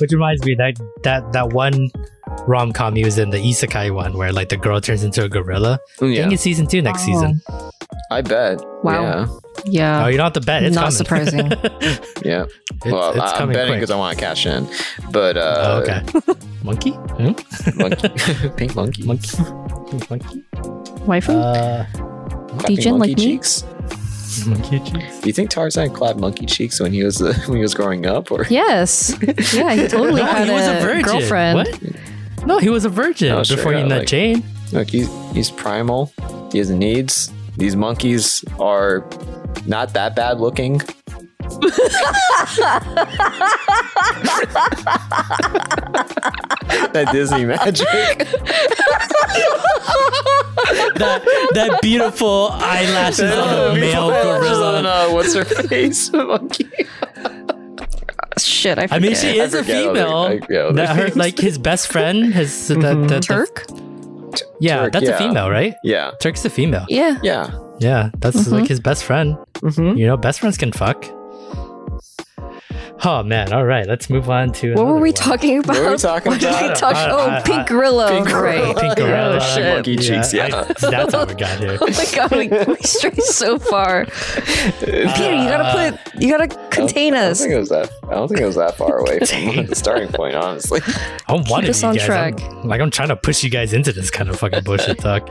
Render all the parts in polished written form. Which reminds me that one rom-com he was in, the isekai one, where like the girl turns into a gorilla. Yeah. I think it's season 2 next season. I bet. Wow. Yeah. No, you don't have to bet. It's not coming. Surprising. Yeah. Well, it's I'm betting because I want to cash in. But okay. Monkey? Hmm? Monkey. Pink monkey. Monkey. Pink monkey. Waifu? Monkey like cheeks. Me? Monkey cheeks. Do you think Tarzan clapped monkey cheeks when he was growing up? Or yes, yeah, he totally had a girlfriend. What? No, he was a virgin before he met Jane. Look, he's primal. He has needs. These monkeys are not that bad looking. That Disney magic. that beautiful eyelashes on a male gorilla. What's her face? Monkey. Shit, I forget. I mean, she is a female. That her, like his best friend, the Turk. Yeah, that's a female, right? Yeah, Turk's a female. Yeah. That's like his best friend. Mm-hmm. You know, best friends can fuck. Oh man! All right, let's move on to what were we talking about? Pink gorilla, right? Pink gorilla, shit. Monkey cheeks, that's how we got here. Oh my god, we strayed so far. Peter, you gotta contain us. I don't think it was that far away from the starting point, honestly. I don't want to be on track. I'm trying to push you guys into this kind of fucking bullshit talk.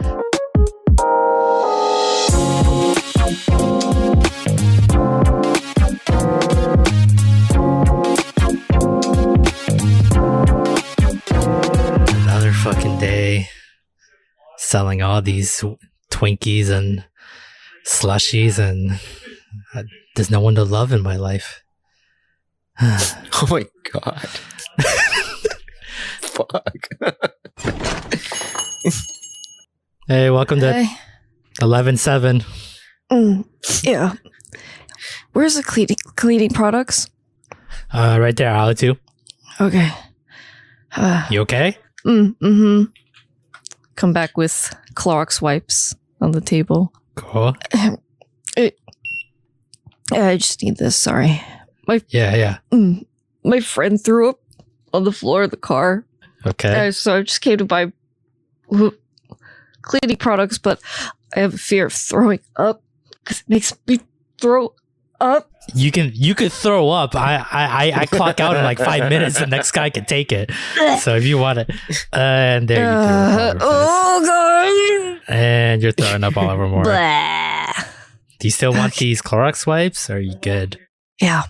Selling all these Twinkies and slushies, and there's no one to love in my life. Oh my god! Fuck. Hey, welcome to 11/7. Yeah. Where's the cleaning products? Right there, aisle 2. Okay. You okay? Mm-hmm. Come back with Clorox wipes on the table. Cool. I just need this. Sorry. My friend threw up on the floor of the car. Okay. So I just came to buy cleaning products, but I have a fear of throwing up because it makes me throw up. You could throw up. I clock out in like 5 minutes. The next guy can take it. So if you want it, and there you go. Oh god! And you're throwing up all over more. Do you still want these Clorox wipes? Or are you good? Yeah.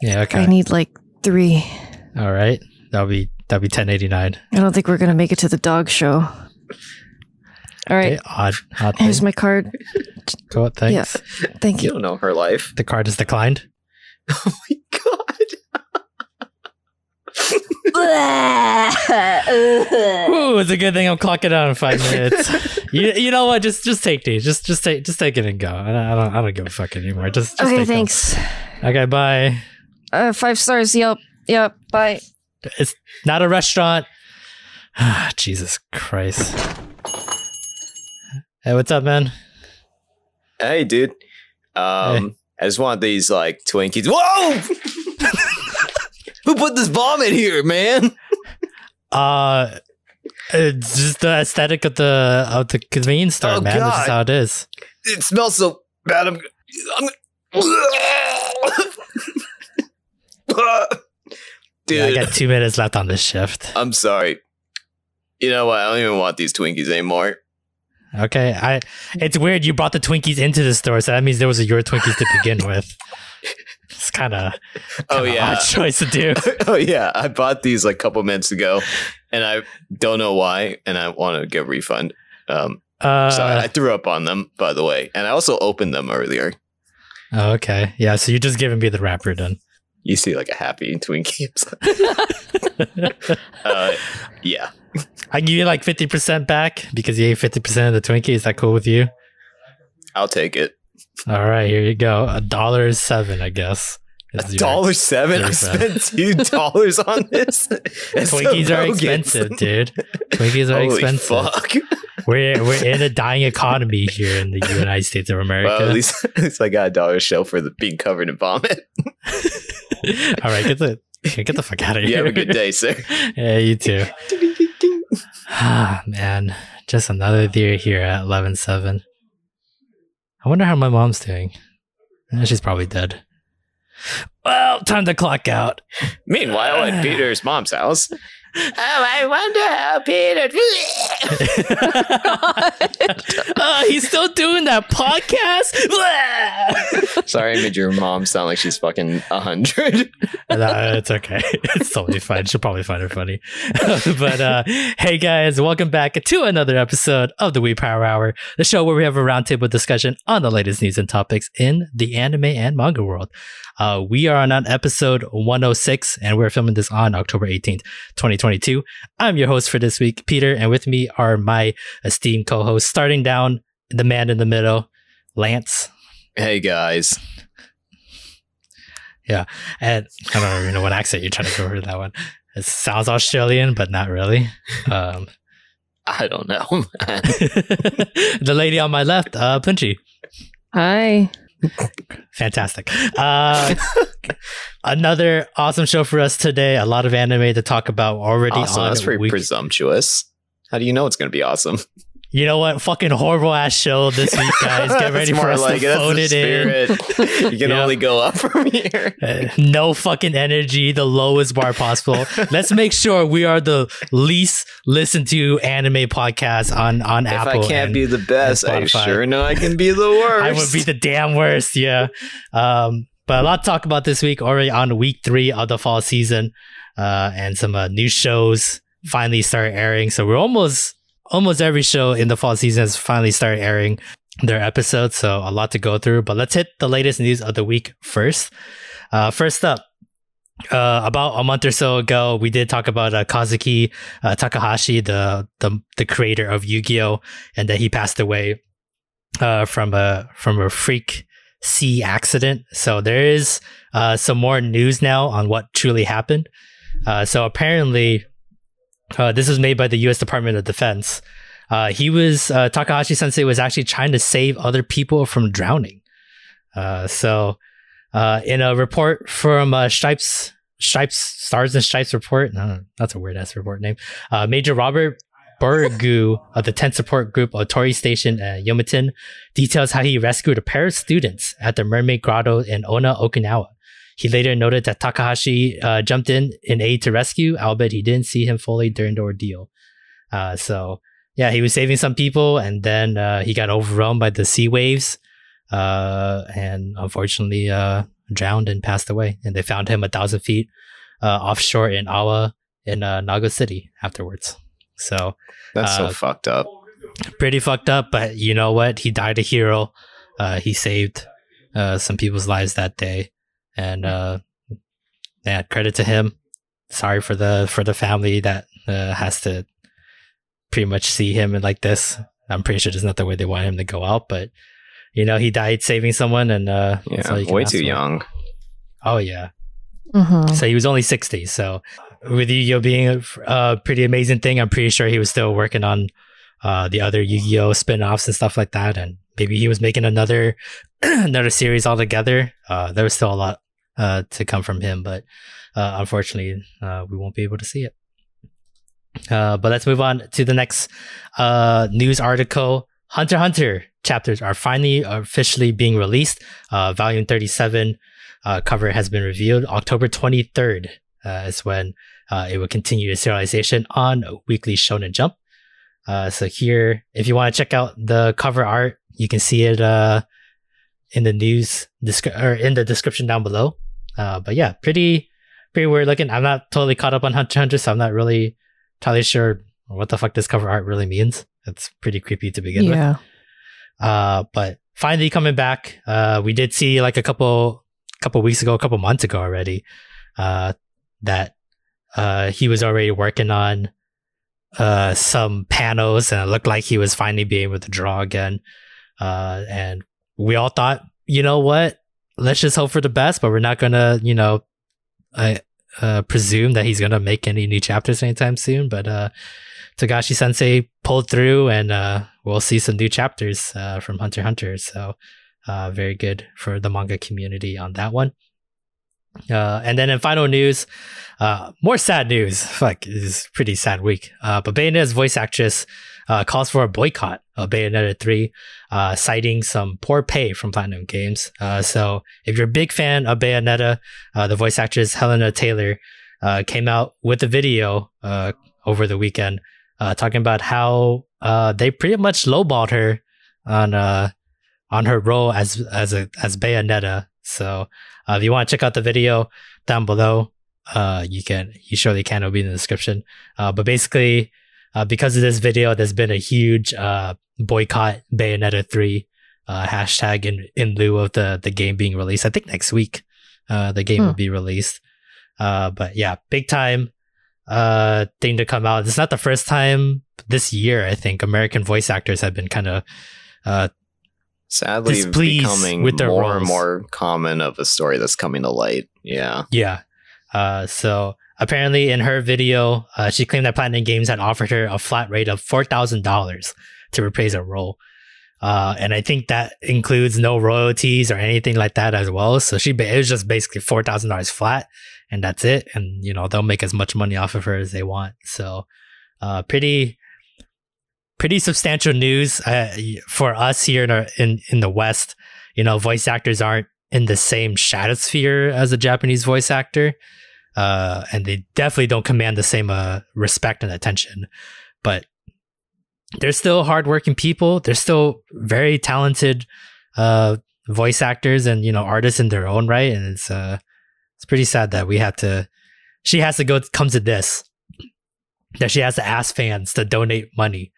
Yeah. Okay. I need like 3. All right. That'll be $10.89. I don't think we're gonna make it to the dog show. All right. Odd Here's my card. Cool, thanks. Yeah, thank you. You don't know her life. The card is declined. Oh my god. Ooh, it's a good thing I'm clocking out in 5 minutes. You know what? Just take these. Just take it and go. I don't give a fuck anymore. Just okay. Thanks. Them. Okay. Bye. 5 stars. Yep. Yep. Bye. It's not a restaurant. Jesus Christ. Hey, what's up, man? Hey, dude. I just want these like Twinkies. Whoa! Who put this bomb in here, man? It's just the aesthetic of the convenience store, man. God. This is how it is. It smells so bad. Dude, I got 2 minutes left on this shift. I'm sorry. You know what? I don't even want these Twinkies anymore. Okay, it's weird you brought the Twinkies into the store, so that means there was your Twinkies to begin with. It's kind of odd choice to do. Oh yeah, I bought these like a couple minutes ago, and I don't know why, and I want to get a refund. So I threw up on them, by the way, and I also opened them earlier. Okay, yeah, so you're just giving me the wrapper then. You see like a happy Twinkie. Yeah. I can give you like 50% back because you ate 50% of the Twinkie. Is that cool with you? I'll take it. All right, here you go. $1.07, I guess. $1.07? I spent $2 on this. Twinkies are expensive, dude. Twinkies are expensive. Fuck. We're in a dying economy here in the United States of America. Well, at least I got $1 show for the being covered in vomit. All right, get the Get the fuck out of here. You have a good day, sir. Yeah, you too. Ah, man. Just another year here at 11/7. I wonder how my mom's doing. She's probably dead. Well, time to clock out. Meanwhile, at Peter's mom's house. Oh, I wonder how Peter... he's still doing that podcast? Sorry I made your mom sound like she's fucking 100. No, it's okay. It's totally fine. She'll probably find it funny. But hey, guys, welcome back to another episode of the We Power Hour, the show where we have a roundtable discussion on the latest news and topics in the anime and manga world. We are on episode 106, and we're filming this on October 18th, 2022. I'm your host for this week, Peter, and with me are my esteemed co-hosts, starting down, the man in the middle, Lance. Hey, guys. Yeah, and I don't even know what accent you're trying to go for that one. It sounds Australian, but not really. I don't know, man. The lady on my left, Punchy. Hi. Fantastic. Another awesome show for us today. A lot of anime to talk about already. Awesome. That's pretty presumptuous. How do you know it's going to be awesome? You know what? Fucking horrible ass show this week, guys. Get ready for us to phone it in. You can only go up from here. No fucking energy. The lowest bar possible. Let's make sure we are the least listened to anime podcast on Apple. If I can't be the best, I sure know I can be the worst. I would be the damn worst. Yeah. But a lot to talk about this week. Already on week 3 of the fall season, and some new shows finally started airing. So we're almost every show in the fall season has finally started airing their episodes, so a lot to go through. But let's hit the latest news of the week first. First up, about a month or so ago, we did talk about Kazuki Takahashi, the creator of Yu-Gi-Oh!, and that he passed away from a freak sea accident. So there is some more news now on what truly happened. So apparently... this was made by the U.S. Department of Defense. Takahashi Sensei was actually trying to save other people from drowning. So in a report from Stars and Stripes report, that's a weird ass report name. Major Robert Burgu of the 10th Support Group of Tori Station at Yomitan details how he rescued a pair of students at the Mermaid Grotto in Onna, Okinawa. He later noted that Takahashi jumped in aid to rescue, albeit he didn't see him fully during the ordeal. So he was saving some people, and then he got overwhelmed by the sea waves and unfortunately drowned and passed away. And they found him 1,000 feet offshore in Awa in Nago City afterwards. So that's so fucked up. Pretty fucked up, but you know what? He died a hero. He saved some people's lives that day. And credit to him. Sorry for the family that has to pretty much see him like this. I'm pretty sure it's not the way they want him to go out, but you know, he died saving someone, and way too young. Oh yeah. Mm-hmm. So he was only 60. So with Yu-Gi-Oh! Being a pretty amazing thing, I'm pretty sure he was still working on the other Yu-Gi-Oh! Spin-offs and stuff like that, and maybe he was making another another series altogether. There was still a lot to come from him, but unfortunately we won't be able to see it. But let's move on to the next news article. Hunter x Hunter chapters are finally officially being released. Volume 37 cover has been revealed. October 23rd is when it will continue its serialization on Weekly Shonen Jump. So here, if you want to check out the cover art, you can see it in the news or in the description down below. But yeah, pretty weird looking. I'm not totally caught up on Hunter x Hunter, so I'm not really totally sure what the fuck this cover art really means. It's pretty creepy to begin with. But finally coming back, we did see like a couple months ago already, that he was already working on some panels, and it looked like he was finally being able to draw again. And we all thought, you know what, let's just hope for the best, but we're not going to, presume that he's going to make any new chapters anytime soon. But Takahashi Sensei pulled through, and we'll see some new chapters from Hunter x Hunter. So very good for the manga community on that one. And then in final news, more sad news. Fuck, this is a pretty sad week. But Bayonetta's voice actress calls for a boycott of Bayonetta 3, citing some poor pay from Platinum Games. So if you're a big fan of Bayonetta, the voice actress Helena Taylor came out with a video over the weekend talking about how they pretty much lowballed her on her role as Bayonetta. So if you want to check out the video down below, you surely can. It'll be in the description. But basically, because of this video, there's been a huge boycott Bayonetta 3 hashtag in lieu of the game being released. I think next week the game will be released. But yeah, big time thing to come out. It's not the first time this year, I think, American voice actors have been kind of sadly becoming with their more roles. And more common of a story that's coming to light. Yeah. Yeah. So apparently in her video, she claimed that Platinum Games had offered her a flat rate of $4,000 to replace her role. And I think that includes no royalties or anything like that as well. So it was just basically $4,000 flat, and that's it. And, you know, they'll make as much money off of her as they want. So pretty substantial news for us here in the West. You know, voice actors aren't in the same stratosphere as a Japanese voice actor. And they definitely don't command the same respect and attention. But they're still hardworking people. They're still very talented voice actors and, you know, artists in their own right. And it's pretty sad that she has to come to this, that she has to ask fans to donate money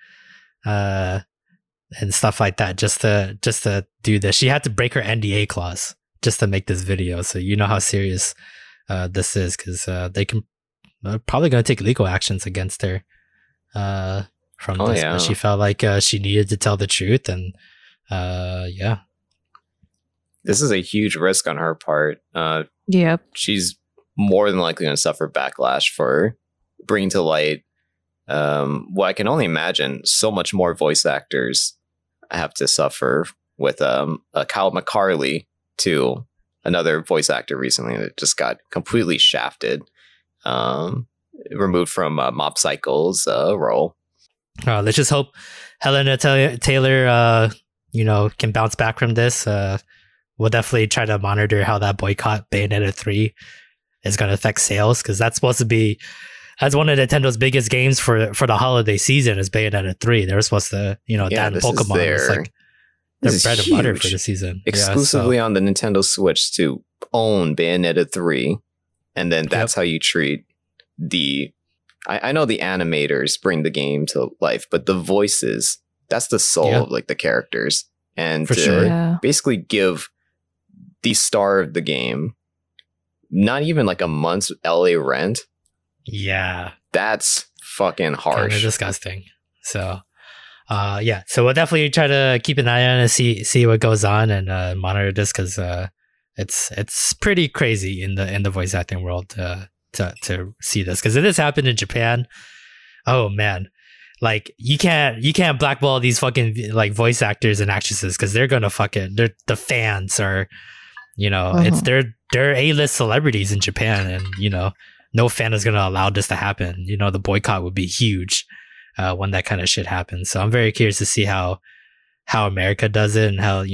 and stuff like that just to do this. She had to break her NDA clause just to make this video. So you know how serious this is, because they're probably going to take legal actions against her. From this, yeah. But she felt like she needed to tell the truth, and yeah, this is a huge risk on her part. Yep, she's more than likely going to suffer backlash for bringing to light what I can only imagine so much more voice actors have to suffer with. Kyle McCarley, too, another voice actor recently that just got completely shafted, removed from Mob Psycho's role. Let's just hope Helena Taylor, can bounce back from this. We'll definitely try to monitor how that boycott Bayonetta 3 is going to affect sales, because that's supposed to be as one of Nintendo's biggest games for the holiday season is Bayonetta 3. They were supposed to, that and Pokemon is like their bread and butter for the season. Exclusively on the Nintendo Switch to own Bayonetta 3, and then that's how you treat the... I know the animators bring the game to life, but the voices, that's the soul of like the characters. And basically give the star of the game not even like a month's LA rent. Yeah. That's fucking harsh. Kinda disgusting. So so we'll definitely try to keep an eye on and see what goes on and monitor this, because it's pretty crazy in the voice acting world to see this, because if this happened in Japan, oh man, like you can't blackball these fucking like voice actors and actresses, because they're gonna fucking the fans are, it's they're A-list celebrities in Japan, and no fan is gonna allow this to happen. The boycott would be huge when that kind of shit happens. So I'm very curious to see how America does it and how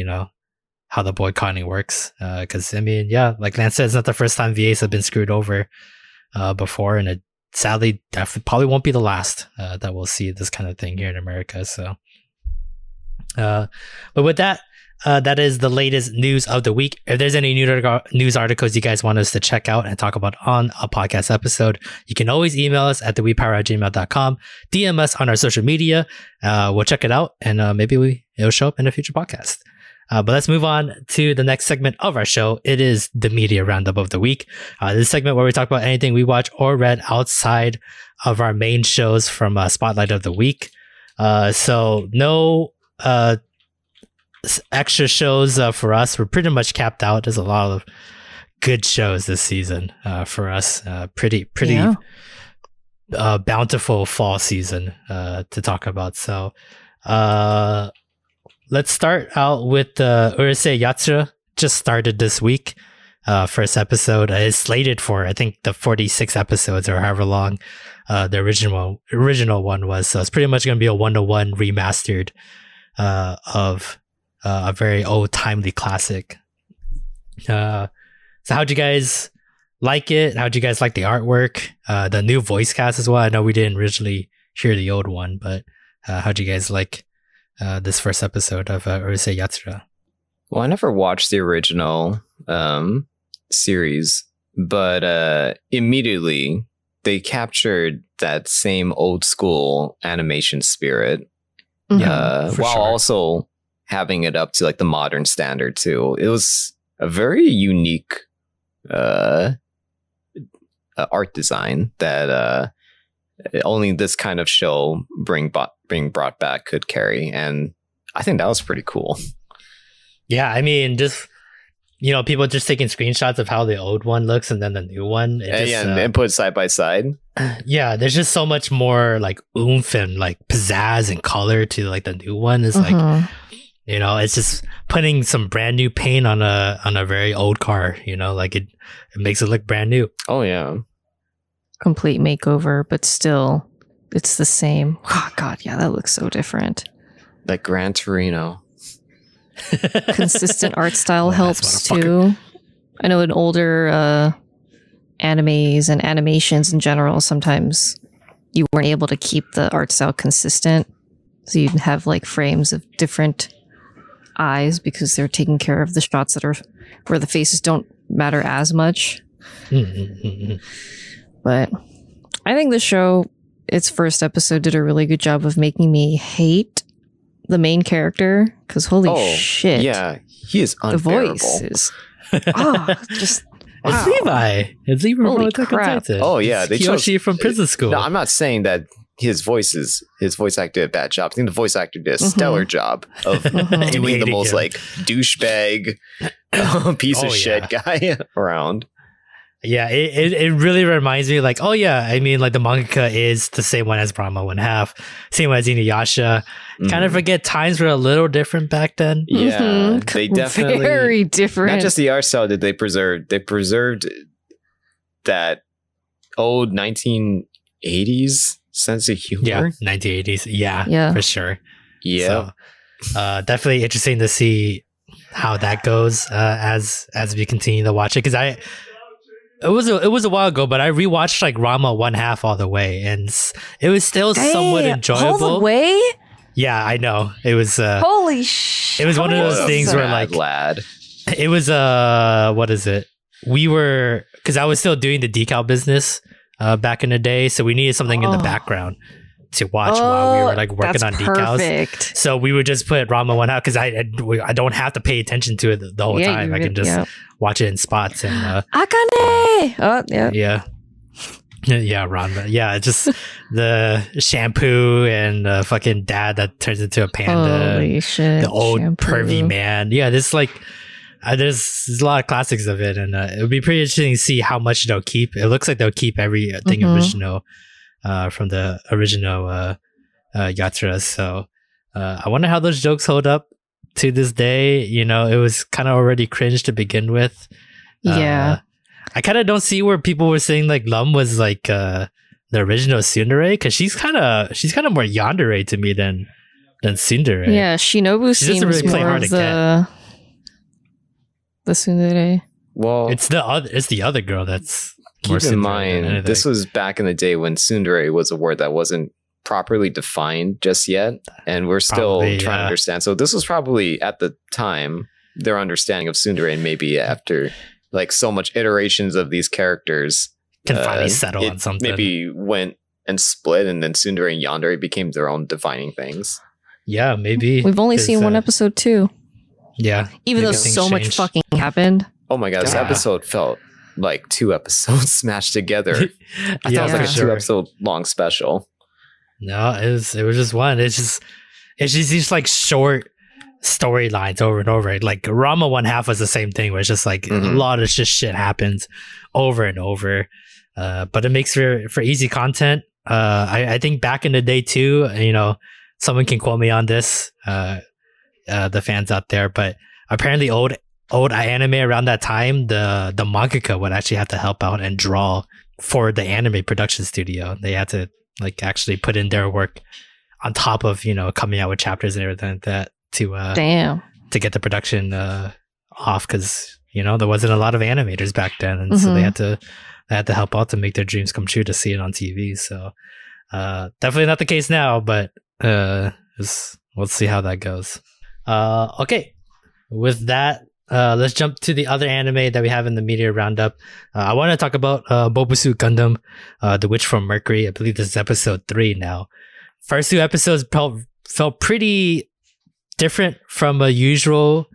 the boycotting works, because like Lance said, it's not the first time VAs have been screwed over before, and it sadly definitely probably won't be the last that we'll see this kind of thing here in America. So but with that, that is the latest news of the week. If there's any news articles you guys want us to check out and talk about on a podcast episode, you can always email us at thewepower@gmail.com, DM us on our social media. We'll check it out, and maybe it'll show up in a future podcast. But let's move on to the next segment of our show. It is the media roundup of the week. This segment where we talk about anything we watch or read outside of our main shows from Spotlight of the Week. So no extra shows for us. We're pretty much capped out. There's a lot of good shows this season for us. Pretty bountiful fall season to talk about. So... let's start out with Urusei Yatsura. Just started this week. first episode is slated for, I think, the 46 episodes or however long the original one was. So it's pretty much going to be a 1-to-1 remastered of a very old, timely classic. So how'd you guys like it? How'd you guys like the artwork? The new voice cast as well. I know we didn't originally hear the old one, but how'd you guys like this first episode of Urusei Yatsura? Well, I never watched the original series, but immediately they captured that same old school animation spirit, while also having it up to like the modern standard too. It was a very unique art design that only this kind of show being brought back could carry, and I think that was pretty cool. Yeah, I mean, just, you know, people just taking screenshots of how the old one looks and then the new one. And put side by side. Yeah, there's just so much more like oomph and like pizzazz and color to like the new one. It's like, you know, it's just putting some brand new paint on a very old car, you know, like it makes it look brand new. Oh, yeah. Complete makeover, but still it's the same. Oh, God, yeah, that looks so different. Like Gran Torino. Consistent art style helps too. I know in older animes and animations in general, sometimes you weren't able to keep the art style consistent, so you'd have like frames of different eyes because they're taking care of the shots that are where the faces don't matter as much. But I think the show, its first episode, did a really good job of making me hate the main character, because holy shit, yeah, he is unbearable. The voice is just wow. It's Levi holy crap. Oh yeah, they Kyoshi from prison school. No, I'm not saying that his voice actor did a bad job. I think the voice actor did a stellar job of doing the most like douchebag piece of shit guy around. Yeah, it really reminds me, like, I mean, like, the mangaka is the same one as Ranma 1/2, same one as Inuyasha. Kind of forget times were a little different back then. Yeah, they definitely... Very different. Not just the art style that they preserved. They preserved that old 1980s sense of humor. Yeah, 1980s. Yeah. For sure. Yeah. So, definitely interesting to see how that goes as we continue to watch it, because It was a while ago, but I rewatched like Ranma 1/2 all the way, and it was still somewhat enjoyable. All the way? Yeah, I know. It was holy shit. It was one of those things where like it was what is it? We were, because I was still doing the decal business back in the day, so we needed something in the background to watch while we were like working on decals. So we would just put Ranma 1/2 because I don't have to pay attention to it the whole time. I can just watch it in spots and Akane. Yeah, Ranma. Yeah, just the shampoo and fucking dad that turns into a panda. Holy shit, the old shampoo. Pervy man. Yeah, this like there's a lot of classics of it, and it would be pretty interesting to see how much they'll keep. It looks like they'll keep everything original. From the original Yatsura. So I wonder how those jokes hold up to this day. You know, it was kind of already cringe to begin with. Yeah. I kind of don't see where people were saying like Lum was like the original Tsundere, because she's kind of more yandere to me than Tsundere. Yeah, Shinobu seems really more of the Tsundere. Well, it's the other girl that's... Keep in mind, this was back in the day when tsundere was a word that wasn't properly defined just yet, and we're still trying to understand. So this was probably, at the time, their understanding of tsundere, and maybe after like so much iterations of these characters can finally settle on something. Maybe went and split, and then tsundere and yandere became their own defining things. Yeah, maybe. We've only seen one episode too. Yeah. Even though so much fucking happened. Oh my god, this episode felt like two episodes smashed together. I thought it was like a two episode long special. No, it was just one. It's just these like short storylines over and over. Like Ranma 1/2 was the same thing, where it's just like a lot of just shit happens over and over. But it makes for easy content. I think back in the day too, you know, someone can quote me on this, the fans out there, but apparently old old anime around that time, the mangaka would actually have to help out and draw for the anime production studio. They had to like actually put in their work on top of, you know, coming out with chapters and everything like that to get the production off, because, you know, there wasn't a lot of animators back then, and so they had to help out to make their dreams come true to see it on TV. So definitely not the case now, but we'll see how that goes. Okay, with that, let's jump to the other anime that we have in the media roundup. I want to talk about Mobile Suit Gundam, The Witch from Mercury. I believe this is episode 3 now. First two episodes felt pretty different from a usual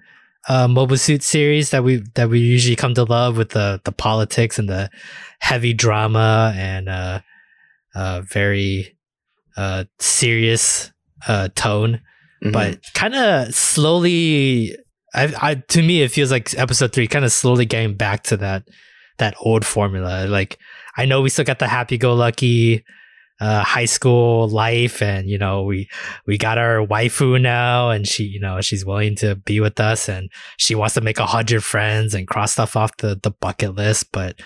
Mobile Suit series that we usually come to love, with the politics and the heavy drama and very serious tone. Mm-hmm. But kind of slowly, to me, it feels like episode 3 kind of slowly getting back to that old formula. Like, I know we still got the happy-go-lucky high school life, and, you know, we got our waifu now, and she, you know, she's willing to be with us, and she wants to make 100 friends and cross stuff off the bucket list. But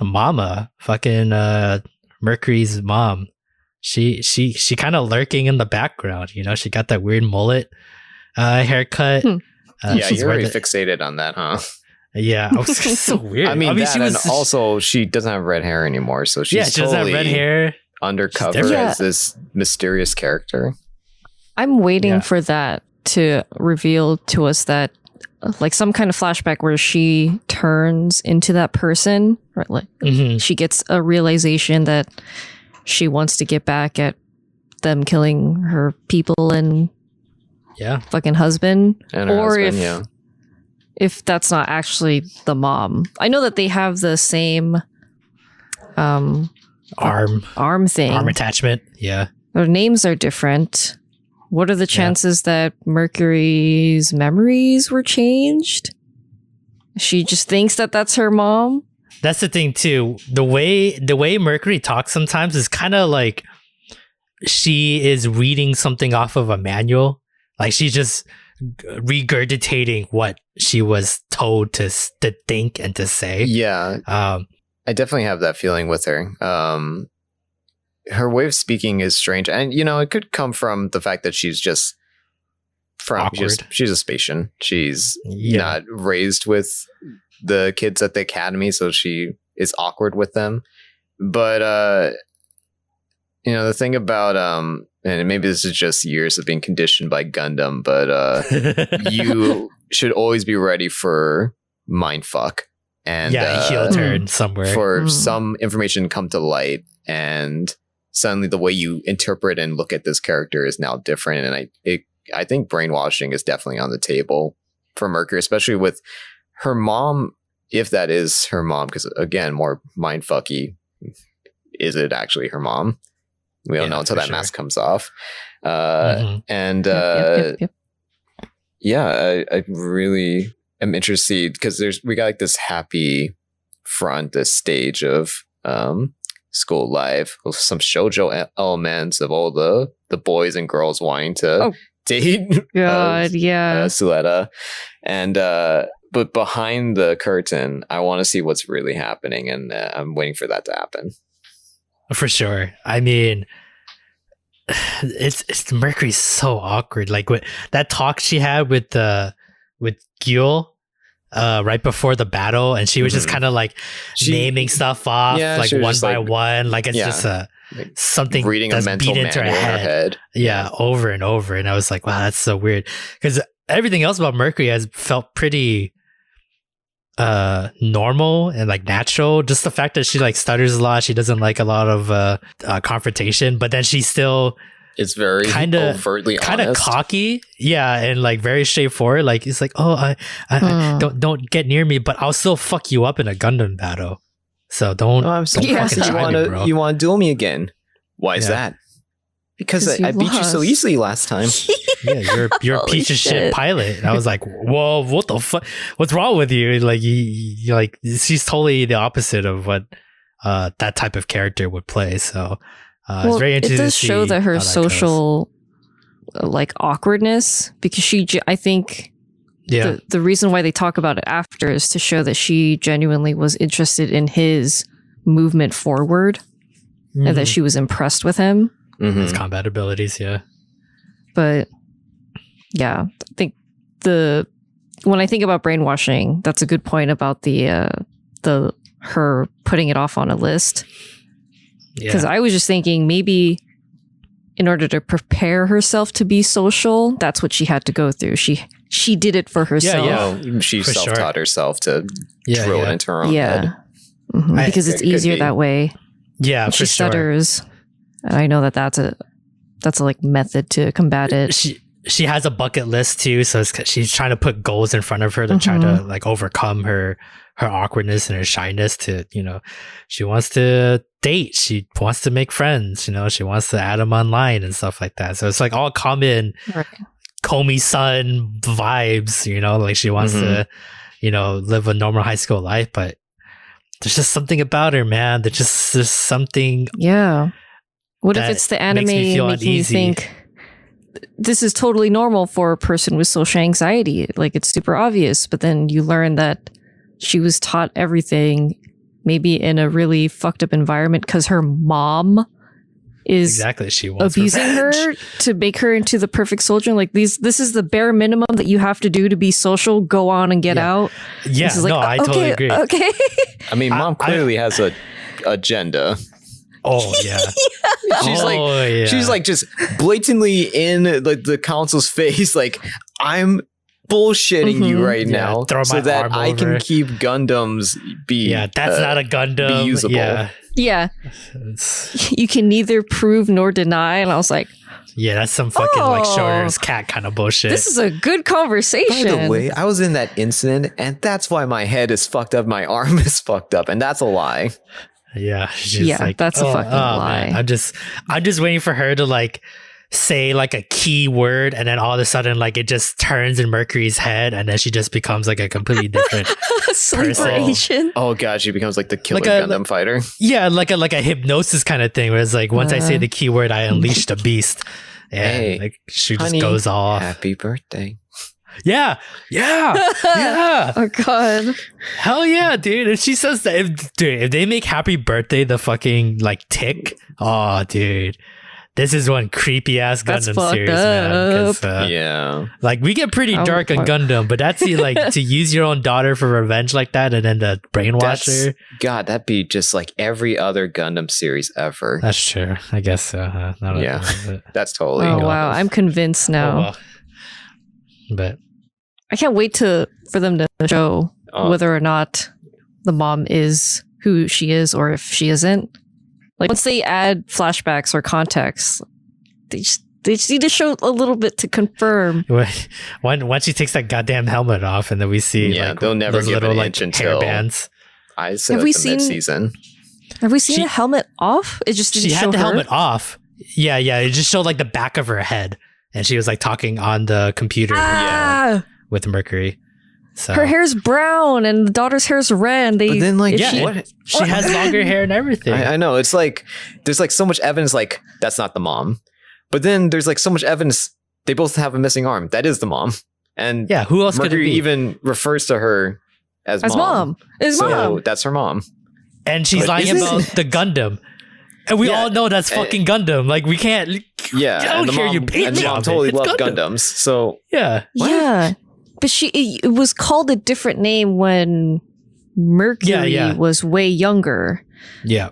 Mama, fucking Mercury's mom, she kind of lurking in the background, you know. She got that weird mullet haircut. Yeah, you're very fixated on that, huh? Yeah, it was so weird. I mean, also she doesn't have red hair anymore, so she's she totally doesn't have red hair. Undercover as this mysterious character. I'm waiting for that to reveal to us that, like, some kind of flashback where she turns into that person, right? Like, she gets a realization that she wants to get back at them killing her people and fucking husband. And her husband, if that's not actually the mom. I know that they have the same arm thing. Arm attachment, yeah. Their names are different. What are the chances that Mercury's memories were changed? She just thinks that that's her mom. That's the thing too. The way Mercury talks sometimes is kind of like she is reading something off of a manual. Like, she's just regurgitating what she was told to think and to say. Yeah, I definitely have that feeling with her. Her way of speaking is strange, and, you know, it could come from the fact that she's just she's a Spacian. She's not raised with the kids at the academy, so she is awkward with them. But you know, the thing about and maybe this is just years of being conditioned by Gundam, but you should always be ready for mindfuck and heel turn somewhere for some information to come to light, and suddenly the way you interpret and look at this character is now different. And I think brainwashing is definitely on the table for Mercury, especially with her mom, if that is her mom, because, again, more mindfucky. Is it actually her mom? We don't know until that mask comes off. And I really am interested, because we got like this happy front, this stage of school life with some shoujo elements of all the boys and girls wanting to date. God, Suleta. And but behind the curtain, I want to see what's really happening, and I'm waiting for that to happen. For sure. I mean, it's Mercury's so awkward. Like, with that talk she had with Gil right before the battle, and she was just kind of like naming stuff off, like one by one, like it's just something reading that's a mental beat into her head. Yeah, over and over. And I was like, wow, that's so weird, because everything else about Mercury has felt pretty normal and like natural. Just the fact that she like stutters a lot, she doesn't like a lot of confrontation, but then she still is very kind of cocky, and like very straightforward. Like, it's like, I don't get near me, but I'll still fuck you up in a Gundam battle. So you want to duel me again? Why is that? Because I beat you so easily last time. You're a piece of shit pilot. And I was like, whoa, what the fuck? What's wrong with you? Like, you're like, she's totally the opposite of what that type of character would play. So it's very interesting. It does show that her social awkwardness, because I think yeah. The reason why they talk about it after is to show that she genuinely was interested in his movement forward and that she was impressed with him. His combat abilities, yeah. But yeah, I think when I think about brainwashing, that's a good point about her putting it off on a list. Because I was just thinking maybe in order to prepare herself to be social, that's what she had to go through. She did it for herself. Yeah. She self-taught herself to drill it into her own head. Because it's easier that way. Yeah, and for she stutters. And I know that that's a like method to combat it. She has a bucket list too, so she's trying to put goals in front of her to try to like overcome her awkwardness and her shyness. To she wants to date, she wants to make friends, she wants to add them online and stuff like that. So it's like all common Komi-san vibes, like she wants to, live a normal high school life, but there's just something about her, man. There's something. Yeah. What if it's the anime making you think? This is totally normal for a person with social anxiety. Like, it's super obvious, but then you learn that she was taught everything, maybe in a really fucked up environment because her mom is she wants abusing her to make her into the perfect soldier. Like, this is the bare minimum that you have to do to be social. Go on and get out. Yeah, this is like, I totally agree. Okay. I mean, mom clearly has an agenda. Oh yeah. She's like just blatantly in the council's face, like, I'm bullshitting you right now so that I can keep Gundams be that's not a Gundam. Be usable. Yeah. You can neither prove nor deny, and I was like, yeah, that's some fucking like short-ears cat kind of bullshit. This is a good conversation. By the way, I was in that incident, and that's why my head is fucked up, my arm is fucked up, and that's a lie. Yeah, that's a fucking lie. Man. I'm just waiting for her to like say like a key word, and then all of a sudden like it just turns in Mercury's head, and then she just becomes like a completely different person. Oh god, she becomes like the killer Gundam fighter. Yeah, like a hypnosis kind of thing, where it's like once I say the key word, I unleash the beast, and like she just goes off. Happy birthday. Yeah. Oh god, hell yeah, dude! If she says that, if they make "Happy Birthday" the fucking like tick, oh dude, this is one creepy ass Gundam series, man. Like we get pretty dark on Gundam, but that's the, like to use your own daughter for revenge like that, and then the brainwasher. God, that'd be just like every other Gundam series ever. That's true, I guess so. That's totally. Oh wow, I'm convinced now. Oh, well. But I can't wait for them to show whether or not the mom is who she is or if she isn't. Like once they add flashbacks or context, they just need to show a little bit to confirm. Once she takes that goddamn helmet off, and then we see like they'll never give little like hair bands. I said have we seen mid-season? Have we seen a helmet off? It just didn't she show had the helmet off. Yeah. It just showed like the back of her head. And she was like talking on the computer with Mercury. So her hair's brown and the daughter's hair's red. But then like she has longer hair and everything. I know. It's like there's like so much evidence like that's not the mom. But then there's like so much evidence they both have a missing arm. That is the mom. And yeah, who else Mercury could it be? Even refers to her as mom. So that's her mom. And she's lying about the Gundam. And we all know that's fucking Gundam. Like we can't. Yeah, and the mom, totally loved Gundams. So but it was called a different name when Mercury was way younger. Yeah,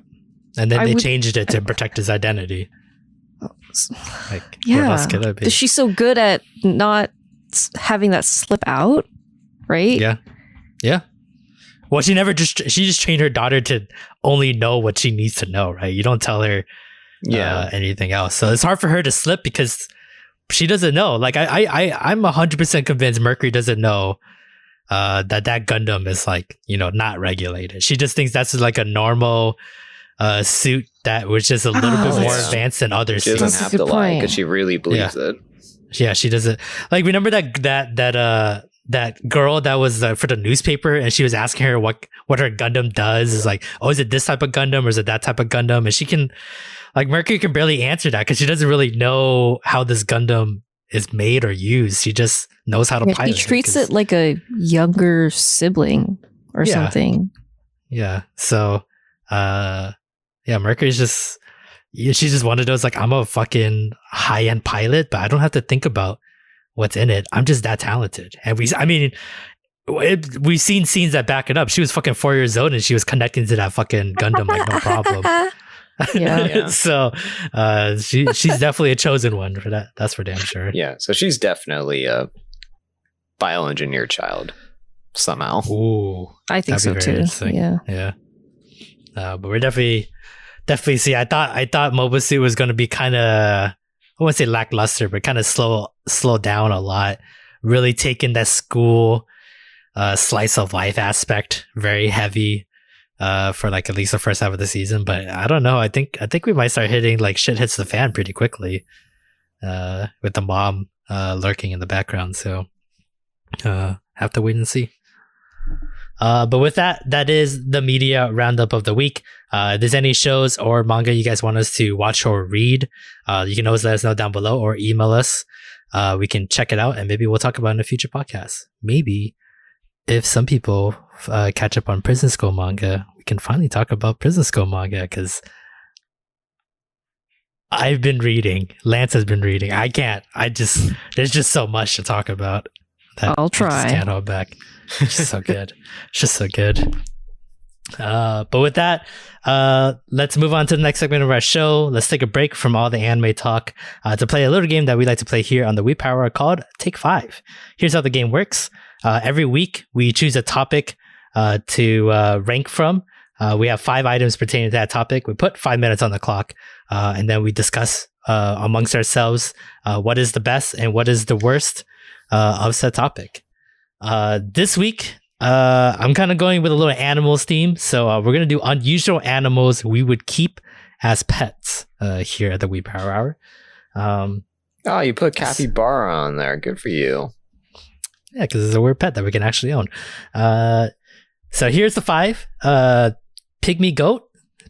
and then they changed it to protect his identity. Like, what else could it be? But she's so good at not having that slip out, right? Yeah. Well, she just trained her daughter to only know what she needs to know, right? You don't tell her anything else. So it's hard for her to slip because she doesn't know. Like I'm 100% convinced Mercury doesn't know that Gundam is like, not regulated. She just thinks that's like a normal suit that was just a little bit more advanced than other suits. She doesn't have to lie because she really believes it. Yeah, she doesn't. Like remember that girl that was for the newspaper, and she was asking her what her Gundam does. Is like, is it this type of Gundam or is it that type of Gundam? And she can, like, Mercury can barely answer that because she doesn't really know how this Gundam is made or used. She just knows how to pilot. She treats it like a younger sibling or something. Yeah. So, Mercury's just, she's just one of those, like, I'm a fucking high-end pilot, but I don't have to think about what's in it. I'm just that talented. And we've seen scenes that back it up. She was fucking 4 years old and she was connecting to that fucking Gundam like no problem. Yeah. So she's definitely a chosen one for that. That's for damn sure. Yeah. So she's definitely a bioengineer child somehow. Ooh, I think so too. Yeah. Yeah. But we're definitely see. I thought Mobile Suit was going to be kind of, I wouldn't say lackluster, but kind of slow down a lot. Really taking that school slice of life aspect very heavy for like at least the first half of the season. But I don't know. I think we might start hitting like shit hits the fan pretty quickly with the mom lurking in the background. So have to wait and see. But with that is the media roundup of the week. If there's any shows or manga you guys want us to watch or read, you can always let us know down below or email us. We can check it out and maybe we'll talk about it in a future podcast. Maybe if some people catch up on Prison School manga, we can finally talk about Prison School manga because I've been reading. Lance has been reading. I can't. There's just so much to talk about. That I'll try. I just can't hold back. It's just so good. It's just so good. But with that, let's move on to the next segment of our show. Let's take a break from all the anime talk to play a little game that we like to play here on the We Power called Take 5. Here's how the game works. Every week, we choose a topic to rank from. We have 5 items pertaining to that topic. We put 5 minutes on the clock, and then we discuss amongst ourselves what is the best and what is the worst of said topic. This week, I'm kind of going with a little animals theme. So we're going to do unusual animals we would keep as pets here at the We Power Hour. You put capybara on there. Good for you. Yeah, because it's a weird pet that we can actually own. So here's the 5. Pygmy goat.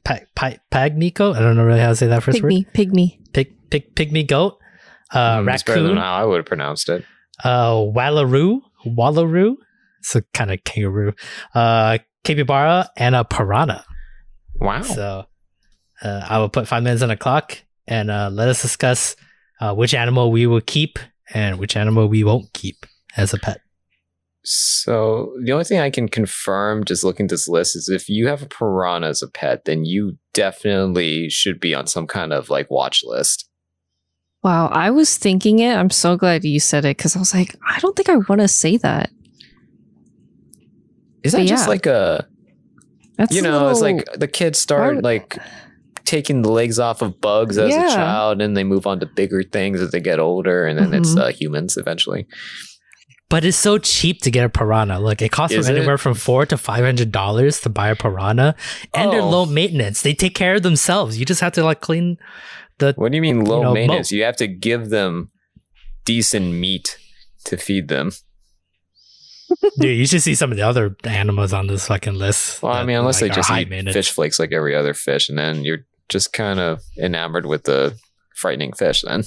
Pygmy goat? I don't know really how to say that first word. Pygmy. Pygmy goat. Raccoon. Better than how I would have pronounced it. Wallaroo, it's a kind of kangaroo, capybara, and a piranha. Wow. So I will put 5 minutes on the clock and let us discuss which animal we will keep and which animal we won't keep as a pet. So the only thing I can confirm just looking at this list is if you have a piranha as a pet, then you definitely should be on some kind of like watch list. Wow, I was thinking it. I'm so glad you said it because I was like, I don't think I want to say that. Is that just like a... That's it's like the kids start like taking the legs off of bugs as a child and they move on to bigger things as they get older and then it's humans eventually. But it's so cheap to get a piranha. Look, it costs anywhere from $400 to $500 to buy a piranha, and they're low maintenance. They take care of themselves. You just have to like clean the. What do you mean low maintenance? You have to give them decent meat to feed them. Dude, you should see some of the other animals on this fucking list. Well, I mean, unless they just eat fish flakes like every other fish, and then you're just kind of enamored with the frightening fish. Then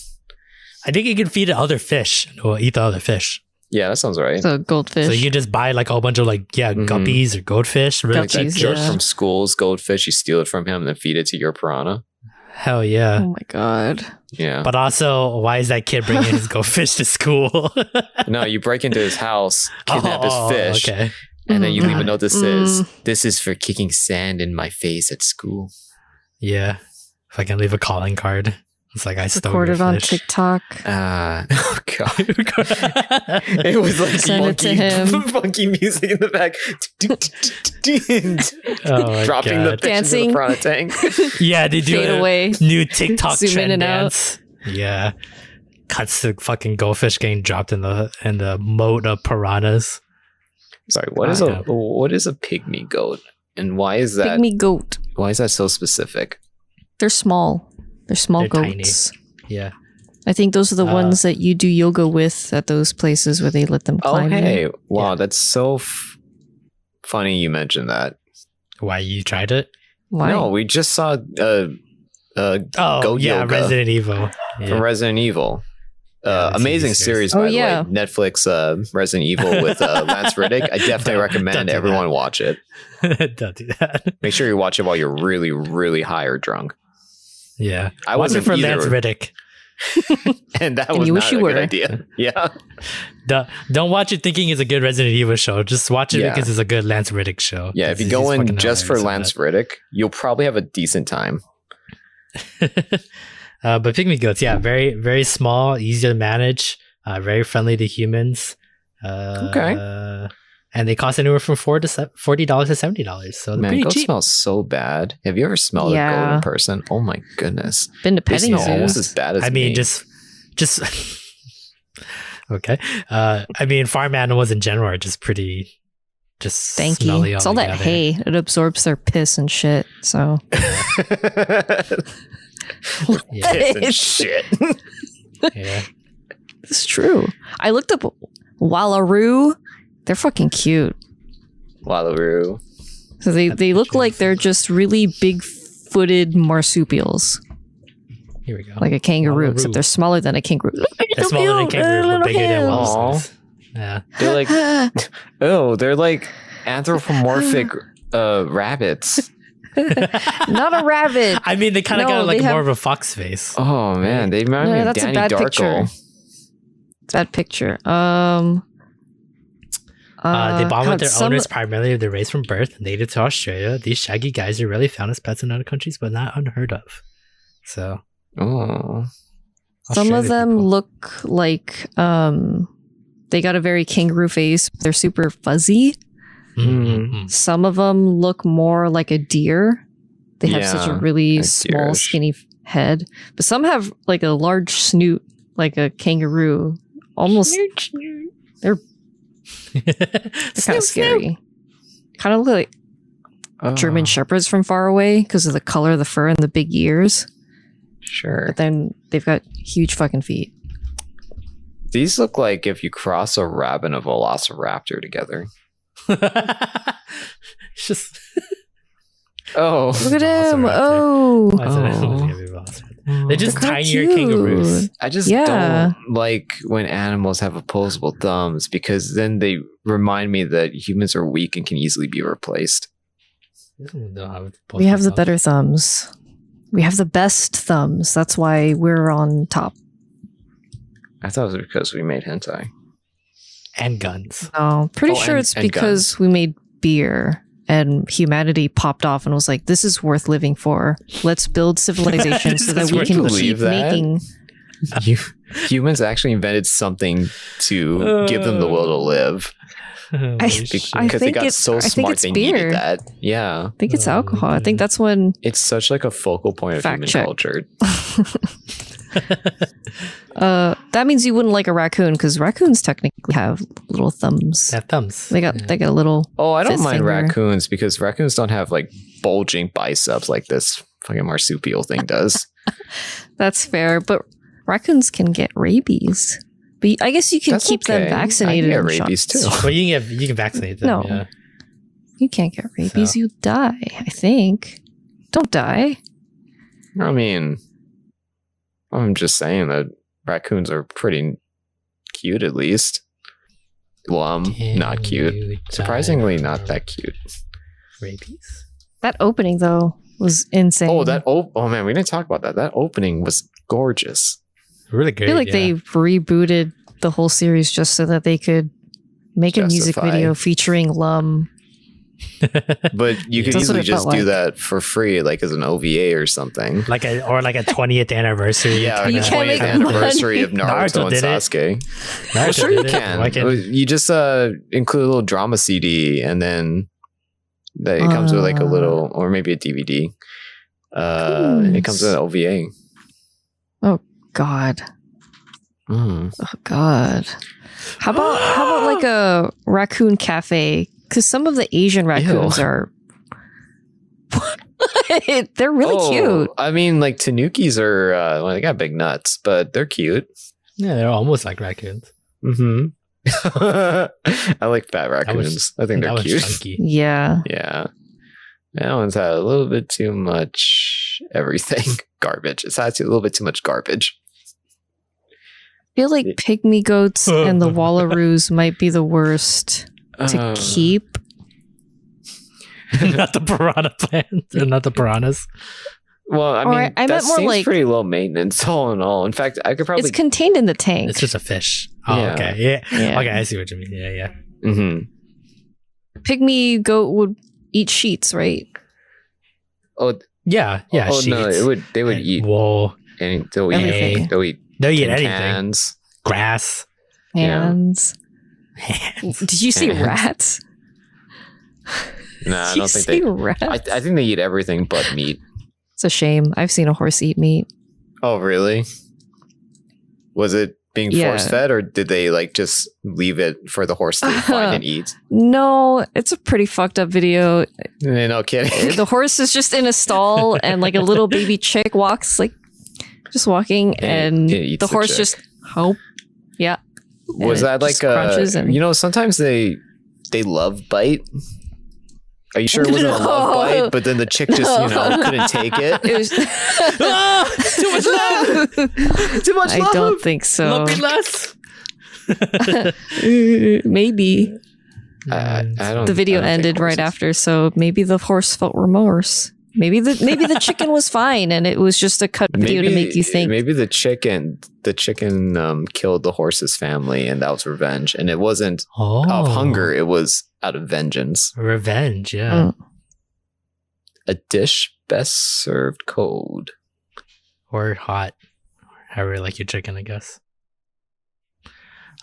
I think you can feed it other fish or eat the other fish. Yeah, that sounds right. So goldfish. So you just buy like a whole bunch of like guppies or goldfish. Really, like that jerk from school's goldfish. You steal it from him and then feed it to your piranha. Hell yeah! Oh my god. Yeah. But also, why is that kid bringing his goldfish to school? No, you break into his house, kidnap his fish, and then you leave a note that says, "This is for kicking sand in my face at school." Yeah. If I can leave a calling card. It's like I stole recorded your fish. On TikTok. Oh god! It was like funky music in the back. Dropping the fish in the piranha tank. Yeah, they do a new TikTok trend dance. Yeah, cuts the fucking goldfish getting dropped in the moat of piranhas. Sorry, what is a pygmy goat, and why is that pygmy goat? Why is that so specific? They're small. They're small goats. Tiny. Yeah. I think those are the ones that you do yoga with at those places where they let them climb. Oh, hey. In. Wow. Yeah. That's so funny you mentioned that. Why? You tried it? Why? No, we just saw goat yoga. Resident Evil. Yeah. From Resident Evil. amazing series, by the way. Netflix Resident Evil with Lance Reddick. I definitely recommend everyone watch it. Don't do that. Make sure you watch it while you're really, really high or drunk. Yeah. I wasn't for Lance Reddick. And that was not a good idea. Yeah. Don't watch it thinking it's a good Resident Evil show. Just watch it because it's a good Lance Reddick show. Yeah, if you go in just for Lance Reddick, you'll probably have a decent time. But pygmy goats, very, very small, easy to manage, very friendly to humans. And they cost anywhere from $40 to $70. So they're pretty cheap. Smells so bad. Have you ever smelled a goat in person? Oh my goodness. Been to petting zoos. Almost as bad as me. I mean, just okay. I mean, farm animals in general are just pretty, just smelly. It's all that hay. It absorbs their piss and shit. So. Piss and shit. Yeah, it's true. I looked up Wallaroo. They're fucking cute. Wallaroo. So they look like they're just really big-footed marsupials. Here we go. Like a kangaroo, Wallaroo. Except they're smaller than a kangaroo. They're smaller than a kangaroo, but bigger than walruses. Yeah. They're like, they're like anthropomorphic rabbits. Not a rabbit. I mean, they kind of got like more of a fox face. Oh man, they remind me of Danny Darko. Bad picture. They bond with their owners, primarily they're raised from birth, native to Australia. These shaggy guys are rarely found as pets in other countries, but not unheard of. So, some of them look like they got a very kangaroo face. They're super fuzzy. Mm-hmm. Some of them look more like a deer. They have such a really small, skinny head. But some have like a large snoot, like a kangaroo. Almost. Snoot. They're kind of scary. Kind of look like German shepherds from far away because of the color of the fur and the big ears. Sure. But then they've got huge fucking feet. These look like if you cross a rabbit and a velociraptor together. It's just look at him. They're just tinier kangaroos. I just don't like when animals have opposable thumbs because then they remind me that humans are weak and can easily be replaced. We have the better thumbs. We have the best thumbs. That's why we're on top. I thought it was because we made hentai. And guns. No, pretty sure it's because we made beer and humanity popped off and was like, this is worth living for. Let's build civilization so that we can keep making. Humans actually invented something to give them the will to live. Because they got so smart they needed that. Yeah. I think it's alcohol. I think that's when. It's such like a focal point of human culture. That means you wouldn't like a raccoon because raccoons technically have little thumbs. They have thumbs. They got a little. Oh, I don't mind raccoons because raccoons don't have like bulging biceps like this fucking marsupial thing does. That's fair, but raccoons can get rabies. But I guess you can keep them vaccinated. I can get rabies too. Well, you can vaccinate them. No, you can't get rabies. So. You die. I think. Don't die. I mean. I'm just saying that raccoons are pretty cute, at least. Not cute. Surprisingly, not that cute. Rabies? That opening, though, was insane. Oh, man, we didn't talk about that. That opening was gorgeous. Really good. I feel like they rebooted the whole series just so that they could make a music video featuring Lum. But you could easily just do that for free, like as an OVA or something, like a 20th anniversary. Yeah, you can't make anniversary of Naruto and Sasuke. Well, sure you can. You just include a little drama CD, and then it comes with like a little, or maybe a DVD. And it comes with an OVA. Oh God. Oh God. How about like a raccoon cafe? Because some of the Asian raccoons are... they're really cute. I mean, like, tanukis are... well, they got big nuts, but they're cute. Yeah, they're almost like raccoons. Mm-hmm. I like fat raccoons. I think they're cute. Chunky. Yeah. Yeah. That one's had a little bit too much everything. Garbage. It's had a little bit too much garbage. feel like pygmy goats and the wallaroos might be the worst to keep. Not the piranha plants, not the piranhas. Well, I mean, I that seems more like, pretty low maintenance, all in all. In fact, I could probably... It's contained in the tank. It's just a fish. Oh, yeah. Okay. Yeah. Yeah. Okay, I see what you mean. Yeah, yeah. Mm-hmm. Pygmy goat would eat sheets, right? Oh, yeah. Yeah, sheets. No, they would eat... Whoa. They'll eat anything. Cans. Grass. Hands. Did you see rats? No, I don't think rats? I think they eat everything but meat. It's a shame. I've seen a horse eat meat. Oh, really? Was it being force-fed, or did they just leave it for the horse to find and eat? No, it's a pretty fucked up video. No kidding. The horse is just in a stall, and a little baby chick walks, just walking, and the horse just hope. Yeah. Was that sometimes they love bite? Are you sure it wasn't a love bite? But then the chick just, couldn't take it. It was too much love. Too much love. I don't think so. Love me less. Maybe. The video ended right after, so maybe the horse felt remorse. Maybe the chicken was fine, and it was just a cut video to make you think. Maybe the chicken killed the horse's family, and that was revenge. And it wasn't out of hunger; it was out of vengeance. Revenge, yeah. Mm. A dish best served cold, or hot, however you like your chicken, I guess.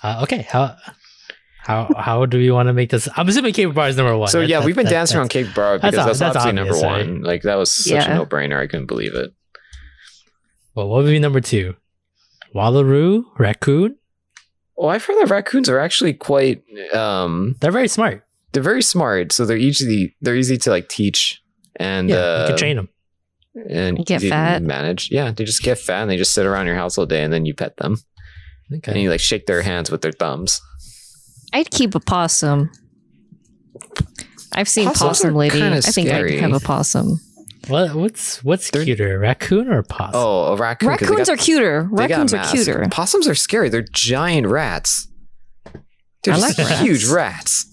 Okay, How do we want to make this? I'm assuming Cape Bar is number one. So we've been dancing around Cape Bar because that's obviously obvious, number one. Right? That was such a no-brainer. I couldn't believe it. Well, what would be number two? Wallaroo? Raccoon? Well, I've heard that raccoons are actually quite... they're very smart. They're very smart. So they're easy to teach. And you can train them. And get fat. Manage. Yeah, they just get fat and they just sit around your house all day and then you pet them. Okay. And you shake their hands with their thumbs. I'd keep a possum. I've seen Possum Lady. I think I'd have a possum. What's cuter, raccoon or possum? Oh, a raccoon. Raccoons are cuter. Raccoons are cuter. Possums are scary. They're giant rats. They're huge rats.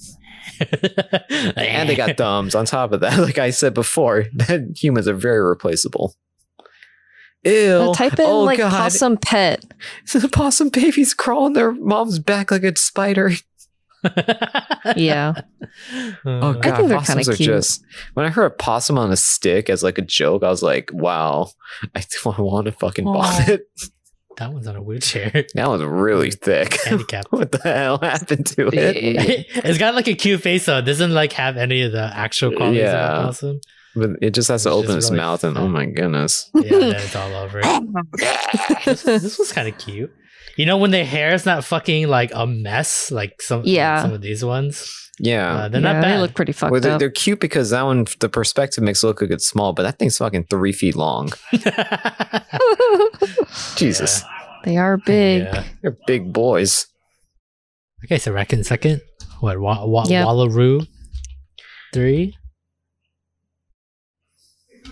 And they got thumbs on top of that. Like I said before, humans are very replaceable. Ew. Type in God. Possum pet. So the possum babies crawl on their mom's back like a spider. Yeah. Oh God, I think they're kind of cute. When I heard a possum on a stick as a joke, I was like, wow, I want to fucking buy it. That one's on a wheelchair. That one's really thick. Handicapped. What the hell happened to it? It's got a cute face though. It doesn't have any of the actual qualities of a possum. But it just has to open its mouth and oh my goodness. Yeah, it's all over. This was kind of cute. You know when their hair is not fucking a mess, some of these ones. Yeah. They're not bad. They look pretty fucked up. They're cute because that one, the perspective makes it look like it's small, but that thing's fucking 3 feet long. Jesus. Yeah. They are big. Yeah. They're big boys. Okay, so reckon second. What, Wallaroo 3?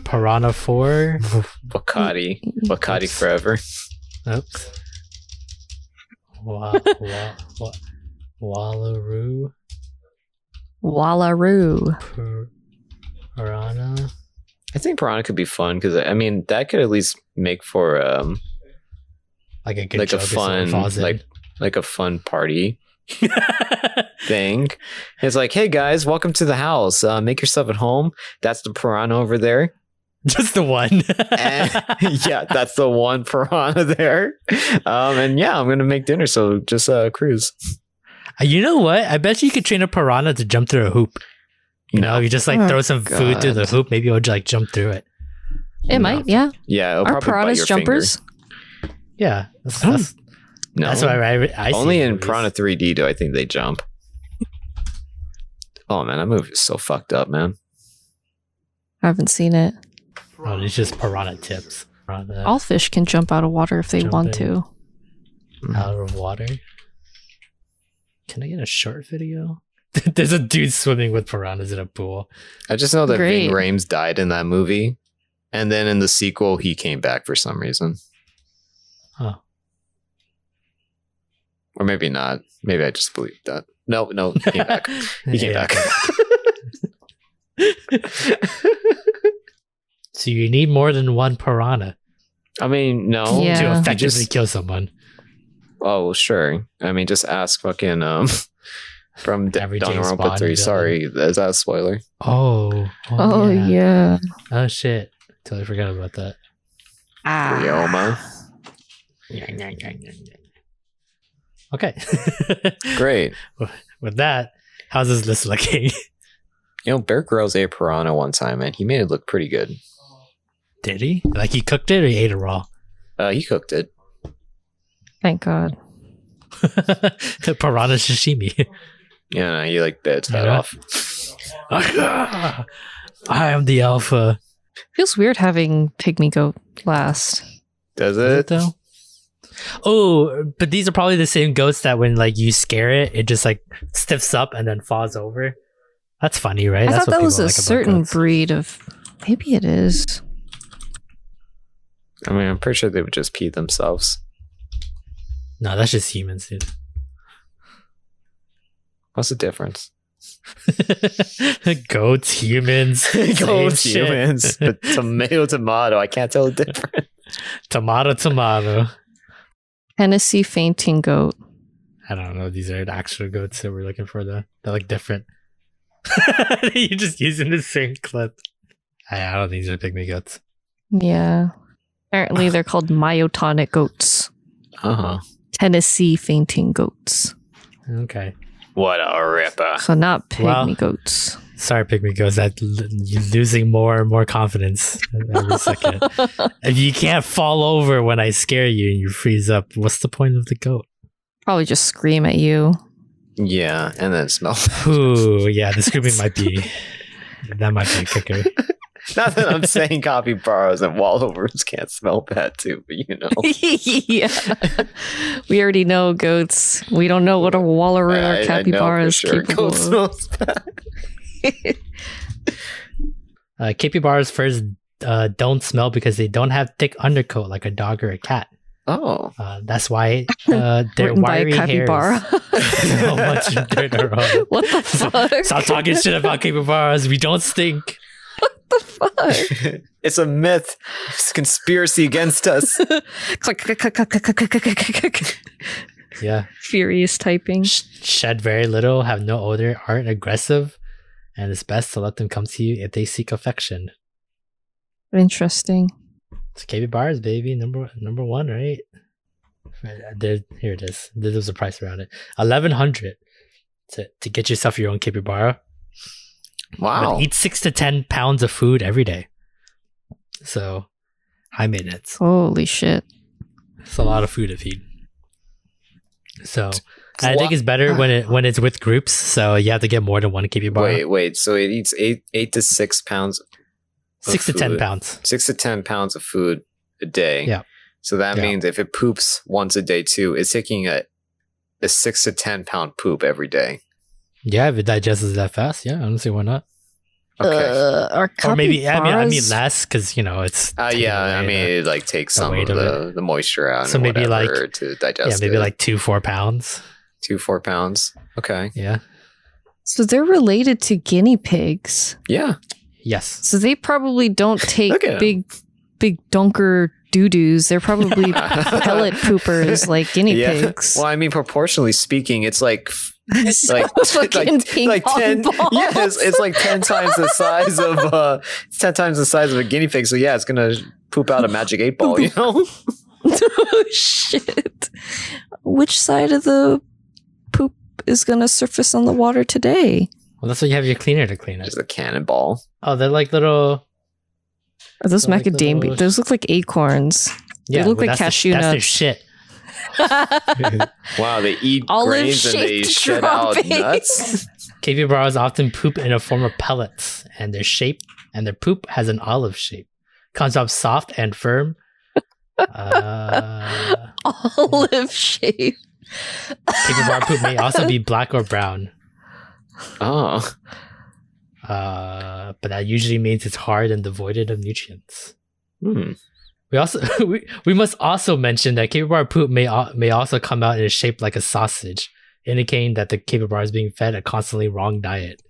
Piranha 4. Bacardi forever. Oops. Wallaroo. Piranha. I think Piranha could be fun because I mean that could at least make for a fun party thing. It's hey guys, welcome to the house. Make yourself at home. That's the piranha over there. Just the one. That's the one piranha there. I'm going to make dinner, so just cruise. You know what? I bet you could train a piranha to jump through a hoop. You know, you just throw some food through the hoop, maybe it would jump through it. It might. Yeah, it'll probably bite your jumpers? Finger. Yeah. That's why I only in movies. Piranha 3D do I think they jump. Oh, man, that movie is so fucked up, man. I haven't seen it. Oh, it's just piranha tips. All fish can jump out of water if they want to. Out of water? Can I get a short video? There's a dude swimming with piranhas in a pool. I just know that Ving Rhames died in that movie. And then in the sequel, he came back for some reason. Huh. Or maybe not. Maybe I just believed that. No, he came back. He came back. So you need more than one piranha. I mean, no. Yeah. To effectively kill someone. Oh, well, sure. I mean, just ask fucking... From Danganronpa 3. Sorry, is that a spoiler? Oh yeah. Oh shit! Totally forgot about that. Ryoma. Okay. Great. With that, how's this list looking? Bear Grylls ate piranha one time, and he made it look pretty good. Did he? Like he cooked it, or he ate it raw? He cooked it. Thank God. Piranha sashimi. Yeah, you like bits head off. I am the alpha. Feels weird having pygmy goat last. Does it though? Oh, but these are probably the same goats that when like you scare it, it just like stiffs up and then falls over. That's funny, right? I thought that was a certain breed of. Maybe it is. I mean, I'm pretty sure they would just pee themselves. No, that's just humans, dude. What's the difference? Goats, humans. Goats, humans. But tomato. I can't tell the difference. Tomato. Tennessee fainting goat. I don't know. These are the actual goats that we're looking for, though. They look different. You're just using the same clip. I don't think these are pygmy goats. Yeah. Apparently, they're called myotonic goats. Uh-huh. Tennessee fainting goats. Okay. What a ripper. So not pygmy goats. Sorry, pygmy goats. That you're losing more and more confidence every second. If you can't fall over when I scare you and you freeze up, what's the point of the goat? Probably just scream at you. Yeah, and then smell. Ooh, yeah, the screaming might be a kicker. Not that I'm saying capybaras and wallovers can't smell bad too, but you know. Yeah. We already know goats. We don't know what a wallaroo or capybara is capable of. Goats smells bad. Capybaras first don't smell because they don't have thick undercoat like a dog or a cat. Oh. That's why their wiry hairs. So much dirt around. What the fuck? Stop talking shit about capybaras. We don't stink. The fuck? It's a myth. It's a conspiracy against us. It's like yeah. Furious typing. Shed very little, have no odor, aren't aggressive, and it's best to let them come to you if they seek affection. Interesting. It's capybaras, baby. Number one, right? Here it is. There was a price around it. $1,100 to get yourself your own capybara. Wow. Eat 6 to 10 pounds of food every day. So high maintenance. Holy shit. It's a lot of food to feed. So I think it's better when it's with groups, so you have to get more than one capybara. Wait, so it eats eight to 6 pounds of 6 to 10 pounds. 6 to 10 pounds of food a day. Yeah. So that means if it poops once a day too, it's taking a 6 to 10 pound poop every day. Yeah, if it digests that fast, yeah, I don't see why not. Okay. Or maybe I mean less because it's. It takes some of the moisture out. So maybe to digest. Yeah, maybe 2-4 pounds. 2-4 pounds. Okay. Yeah. So they're related to guinea pigs. Yeah. Yes. So they probably don't take big dunker doo-doos. They're probably pellet poopers like guinea pigs. Well, I mean, proportionally speaking, it's like. It's like 10. Yeah, it's like 10 times the size of 10 times the size of a guinea pig. So yeah, it's gonna poop out a magic 8 ball. You know? Oh shit! Which side of the poop is gonna surface on the water today? Well, that's why you have your cleaner to clean it. Just a cannonball. Oh, they're like little. Are those macadamia? Like those look like acorns. Yeah, they look like cashew nuts. That's their shit. Wow, they eat grains and they shed out nuts. Capybaras often poop in a form of pellets, and their poop has an olive shape. Comes up soft and firm. Olive shape. Capybara poop may also be black or brown. Oh. But that usually means it's hard and devoid of nutrients. We also we must also mention that capybara poop may also come out in a shape like a sausage, indicating that the capybara is being fed a constantly wrong diet.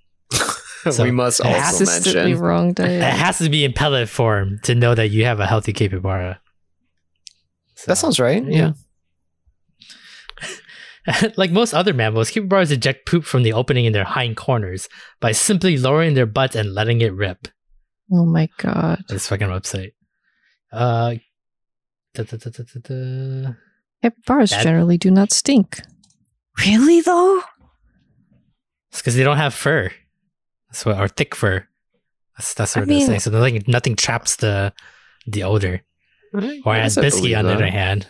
So we must also mention wrong diet. It has to be in pellet form to know that you have a healthy capybara. So, that sounds right. Yeah. Like most other mammals, capybaras eject poop from the opening in their hind corners by simply lowering their butts and letting it rip. Oh my god! This fucking website. Capybaras generally do not stink. Really though? It's because they don't have fur. That's what, or thick fur. That's what they're saying. So nothing traps the odor. Whereas Biscuit, on the other hand,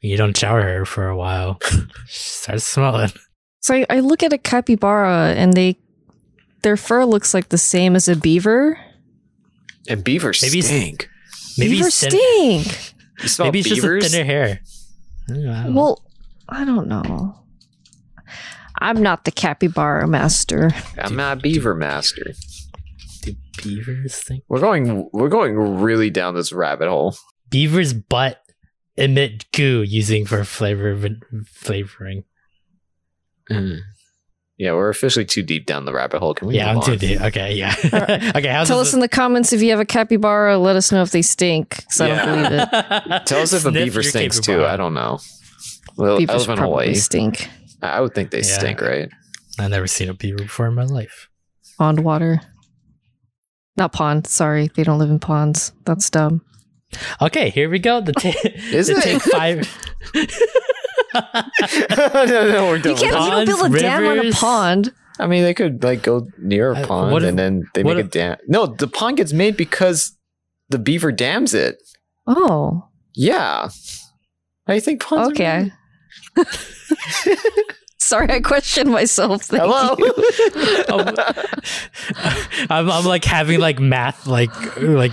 you don't shower her for a while, she starts smelling. So I look at a capybara and their fur looks like the same as a beaver. And beavers stink. Beavers stink. You smell maybe it's beavers? Just a thinner hair. I don't know. Well, I don't know. I'm not the capybara master. I'm not a beaver master. Do beavers stink? We're going really down this rabbit hole. Beaver's butt emit goo using for flavoring. Mm. Yeah, we're officially too deep down the rabbit hole. Can we? Yeah, I'm too deep. Okay, yeah. Right. Okay. Tell us in the comments if you have a capybara. Let us know if they stink, because I don't believe it. Tell us if a beaver stinks capybara. Too. I don't know. Well, beavers probably stink. I would think they stink, right? I've never seen a beaver before in my life. Pond water, not pond. Sorry, they don't live in ponds. That's dumb. Okay, here we go. Take five. No, we're done. You don't build a dam on a pond. I mean, they could go near a pond and then they make a dam. No, the pond gets made because the beaver dams it. Oh. Yeah. How do you think ponds are made? Sorry, I questioned myself. Hello. I'm having math, like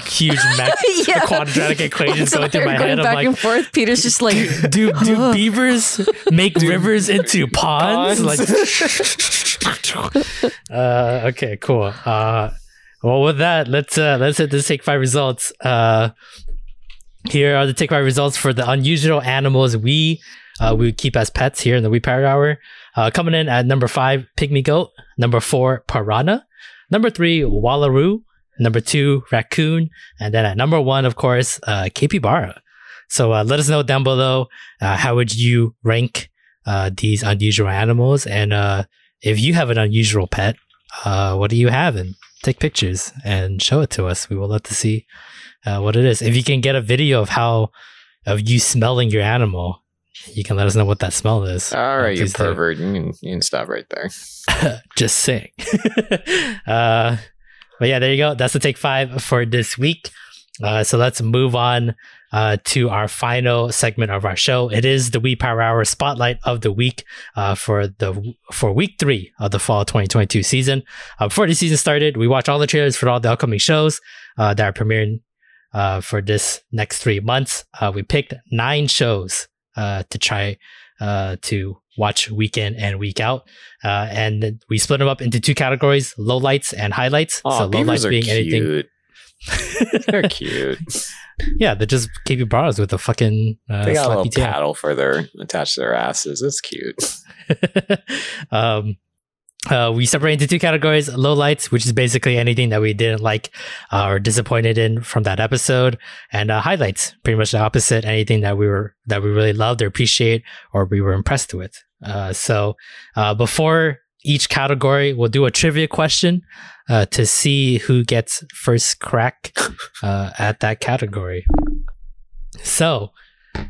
huge math, quadratic equations going through my head. I'm back and forth. Peter's just like, do beavers make rivers into ponds? Okay, cool. Well, with that, let's hit the Take 5 results. Here are the Take 5 results for the unusual animals we keep as pets here in the Wee Pirate Hour. Coming in at number 5, Pygmy Goat. Number 4, Piranha. Number 3, Wallaroo. Number 2, Raccoon. And then at number 1, of course, Capybara. So let us know down below, how would you rank these unusual animals? And if you have an unusual pet, what do you have? And take pictures and show it to us. We would love to see what it is. If you can get a video of you smelling your animal, you can let us know what that smell is. All right, you pervert. You can stop right there. Just saying. But yeah, there you go. That's the Take 5 for this week. So let's move on to our final segment of our show. It is the Wii Power Hour Spotlight of the Week for Week 3 of the Fall 2022 season. Before the season started, we watched all the trailers for all the upcoming shows that are premiering for this next 3 months. We picked 9 shows to try to watch week in and week out. And we split them up into 2 categories, lowlights and highlights. Oh, so lowlights being cute. Anything. They're cute. Yeah, they're just capybaras with a fucking they got a little paddle attached to their asses. It's cute. We separate into 2 categories, lowlights, which is basically anything that we didn't like or disappointed in from that episode, and highlights, pretty much the opposite, anything that we really loved or appreciate or we were impressed with. So before each category, we'll do a trivia question to see who gets first crack at that category. So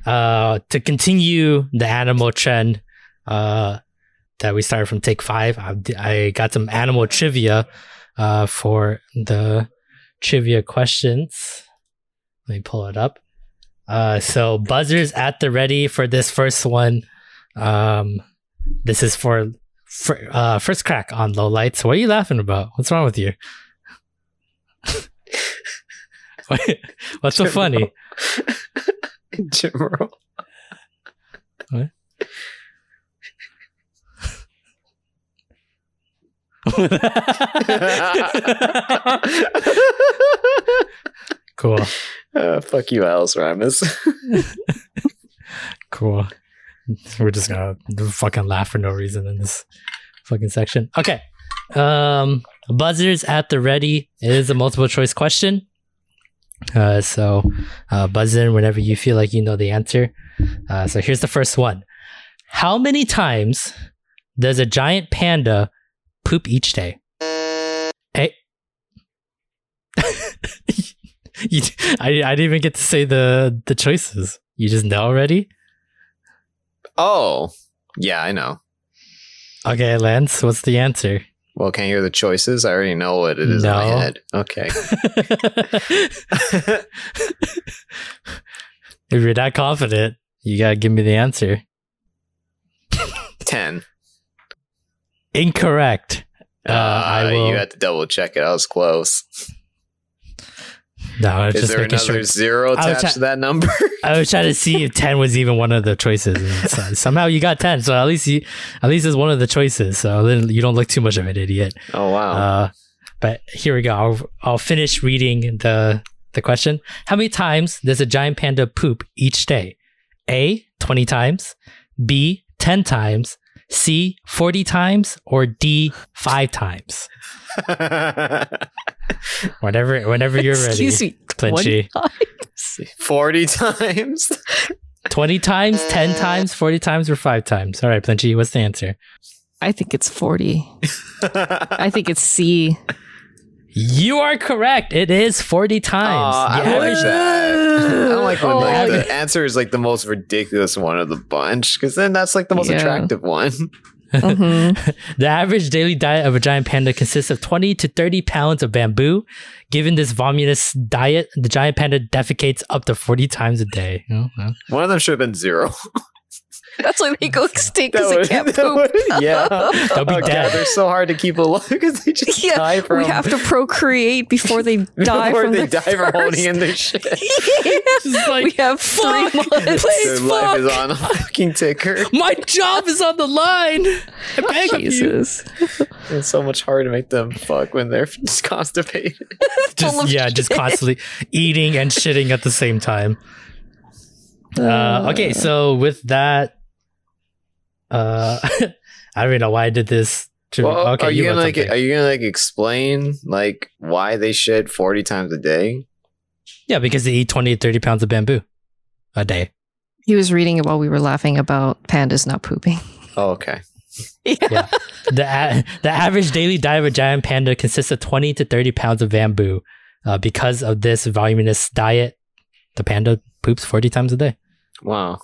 to continue the animal trend that we started from Take 5. I got some animal trivia for the trivia questions. Let me pull it up. So buzzers at the ready for this first one. This is for first crack on lowlights. What are you laughing about? What's wrong with you? What's so funny? General. What? Cool. Fuck you, Alice Ramos. Cool. We're just gonna fucking laugh for no reason in this fucking section. Okay. Buzzers at the ready. It is a multiple choice question. So buzz in whenever you feel like you know the answer. So here's the first one. How many times does a giant panda poop each day? Hey. I didn't even get to say the choices. You just know already? Oh, yeah, I know. Okay, Lance, what's the answer? Well, can you hear the choices? I already know what it is in my head. Okay. If you're that confident, you gotta give me the answer. 10. Incorrect. I will... You had to double check it. I was close. No, I was is just there another sure. zero attached to that number? I was trying to see if 10 was even one of the choices. And so, somehow you got 10, so at least it's one of the choices. So then you don't look too much of an idiot. Oh wow! But here we go. I'll finish reading the question. How many times does a giant panda poop each day? A. 20 times. B. 10 times. C. 40 times. Or D. 5 times. Whenever you're Excuse ready, Clinchy. 40 times, 20 times, 10 times, 40 times, or 5 times. All right, Clinchy, what's the answer? I think it's 40. I think it's C. You are correct. It is 40 times. I like that. I don't like when the answer is like the most ridiculous one of the bunch, because then that's like the most attractive one. Mm-hmm. The average daily diet of a giant panda consists of 20 to 30 pounds of bamboo. Given this voluminous diet, the giant panda defecates up to 40 times a day. Mm-hmm. One of them should have been 0. That's why they go extinct because they can't poop. Yeah. They'll be dead. They're so hard to keep alive because they just die from... We have to procreate before they die before from they die from holding in their shit. Yeah. Like, we have 3 months. Their life is on a fucking ticker. My job is on the line. I beg of you. It's so much harder to make them fuck when they're just constipated. Just constantly eating and shitting at the same time. Okay, so with that... I don't even know why I did this. Well, okay, are you gonna explain like why they shit 40 times a day? Yeah, because they eat 20 to 30 pounds of bamboo a day. He was reading it while we were laughing about pandas not pooping. Oh, okay. Yeah. The average daily diet of a giant panda consists of 20 to 30 pounds of bamboo. Because of this voluminous diet, the panda poops 40 times a day. Wow.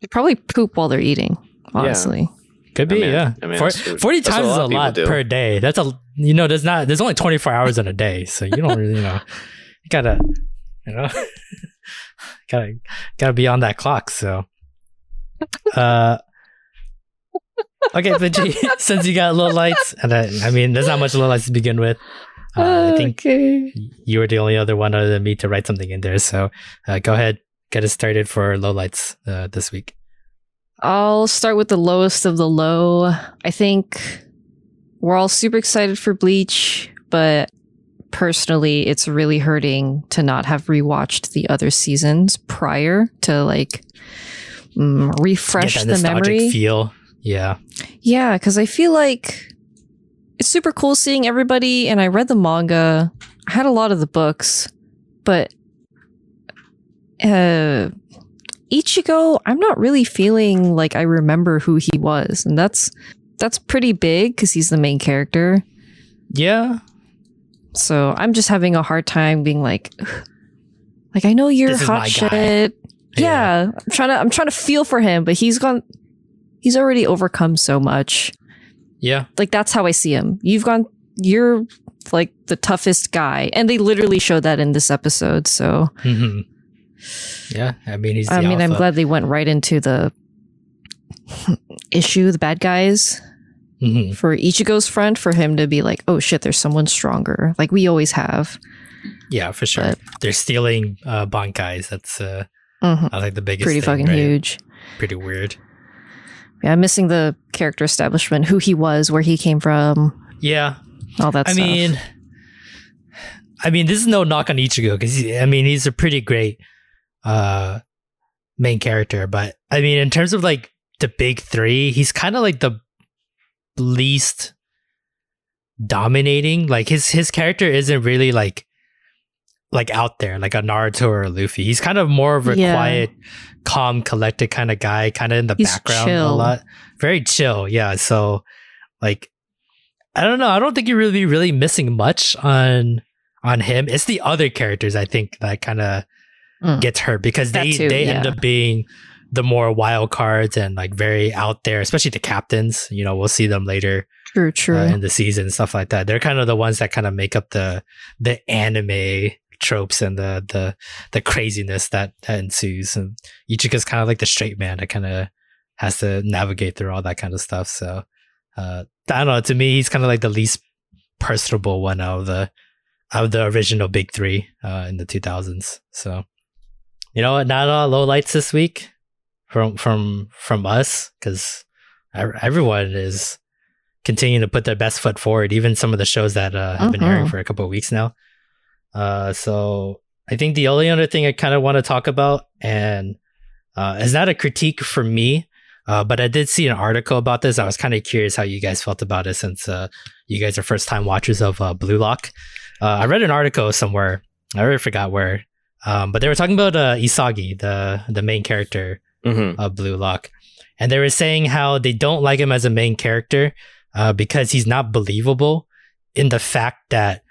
They probably poop while they're eating. Honestly, could be. I mean, 40 times is a lot per day. That's a there's only 24 hours in a day, so you don't really you gotta gotta be on that clock. So, okay, Benji, since you got low lights, and I mean, there's not much low lights to begin with. I think you were the only other one other than me to write something in there. So, go ahead, get us started for low lights this week. I'll start with the lowest of the low. I think we're all super excited for Bleach, but personally, it's really hurting to not have rewatched the other seasons prior to like refresh the memory. Feel. Yeah. Yeah, because I feel like it's super cool seeing everybody, and I read the manga. I had a lot of the books, but... Ichigo, I'm not really feeling like I remember who he was, and that's pretty big because he's the main character. Yeah. So I'm just having a hard time being like I know you're hot shit. Yeah. I'm trying to feel for him, but he's already overcome so much. Yeah. Like that's how I see him. You're like the toughest guy, and they literally showed that in this episode. So. Mm-hmm. Yeah, I mean, I'm glad they went right into the issue, the bad guys, for Ichigo's front, for him to be like, oh shit, there's someone stronger, like we always have. Yeah, for sure. But they're stealing bankais. That's I think the biggest pretty thing, fucking right? Huge. Pretty weird. Yeah, I'm missing the character establishment, who he was, where he came from. Yeah. All that stuff. I mean... I mean, this is no knock on Ichigo, because I mean, he's a pretty great main character, but I mean, in terms of like the big three, he's kind of like the least dominating. Like his character isn't really like out there, like a Naruto or a Luffy. He's kind of more of a quiet, calm, collected kind of guy, kind of in the background chill. A lot. Very chill, yeah. So like, I don't know. I don't think you're really missing much on him. It's the other characters, I think, that kind of gets hurt, because they end up being the more wild cards and like very out there, especially the captains. You know, we'll see them later. True. In the season, stuff like that. They're kind of the ones that kind of make up the anime tropes and the craziness that ensues. And Ichigo's kind of like the straight man that kind of has to navigate through all that kind of stuff. So I don't know. To me, he's kind of like the least personable one out of the original big three in the 2000s. So, you know what? Not all low lights this week from us, because everyone is continuing to put their best foot forward. Even some of the shows that have been airing for a couple of weeks now. So I think the only other thing I kind of want to talk about, and it's not a critique for me, but I did see an article about this. I was kind of curious how you guys felt about it, since you guys are first-time watchers of Blue Lock. I read an article somewhere. I already forgot where. But they were talking about Isagi, the main character of Blue Lock. And they were saying how they don't like him as a main character because he's not believable, in the fact that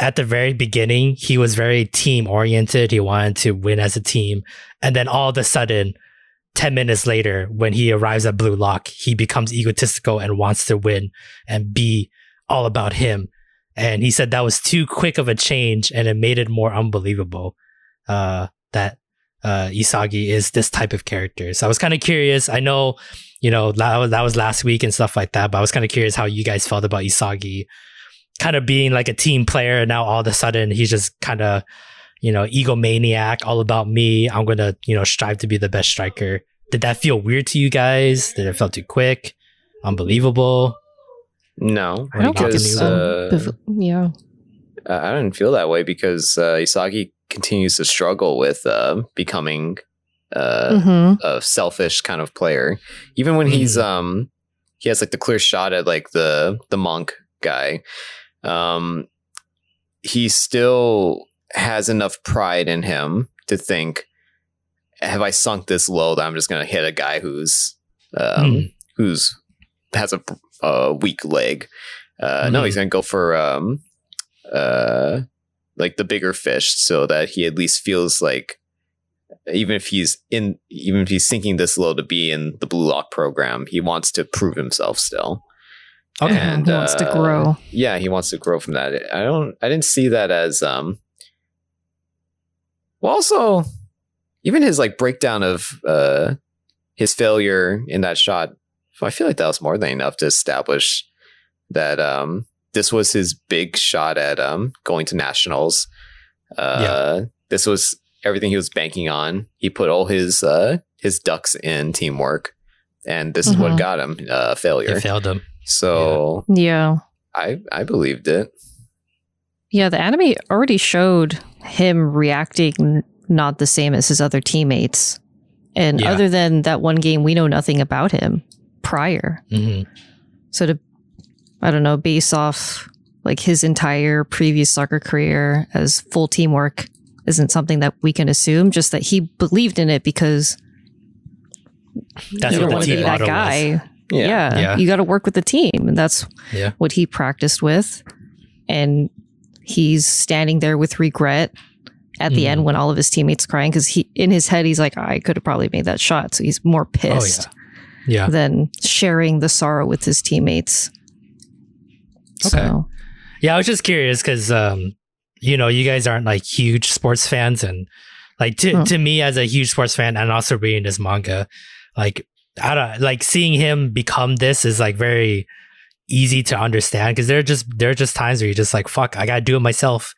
at the very beginning, he was very team-oriented. He wanted to win as a team. And then all of a sudden, 10 minutes later, when he arrives at Blue Lock, he becomes egotistical and wants to win and be all about him. And he said that was too quick of a change, and it made it more unbelievable that Isagi is this type of character. So I was kind of curious. I know, you know, that was last week and stuff like that, but I was kind of curious how you guys felt about Isagi kind of being like a team player, and now all of a sudden he's just kind of, you know, egomaniac, all about me. I'm going to, you know, strive to be the best striker. Did that feel weird to you guys? Did it feel too quick? Unbelievable? No. I don't because, I didn't feel that way, because Isagi continues to struggle with becoming a selfish kind of player. Even when he's, he has like the clear shot at like the monk guy. He still has enough pride in him to think, have I sunk this low that I'm just going to hit a guy who's has a weak leg? No, he's going to go for like the bigger fish, so that he at least feels like, even if he's sinking this low to be in the Blue Lock program, he wants to prove himself still. Okay. And he wants to grow. Yeah, he wants to grow from that. I didn't see that as well, also, even his like breakdown of his failure in that shot, I feel like that was more than enough to establish that this was his big shot at going to nationals. This was everything he was banking on. He put all his ducks in teamwork, and this is what got him failure. It failed him. So I believed it. Yeah, the anime already showed him reacting not the same as his other teammates. And other than that one game, we know nothing about him prior. So base off like his entire previous soccer career as full teamwork isn't something that we can assume, just that he believed in it because that's you don't want to be that guy. You got to work with the team. And that's what he practiced with. And he's standing there with regret at the end when all of his teammates crying, because he, in his head, he's like, I could have probably made that shot. So he's more pissed than sharing the sorrow with his teammates. Okay. So. Yeah, I was just curious because, you know, you guys aren't like huge sports fans. And like to me, as a huge sports fan, and also reading this manga, like, I don't like seeing him become this is like very easy to understand, because there are just times where you're just like, fuck, I gotta do it myself.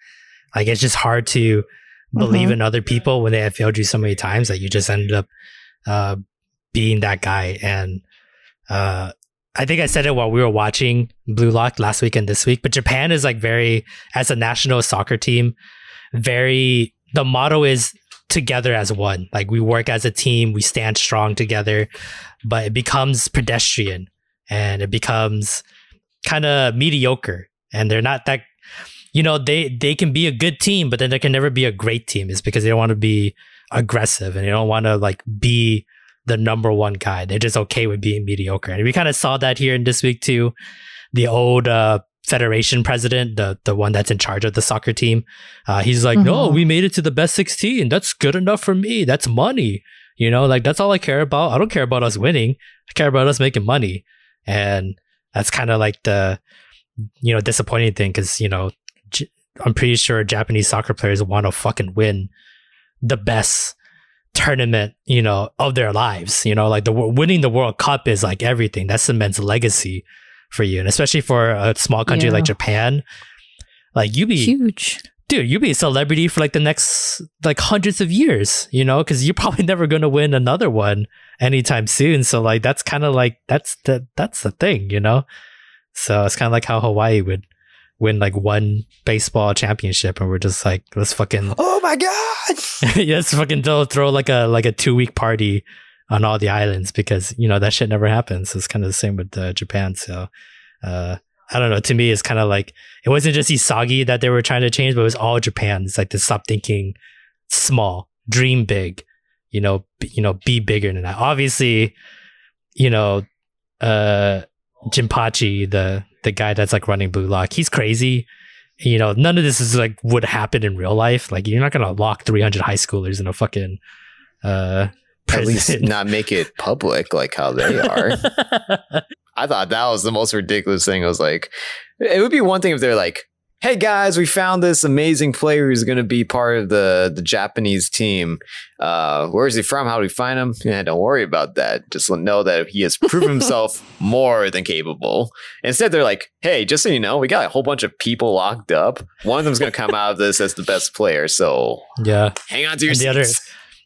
Like, it's just hard to believe in other people when they have failed you so many times that you just ended up being that guy. And I think I said it while we were watching Blue Lock last week and this week, but Japan is like very, as a national soccer team, very, the motto is together as one. Like we work as a team, we stand strong together, but it becomes pedestrian and it becomes kind of mediocre. And they're not that, you know, they can be a good team, but then they can never be a great team. It's because they don't want to be aggressive and they don't want to like be the number one guy. They're just okay with being mediocre. And we kind of saw that here in this week too. The old federation president, the one that's in charge of the soccer team, he's like, no, we made it to the best 16. That's good enough for me. That's money. You know, like that's all I care about. I don't care about us winning. I care about us making money. And that's kind of like the, you know, disappointing thing because, you know, I'm pretty sure Japanese soccer players want to fucking win the best tournament, you know, of their lives. You know, like the winning the World Cup is like everything. That cements legacy for you, and especially for a small country like Japan, like you be huge, dude. You be a celebrity for like the next like hundreds of years, you know, because you're probably never going to win another one anytime soon. So like that's kind of like that's the thing, you know. So it's kind of like how Hawaii would win like one baseball championship, and we're just like, let's fucking, oh my god, yes, fucking throw like a 2-week party on all the islands because you know that shit never happens. So it's kind of the same with Japan. So I don't know. To me, it's kind of like it wasn't just Isagi that they were trying to change, but it was all Japan. It's like to stop thinking small, dream big, you know, be bigger than that. Obviously, you know, Jinpachi, the guy that's like running Blue Lock, he's crazy. You know, none of this is like would happen in real life. Like you're not gonna lock 300 high schoolers in a fucking prison. At least not make it public like how they are. I thought that was the most ridiculous thing. I was like, it would be one thing if they're like, hey guys, we found this amazing player who's going to be part of the Japanese team. Where is he from? How do we find him? Yeah, don't worry about that. Just know that he has proven himself more than capable. Instead, they're like, hey, just so you know, we got a whole bunch of people locked up. One of them's going to come out of this as the best player. So yeah, hang on to your seats.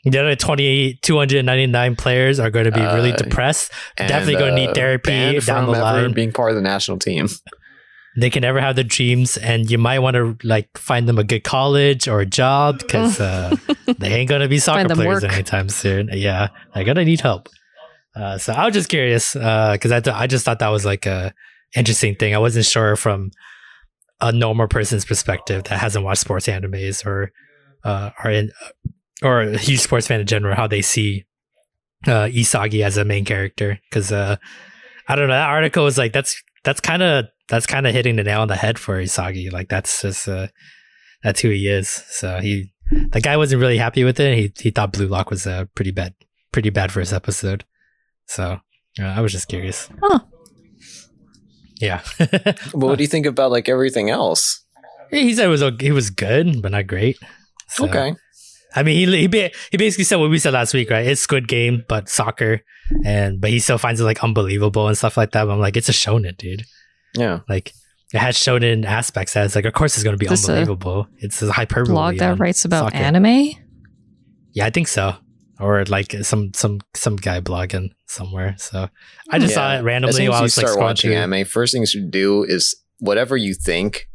The other 299 players are going to be really depressed. Definitely going to need therapy down the line. Being part of the national team. They can never have their dreams, and you might want to like find them a good college or a job because they ain't gonna be soccer players anytime soon. Yeah, they're gonna need help. So I was just curious because I just thought that was like a interesting thing. I wasn't sure from a normal person's perspective that hasn't watched sports animes or a huge sports fan in general how they see Isagi as a main character because I don't know, that article was like that's kind of hitting the nail on the head for Isagi. Like that's just that's who he is. So the guy wasn't really happy with it. He thought Blue Lock was a pretty bad first episode. So I was just curious. Huh. Yeah. Well, what do you think about like everything else? He said it was good, but not great. So, okay. I mean, he basically said what we said last week, right? It's Squid Game, but soccer, but he still finds it like unbelievable and stuff like that. But I'm like, it's a shonen, dude. Yeah, like it has shonen aspects. That it's like, of course, it's going to be unbelievable. It's a hyperbole. Blog that writes about soccer. Anime. Yeah, I think so, or like some guy blogging somewhere. So I just saw it randomly. As soon as you start watching anime, first thing you should do is whatever you think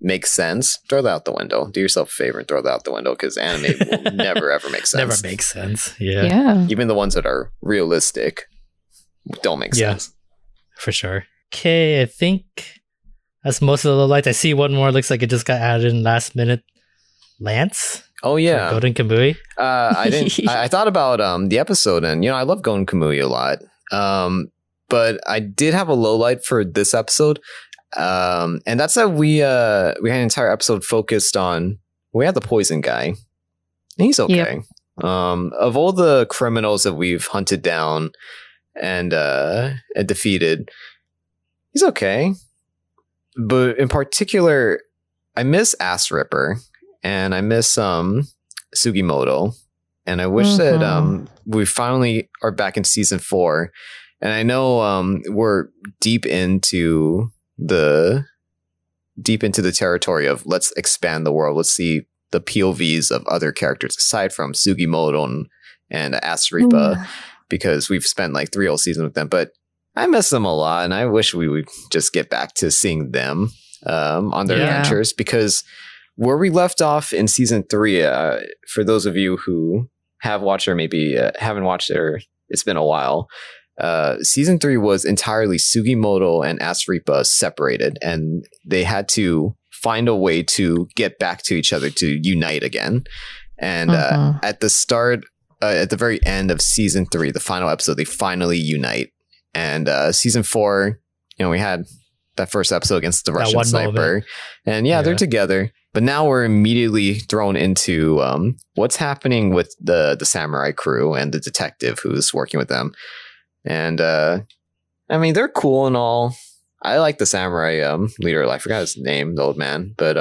makes sense, throw that out the window. Do yourself a favor and throw that out the window because anime will never ever make sense. Never makes sense. Yeah. Even the ones that are realistic don't make sense. For sure. Okay, I think that's most of the lights. I see one more. Looks like it just got added in last minute. Lance? Oh, yeah. Golden Kamui? I didn't. I thought about the episode, and, you know, I love Golden Kamui a lot. But I did have a low light for this episode. And that's that we had an entire episode focused on... We had the poison guy. And he's okay. Yep. Of all the criminals that we've hunted down and defeated... He's okay. But in particular, I miss Asirpa and I miss Sugimoto. And I wish that we finally are back in season 4. And I know we're deep into the territory of let's expand the world. Let's see the POVs of other characters aside from Sugimoto and Asirpa because we've spent like 3 whole seasons with them. But I miss them a lot, and I wish we would just get back to seeing them on their adventures, because where we left off in season 3, for those of you who have watched or maybe haven't watched it, or it's been a while, season 3 was entirely Sugimoto and Asirpa separated, and they had to find a way to get back to each other, to unite again. And at the start, at the very end of season 3, the final episode, they finally unite. And season 4, you know, we had that first episode against the Russian sniper. And they're together. But now we're immediately thrown into what's happening with the samurai crew and the detective who's working with them. And I mean, they're cool and all. I like the samurai leader. I forgot his name, the old man. But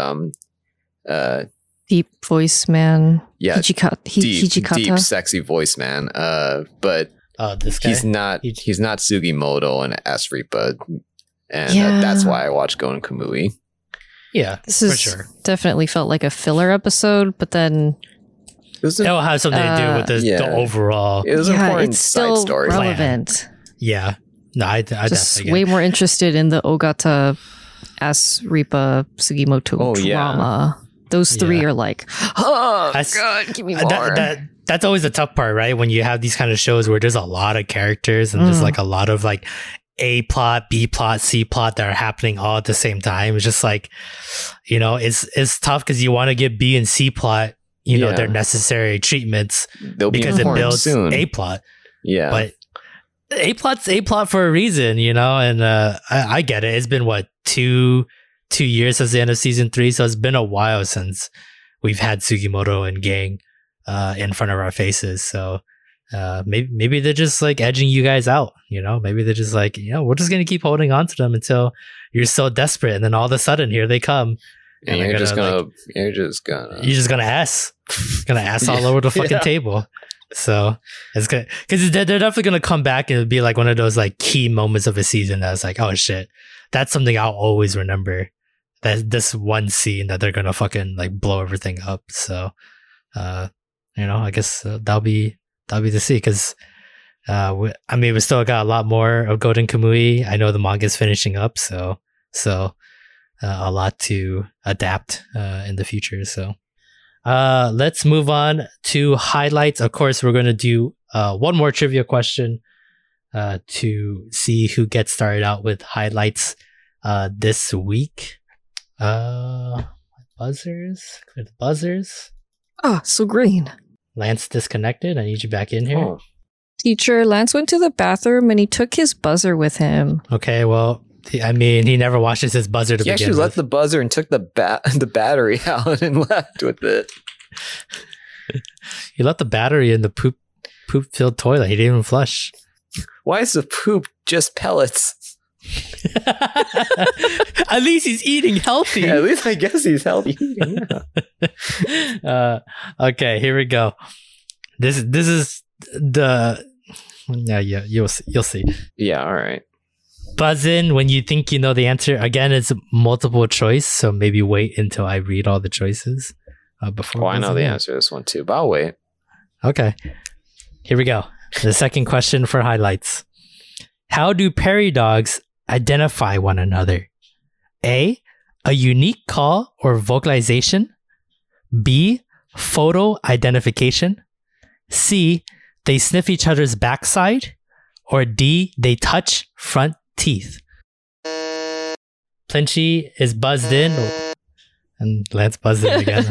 deep voice man. Yeah. Hijikata. Deep, sexy voice man. But this guy? He's not Sugimoto and Asirpa. And that's why I watch Golden Kamui. Yeah, this is definitely felt like a filler episode, but then it'll have something to do with the overall. It was an important side story. Relevant. Yeah. No, I just definitely way more interested in the Ogata, Asirpa, Sugimoto drama. Those three are like, oh, God, give me more. That's always the tough part, right? When you have these kind of shows where there's a lot of characters and there's like a lot of like A plot, B plot, C plot that are happening all at the same time. It's just like, you know, it's tough because you want to give B and C plot, you know, their necessary treatments. They'll because it builds soon. A plot. Yeah. But A plot's A plot for a reason, you know, and I get it. It's been what, two years since the end of season 3. So it's been a while since we've had Sugimoto and gang in front of our faces. So maybe they're just like edging you guys out, you know, maybe they're just like, you know, we're just going to keep holding on to them until you're so desperate. And then all of a sudden here they come. And you're just going to ass. Going to ass all over the fucking table. So it's good because they're definitely going to come back and it'll be like one of those like key moments of a season that's like, oh shit, that's something I'll always remember. That this one scene that they're going to fucking like blow everything up. So, you know, I guess that'll be to see because we still got a lot more of Golden Kamui. I know the manga is finishing up, so a lot to adapt in the future. So let's move on to highlights. Of course, we're going to do one more trivia question to see who gets started out with highlights this week. Buzzers, clear the buzzers. Ah, so green. Lance disconnected. I need you back in here. Oh. Teacher, Lance went to the bathroom and he took his buzzer with him. Okay, well, he never washes his buzzer to begin with. He actually left the buzzer and took the battery out and left with it. He left the battery in the poop-filled toilet. He didn't even flush. Why is the poop just pellets? At least he's eating healthy. Yeah, at least I guess he's healthy eating. Yeah. Okay, here we go. This is the you'll see. Yeah, all right. Buzz in when you think you know the answer. Again, it's multiple choice, so maybe wait until I read all the choices before. Oh, I know the answer to this one too, but I'll wait. Okay, here we go. The second question for highlights. How do prairie dogs identify one another? A, a unique call or vocalization. B, photo identification. C, they sniff each other's backside. Or D, they touch front teeth. Plinchi is buzzed in. And Lance buzzed in again.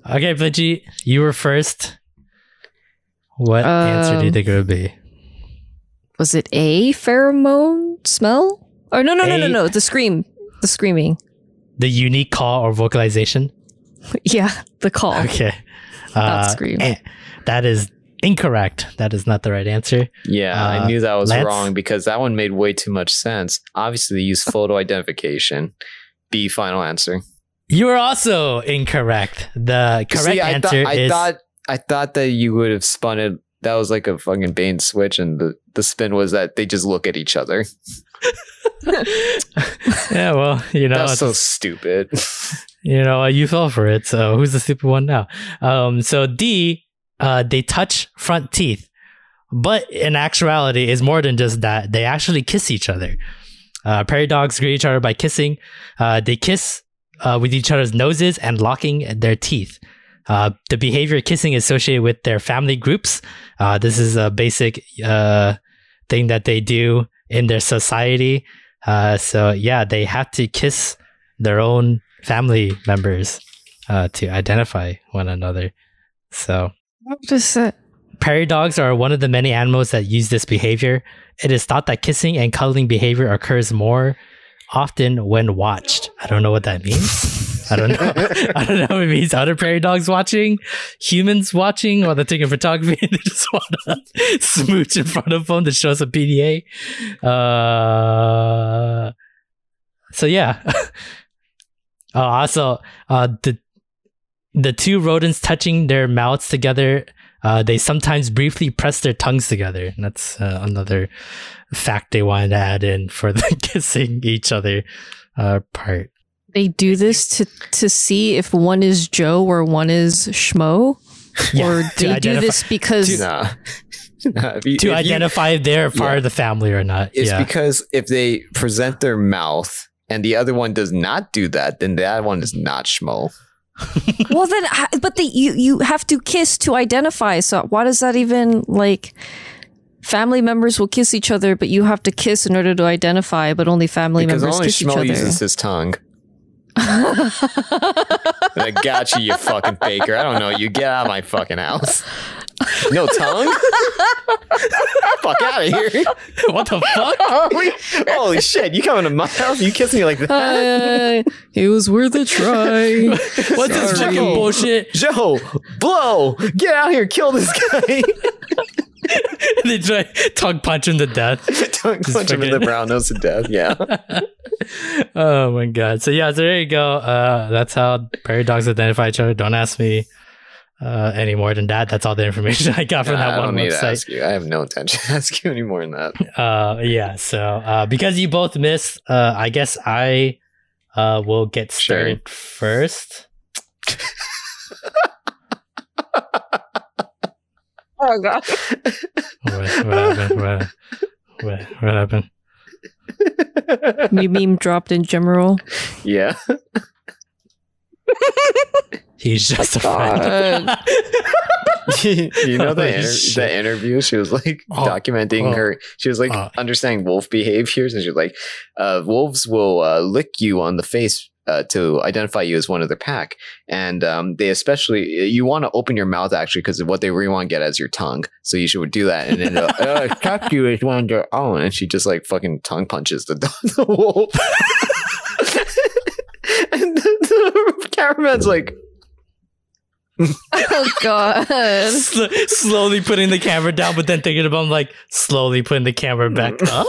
Okay, Plinchi, you were first. What answer do you think it would be? Was it A, pheromone smell? Or no. The screaming. The unique call or vocalization? Yeah, the call. Okay. Not scream. That is incorrect. That is not the right answer. Yeah, I knew that was wrong because that one made way too much sense. Obviously, they use photo identification. B, final answer. You are also incorrect. The correct answer is... I thought that you would have spun it. That was like a fucking Bane switch, and the spin was that they just look at each other. Yeah, well, you know. That's so stupid. You know, you fell for it, so who's the stupid one now? So D, they touch front teeth. But in actuality, it's more than just that. They actually kiss each other. Prairie dogs greet each other by kissing. They kiss with each other's noses and locking their teeth. The behavior of kissing is associated with their family groups. This is a basic thing that they do in their society. So yeah, they have to kiss their own family members to identify one another. So just prairie dogs are one of the many animals that use this behavior. It is thought that kissing and cuddling behavior occurs more often when watched. I don't know what that means. I don't know. I don't know if it means other prairie dogs watching, humans watching, or they're taking photography and they just want to smooch in front of them to show us a PDA. So yeah. Also, the two rodents touching their mouths together. They sometimes briefly press their tongues together. And that's another fact they wanted to add in for the kissing each other part. They do this to see if one is Joe or one is Schmo? Yeah, or they do this because... To identify if they're part of the family or not. It's because if they present their mouth and the other one does not do that, then the other one is not Schmo. Well then, but you have to kiss to identify. So why does that even, like, family members will kiss each other, but you have to kiss in order to identify? But only family members kiss each other. Because only Schmo uses his tongue. I got you, you fucking baker. I don't know. You get out of my fucking house. No tongue? Fuck out of here. What the fuck? Holy shit, you coming to my house? You kiss me like that? It was worth a try. What's this fucking bullshit? Joe, blow! Get out here, kill this guy. They try tongue punch him to death. Tongue punch him in the brown nose to death, yeah. Oh my god. So yeah, so there you go. That's how prairie dogs identify each other. Don't ask me any more than that. That's all the information I got from that one website. I don't need to ask you. I have no intention to ask you any more than that. So because you both missed, I guess I will get started first. Oh god! What happened? New meme dropped in general. Yeah. He's just a friend. You know the interview? She was like documenting her. She was like understanding wolf behaviors, and she was like, wolves will lick you on the face to identify you as one of the pack. And they especially, you want to open your mouth actually because of what they really want to get as your tongue. So you should do that. And then they'll attack you as one of their own. And she just like fucking tongue punches the wolf. And the cameraman's like, oh god! Slowly putting the camera down, but then thinking about, I'm like, slowly putting the camera back up.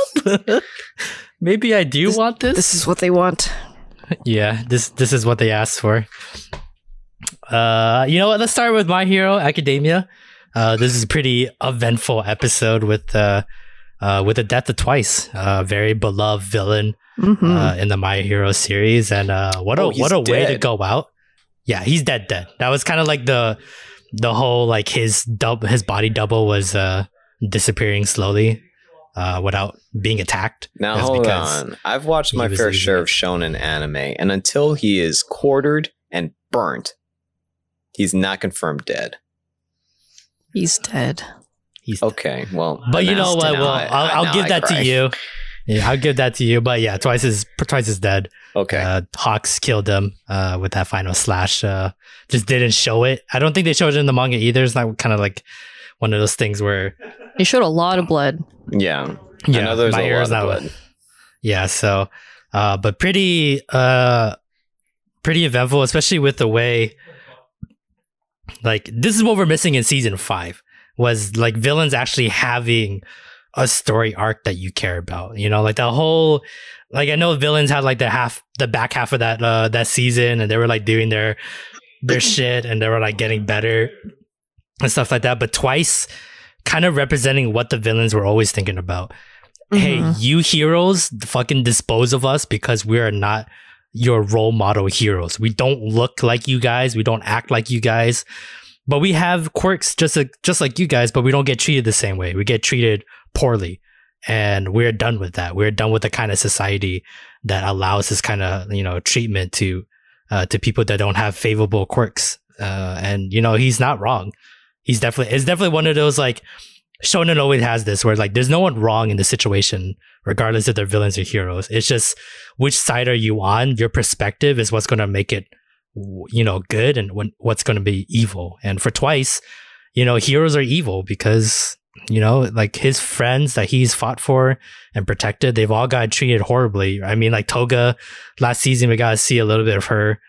Maybe I do want this. This is what they want. Yeah, this is what they asked for. You know what? Let's start with My Hero Academia. This is a pretty eventful episode with the death of Twice, a very beloved villain in the My Hero series, and what a way to go out. Yeah, he's dead. That was kind of like the whole like his body double was disappearing slowly without being attacked. Now hold on, I've watched my fair share of shonen anime, and until he is quartered and burnt, he's not confirmed dead. He's dead. He's okay. Well, but you know what? Well, I'll give that to you. Yeah, I'll give that to you. But yeah, Twice is dead. Okay. Hawks killed him with that final slash. Just didn't show it. I don't think they showed it in the manga either. It's not kind of like one of those things where they showed a lot of blood. Yeah. I know there's a lot of blood. Yeah. So, but pretty eventful, especially with the way. Like this is what we're missing in season 5 was like villains actually having a story arc that you care about, you know, like the whole, like I know villains had like the back half of that season, and they were like doing their shit, and they were like getting better and stuff like that. But Twice kind of representing what the villains were always thinking about. Hey, you heroes fucking dispose of us because we are not your role model heroes. We don't look like you guys. We don't act like you guys. But we have quirks just like you guys, but we don't get treated the same way. We get treated poorly. And we're done with that. We're done with the kind of society that allows this kind of, you know, treatment to people that don't have favorable quirks. And, you know, he's not wrong. It's definitely one of those, like, Shonen always has this where, like, there's no one wrong in the situation, regardless if they're villains or heroes. It's just which side are you on? Your perspective is what's going to make it, you know, good and what's going to be evil. And for Twice, you know, heroes are evil because, you know, like, his friends that he's fought for and protected, they've all got treated horribly. I mean, like, Toga, last season, we got to see a little bit of her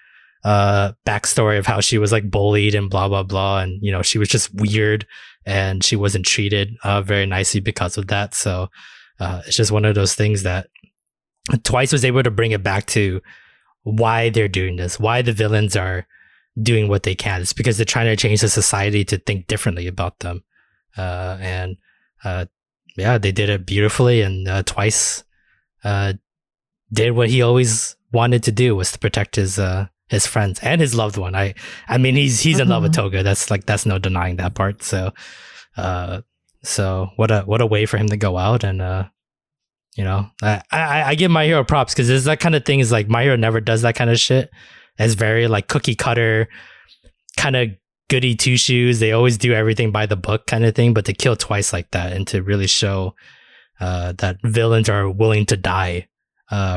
backstory of how she was, like, bullied and blah, blah, blah. And, you know, she was just weird and she wasn't treated very nicely because of that. So it's just one of those things that Twice was able to bring it back to why they're doing this, why the villains are doing what they can. It's because they're trying to change the society to think differently about them. Yeah, they did it beautifully, and Twice did what he always wanted to do, was to protect his friends and his loved one. I mean, he's in love with Toga. That's no denying that part. So what a way for him to go out. And you know, I give My Hero props, because it's that kind of thing, is like, My Hero never does that kind of shit. It's very, like, cookie cutter kind of goody two shoes. They always do everything by the book kind of thing, but to kill Twice like that and to really show that villains are willing to die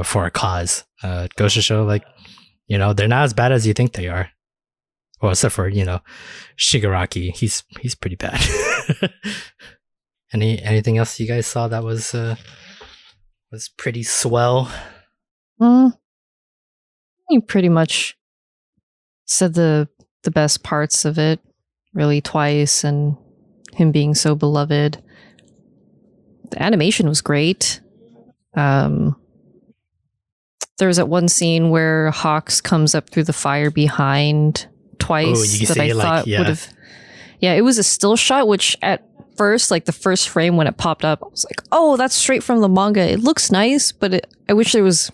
for a cause, it goes to show, like, you know, they're not as bad as you think they are. Well, except for, you know, Shigaraki, he's pretty bad. Anything else you guys saw that was pretty swell? You pretty much said the best parts of it, really. Twice and him being so beloved. The animation was great. There's that one scene where Hawks comes up through the fire behind Twice. It was a still shot, which at first, like, the first frame when it popped up, I was like, oh, that's straight from the manga. It looks nice, but I wish there was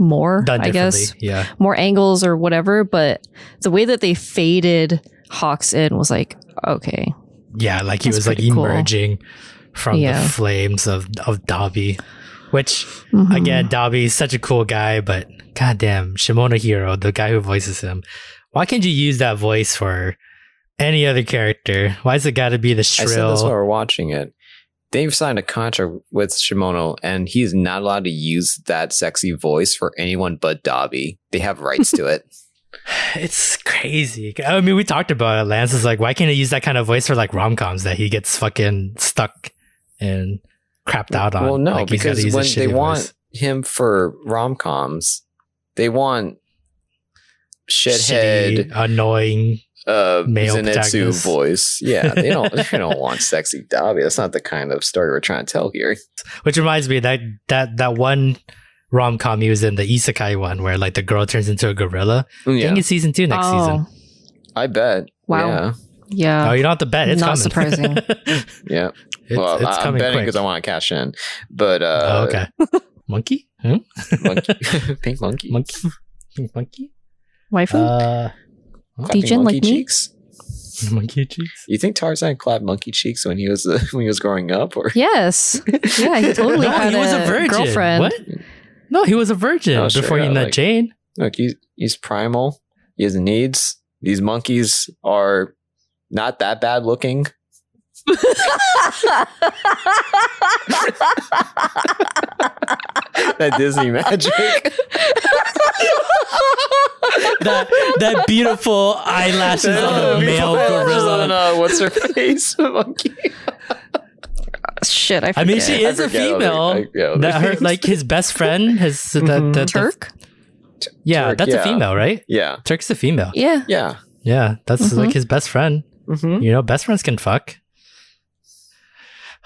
more, I guess, more angles or whatever. But the way that they faded Hawks in was like, okay, yeah, like he was, like, emerging from the flames of Dabi, which again, Dabi is such a cool guy, but goddamn, Shimonohiro, the guy who voices him, why can't you use that voice for any other character? Why does it got to be the shrill? I said this while we're watching it. They've signed a contract with Shimono, and he's not allowed to use that sexy voice for anyone but Dabi. They have rights to it. It's crazy. I mean, we talked about it. Lance is like, why can't he use that kind of voice for, like, rom-coms that he gets fucking stuck and crapped out on? Well, no, like, because when they want him for rom-coms, they want shithead, annoying male Zenitsu voice. Yeah, they don't they don't want sexy Dabi. That's not the kind of story we're trying to tell here. Which reminds me that one rom-com he was in, the isekai one, where, like, the girl turns into a gorilla. I think it's season 2 next season. I bet. Wow. Yeah. Oh, you don't have to bet. It's not coming. Surprising. Yeah. Well, it's I'm betting because I want to cash in. But okay. Monkey? Hmm? Monkey. Pink monkey. Monkey. Pink monkey. Waifu? DJ like cheeks? Me? Monkey cheeks. You think Tarzan clapped monkey cheeks when he was growing up? Or yes, yeah, he totally had a virgin. Girlfriend. What? No, he was a virgin before he met Jane. Look, he's primal. He has needs. These monkeys are not that bad looking. That Disney magic. that beautiful eyelashes on a male gorilla. What's her face? Monkey. Shit, I forget. I mean, she is a female. That her, like, his best friend, his Turk. That's a female, right? Yeah, Turk's a female. Yeah. That's like his best friend. You know, best friends can fuck.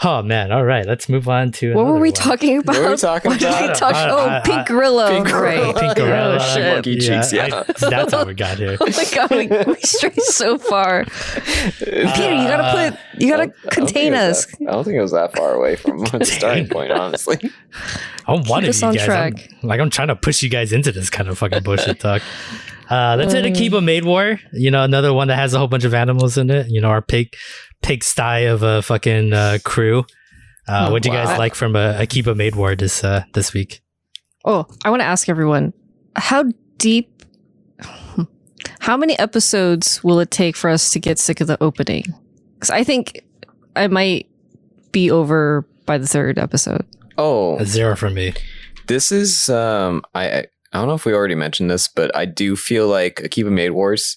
Oh man! All right, let's move on to what were we talking about? Pink gorilla, right? Pink gorilla, monkey cheeks. Yeah, that's all we got here. Oh my god, we strayed so far. Peter, you gotta contain us. I don't think it was that far away from the starting point, honestly. I'm one of you guys. I'm trying to push you guys into this kind of fucking bullshit talk. That's it. Akiba Maid War. You know, another one that has a whole bunch of animals in it. You know, our pig sty of a fucking crew. What do you guys like from Akiba Maid War this week? Oh, I want to ask everyone, how deep, how many episodes will it take for us to get sick of the opening? Because I think I might be over by the third episode. Oh, a zero from me. This is I don't know if we already mentioned this, but I do feel like Akiba Maid War's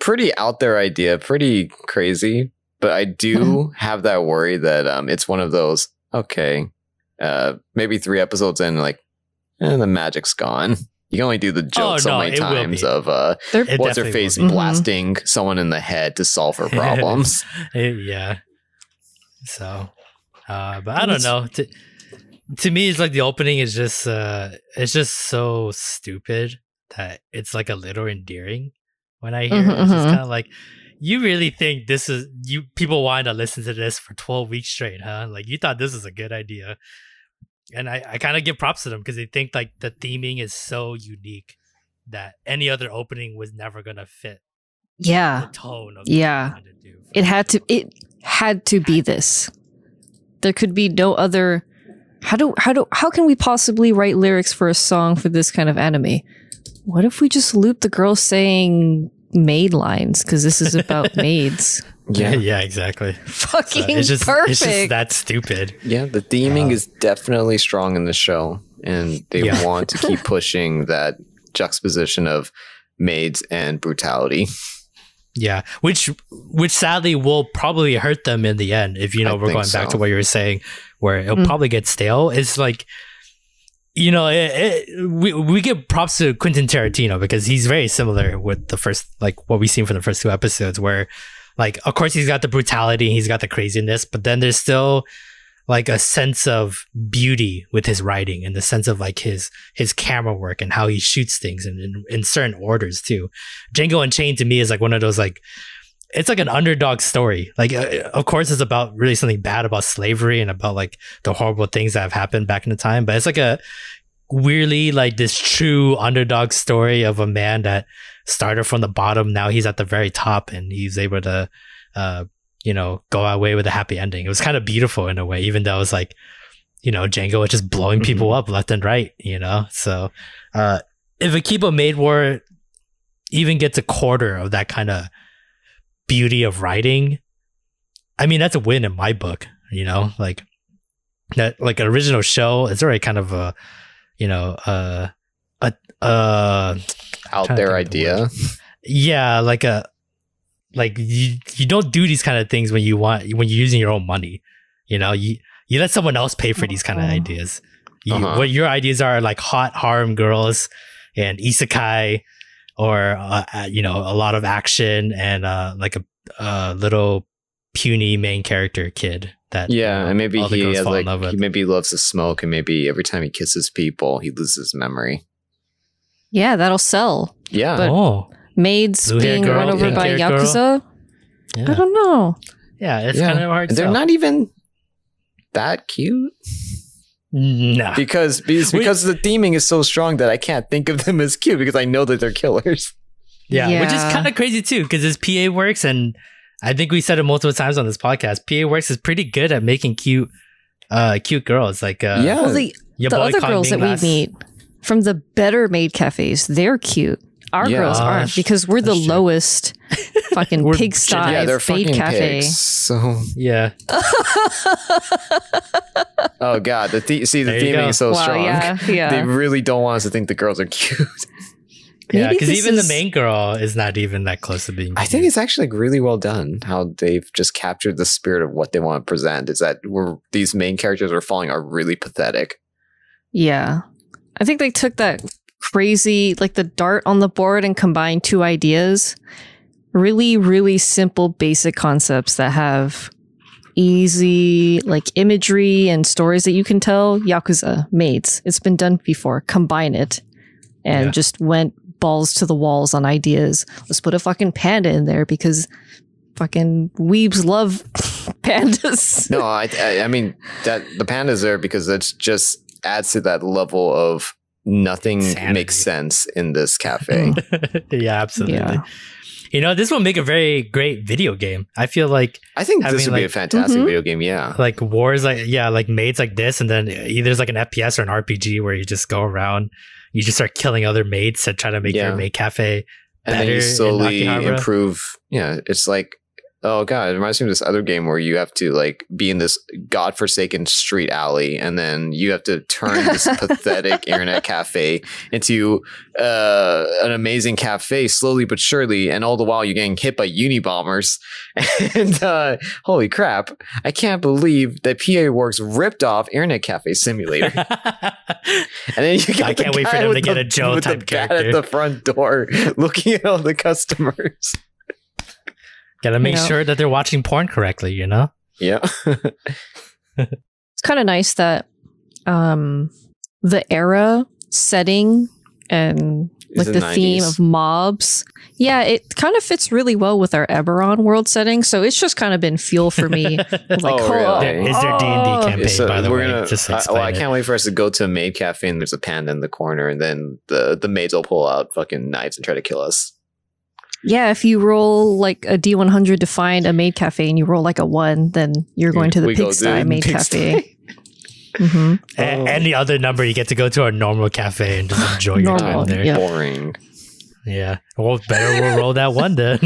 pretty out there idea, pretty crazy. But I do have that worry that it's one of those. Okay, maybe three episodes in, like, the magic's gone. You can only do the joke so many times of what's her face blasting someone in the head to solve her problems. Yeah. So, but I don't know. To me, it's like the opening is just it's just so stupid that it's like a little endearing when I hear it. It's just kind of like, you really think this is you? People wanted to listen to this for 12 weeks straight, huh? Like, you thought this was a good idea. And I kind of give props to them because they think like the theming is so unique that any other opening was never gonna fit. Yeah, the tone of what they wanted to do. It had to be this. There could be no other. How can we possibly write lyrics for a song for this kind of anime? What if we just loop the girl saying maid lines, because this is about maids? Yeah, exactly. Fucking so it's just perfect. It's just that stupid. Yeah, the theming is definitely strong in the show, and they want to keep pushing that juxtaposition of maids and brutality. Yeah, which sadly will probably hurt them in the end. If we're going back to what you were saying, where it'll probably get stale. It's like, you know, we give props to Quentin Tarantino because he's very similar with the first, like what we've seen from the first two episodes, where, like, of course he's got the brutality, he's got the craziness, but then there's still like a sense of beauty with his writing and the sense of like his camera work and how he shoots things and in certain orders too. Django Unchained to me is like one of those, like, it's like an underdog story. Like, of course, it's about really something bad about slavery and about like the horrible things that have happened back in the time. But it's like a weirdly like this true underdog story of a man that started from the bottom. Now he's at the very top and he's able to, go away with a happy ending. It was kind of beautiful in a way, even though it was like, Django was just blowing people up left and right, So if Akiba Maid War even gets a quarter of that kind of beauty of writing, I mean, that's a win in my book, like that, like an original show, it's already kind of a out there idea. You don't do these kind of things when you're using your own money. You let someone else pay for these kind of ideas. What your ideas are, like hot harem girls and isekai, or a lot of action and like a little puny main character kid that and maybe he has, like, he maybe loves to smoke and maybe every time he kisses people he loses memory. Yeah, that'll sell. Yeah, but maids being run over by yakuza. Yeah. I don't know. Yeah, it's kind of hard. They're not even that cute. No, because the theming is so strong that I can't think of them as cute because I know that they're killers. Yeah. Which is kind of crazy too, because it's P.A. Works, and I think we said it multiple times on this podcast. P.A. Works is pretty good at making cute girls. Like well, the other girls that we meet from the better maid cafes, they're cute. Our girls aren't, because we're the lowest fucking pigsty maid cafe. Pigs, so yeah. Oh god, the theming is so strong. Yeah. They really don't want us to think the girls are cute. Yeah, because even the main girl is not even that close to being cute. I think it's actually like really well done how they've just captured the spirit of what they want to present. Is that these main characters are falling are really pathetic. Yeah, I think they took that crazy, like the dart on the board, and combined two ideas. Really, really simple, basic concepts that have easy, like, imagery and stories that you can tell. Yakuza, maids, it's been done before. Combine it and just went balls to the walls on ideas. Let's put a fucking panda in there because fucking weebs love pandas. No, I mean that the pandas are because it's just adds to that level of nothing makes sense in this cafe. Yeah, absolutely. Yeah. You know, this will make a very great video game. I feel like... I think this would be a fantastic video game, yeah. Like wars, like like maids like this, and then either it's like an FPS or an RPG where you just go around, you just start killing other maids to try to make your maid cafe better. And then you slowly improve. Yeah, it's like, oh God, it reminds me of this other game where you have to like be in this godforsaken street alley, and then you have to turn this pathetic internet cafe into an amazing cafe, slowly but surely, and all the while you're getting hit by Unibombers. And holy crap, I can't believe that P.A. Works ripped off Internet Cafe Simulator. And then you got I can't wait for them to get a Joe type character at the front door looking at all the customers. Gotta make sure that they're watching porn correctly, you know? Yeah. It's kind of nice that the era setting and like the theme of mobs. Yeah, it kind of fits really well with our Eberron world setting. So it's just kind of been fuel for me. Is there D&D campaign, by the way? I can't wait for us to go to a maid cafe and there's a panda in the corner, and then the maids will pull out fucking knives and try to kill us. Yeah, if you roll like a D100 to find a maid cafe and you roll like a 1, then you're going to the pigsty maid cafe. Any other number, you get to go to a normal cafe and just enjoy your time there. Yeah. Boring. Yeah. Well, better we'll roll that 1 then.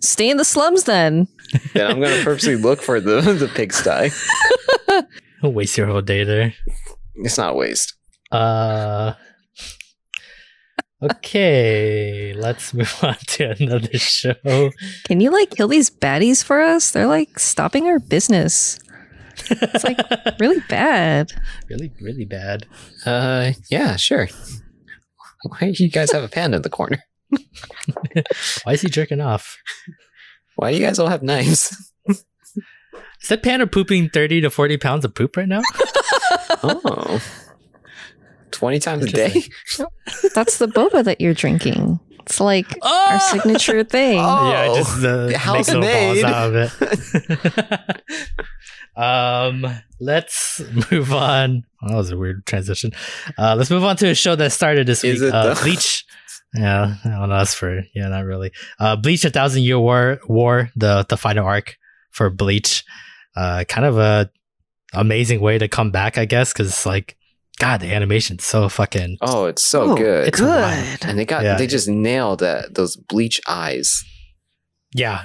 Stay in the slums then. Yeah, I'm going to purposely look for the pigsty. Don't waste your whole day there. It's not a waste. Okay, let's move on to another show. Can you like kill these baddies for us? They're like stopping our business. It's like really bad. Really, really bad. Yeah, sure. Why do you guys have a panda in the corner? Why is he jerking off? Why do you guys all have knives? Is that panda pooping 30 to 40 pounds of poop right now? Oh. 20 times a day? That's the boba that you're drinking. It's like our signature thing. Oh, yeah, just the house made. Out of it. Let's move on. Oh, that was a weird transition. Let's move on to a show that started this week. Bleach. Yeah, I don't know. That's for, yeah, not really. Bleach, A Thousand Year War, the final arc for Bleach. Kind of a amazing way to come back, I guess, because like, God, the animation's so fucking... Oh, it's so good. It's good. Wild. And they got they just nailed those bleach eyes. Yeah.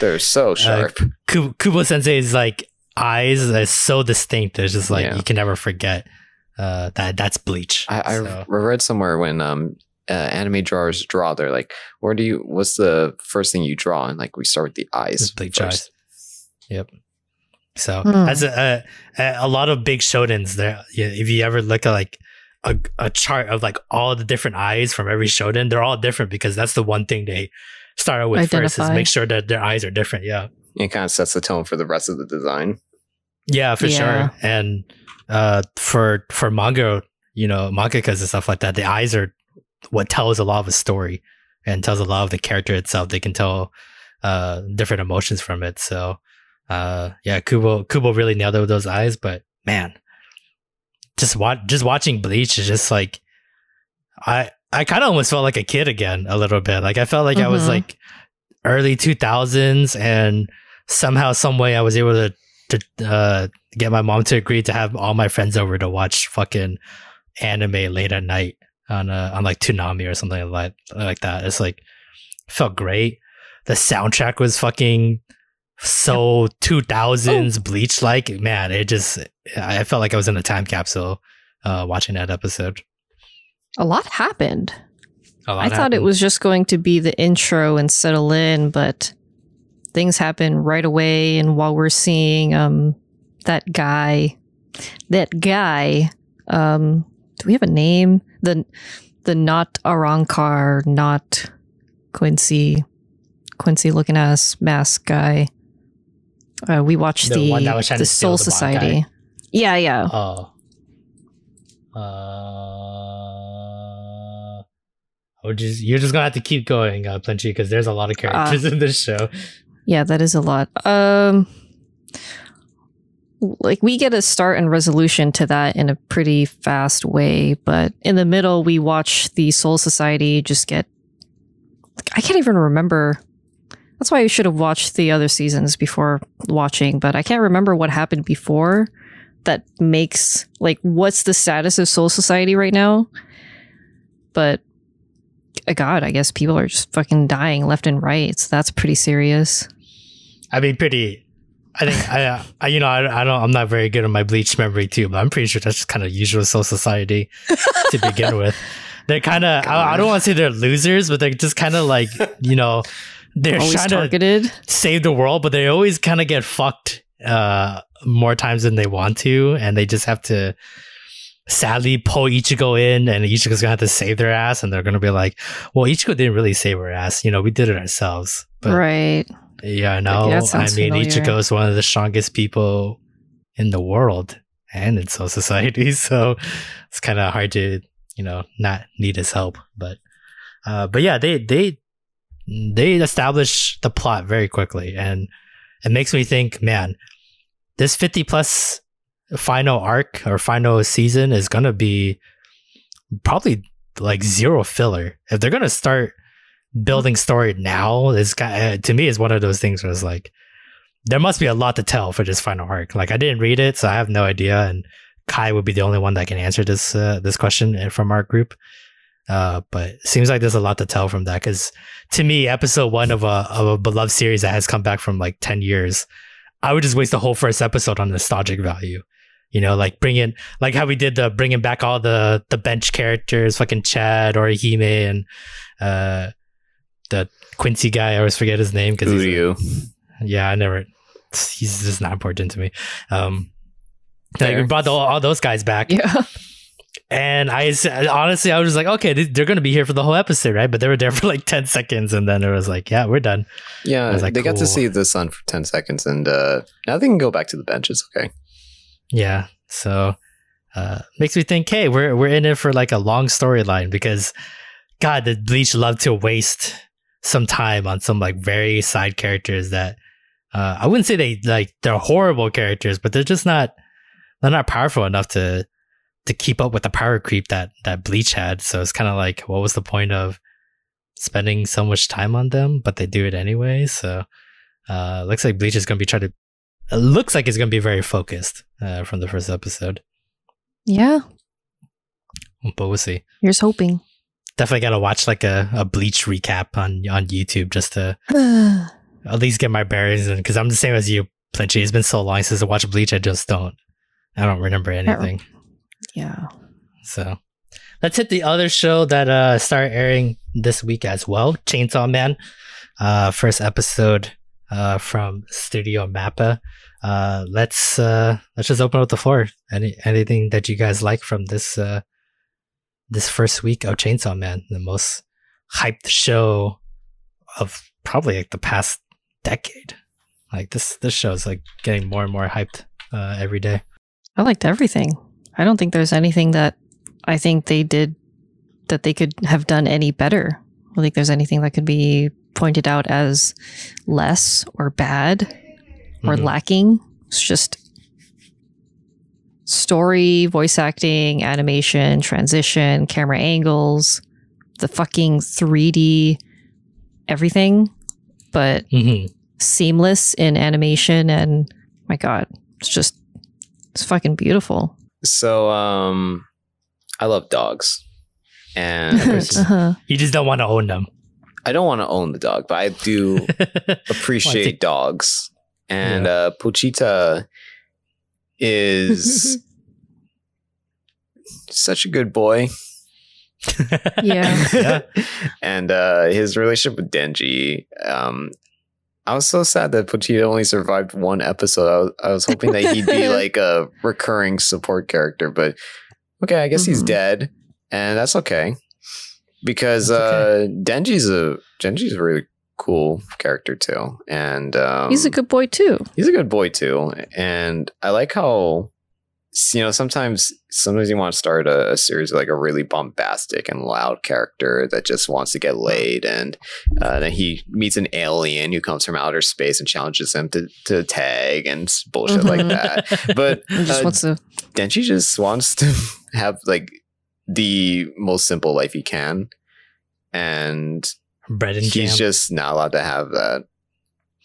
They're so sharp. Kubo-sensei's like eyes is so distinct. There's just like you can never forget that's Bleach. I read somewhere when anime drawers draw, they're like, what's the first thing you draw? And like we start with the eyes. Bleach eyes. Yep. So as a lot of big shoudens there, if you ever look at like a chart of like all the different eyes from every shouden, they're all different because that's the one thing they start out with first is make sure that their eyes are different. Yeah. It kind of sets the tone for the rest of the design. Yeah, for sure. And for manga, you know, mangakas and stuff like that, the eyes are what tells a lot of a story and tells a lot of the character itself. They can tell different emotions from it. So Kubo really nailed it with those eyes, but man, just watching Bleach is just like I kind of almost felt like a kid again a little bit. Like I felt like I was like early 2000s, and somehow, some way, I was able to get my mom to agree to have all my friends over to watch fucking anime late at night on like Toonami or something like that. It's like felt great. The soundtrack was fucking. So 2000s Bleach, like, man, it just, I felt like I was in a time capsule watching that episode. A lot happened. I thought it was just going to be the intro and settle in, but things happen right away. And while we're seeing that guy, do we have a name? The not Arankar, not Quincy looking ass mask guy. We watched the Soul Society. Yeah, yeah. You're just gonna have to keep going, Plenty, because there's a lot of characters in this show. Yeah, that is a lot. like we get a start and resolution to that in a pretty fast way, but in the middle we watch the Soul Society just get, like, I can't even remember. That's why we should have watched the other seasons before watching, but I can't remember what happened before that makes, like, what's the status of Soul Society right now? But God, I guess people are just fucking dying left and right. So that's pretty serious. I mean, pretty. I think I you know, I don't. I'm not very good at my Bleach memory too, but I'm pretty sure that's just kind of usual Soul Society to begin with. They're kind of. I don't want to say they're losers, but they're just kind of like, you know, they're always trying to save the world, but they always kind of get fucked more times than they want to, and they just have to sadly pull Ichigo in, and Ichigo's gonna have to save their ass, and they're gonna be like, well, Ichigo didn't really save her ass, you know, we did it ourselves. But right, yeah, no, I mean, Ichigo is one of the strongest people in the world and in Soul Society, so it's kind of hard to, you know, not need his help. But yeah, they establish the plot very quickly, and it makes me think, man, this 50+ final arc or final season is gonna be probably like zero filler. If they're gonna start building story now, it's to me is one of those things where it's like there must be a lot to tell for this final arc. Like, I didn't read it, so I have no idea, and Kai would be the only one that can answer this this question from our group, but it seems like there's a lot to tell from that, because to me, episode one of a beloved series that has come back from like 10 years, I would just waste the whole first episode on nostalgic value. You know, like bringing, like how we did the bringing back all the bench characters, fucking Chad, Orihime, and the Quincy guy. I always forget his name because he's just not important to me. Like we brought all those guys back. Yeah. And I honestly, I was just like, okay, they're going to be here for the whole episode, right? But they were there for like 10 seconds, and then it was like, yeah, we're done. Yeah, like, they got to see the sun for 10 seconds, and now they can go back to the bench. It's okay. Yeah, so makes me think, hey, we're in it for like a long storyline, because God, the Bleach loved to waste some time on some like very side characters that I wouldn't say they're horrible characters, but they're just not powerful enough to keep up with the power creep that Bleach had. So it's kind of like, what was the point of spending so much time on them? But they do it anyway. So looks like Bleach is going to be it looks like it's going to be very focused from the first episode. Yeah. But we'll see. Here's hoping. Definitely got to watch like a Bleach recap on YouTube just to at least get my bearings in. Because I'm the same as you, Plinchy. It's been so long since I watched Bleach. I don't remember anything. Yeah. So let's hit the other show that started airing this week as well. Chainsaw Man. First episode from Studio MAPPA. Let's just open up the floor. Anything that you guys like from this first week of Chainsaw Man, the most hyped show of probably like the past decade. Like this show is like getting more and more hyped every day. I liked everything. I don't think there's anything that I think they did that they could have done any better. I don't think there's anything that could be pointed out as less or bad or lacking. It's just story, voice acting, animation, transition, camera angles, the fucking 3D, everything, but seamless in animation. And my God, it's fucking beautiful. So, I love dogs, and you just don't want to own them. I don't want to own the dog, but I do appreciate dogs. And Pochita is such a good boy. Yeah. And his relationship with Denji. I was so sad that Pochita only survived one episode. I was hoping that he'd be like a recurring support character, but okay, I guess he's dead, and that's okay. Because Denji's a really cool character too, and he's a good boy too. And I like how you know, sometimes you want to start a series with like a really bombastic and loud character that just wants to get laid, and then he meets an alien who comes from outer space and challenges him to tag and bullshit like that. But Denji just wants to have like the most simple life he can, and bread and he's jam. Just not allowed to have that.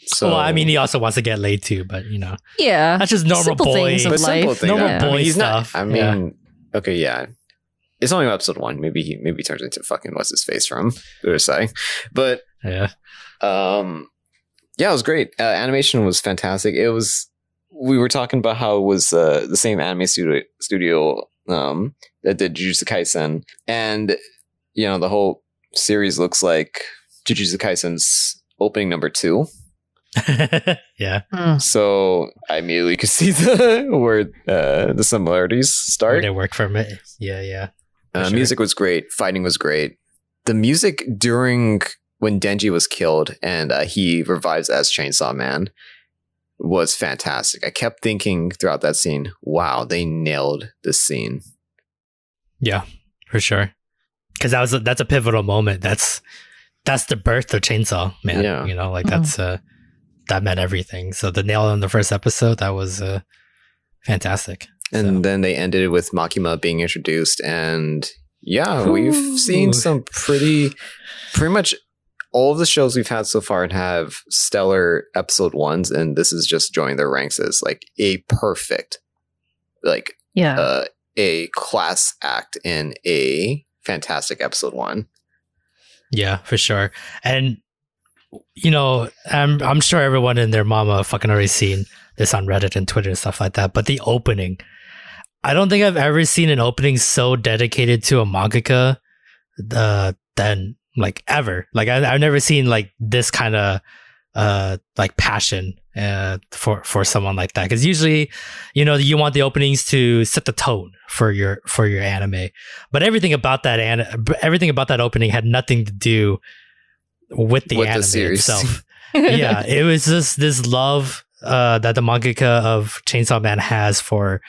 So, well, I mean, he also wants to get laid too, but you know, yeah, that's just normal boy, stuff. Not, I mean, yeah. Okay, yeah, it's only episode one. Maybe he turns into fucking what's his face from Urusei, but yeah, yeah, it was great. Animation was fantastic. It was. We were talking about how it was the same anime studio that did Jujutsu Kaisen, and you know the whole series looks like Jujutsu Kaisen's opening number 2. Yeah. So I immediately could see where the similarities start. Where they work from it. Yeah, yeah. Sure. Music was great. Fighting was great. The music during when Denji was killed and he revives as Chainsaw Man was fantastic. I kept thinking throughout that scene, wow, they nailed this scene. Yeah, for sure. Because that's a pivotal moment. That's the birth of Chainsaw Man. Yeah. You know, like that's... that meant everything. So the nail in the first episode, that was fantastic. And then they ended it with Makima being introduced. And yeah, we've seen some pretty much all of the shows we've had so far have stellar episode 1s. And this is just joining their ranks as like a perfect, like a class act in a fantastic episode 1. Yeah, for sure. And you know, I'm sure everyone and their mama fucking already seen this on Reddit and Twitter and stuff like that. But the opening, I don't think I've ever seen an opening so dedicated to a mangaka than like ever. Like I've never seen like this kind of like passion for someone like that. Because usually, you know, you want the openings to set the tone for your anime. But everything about that opening had nothing to do with the anime itself. Yeah, it was just this love that the mangaka of Chainsaw Man has for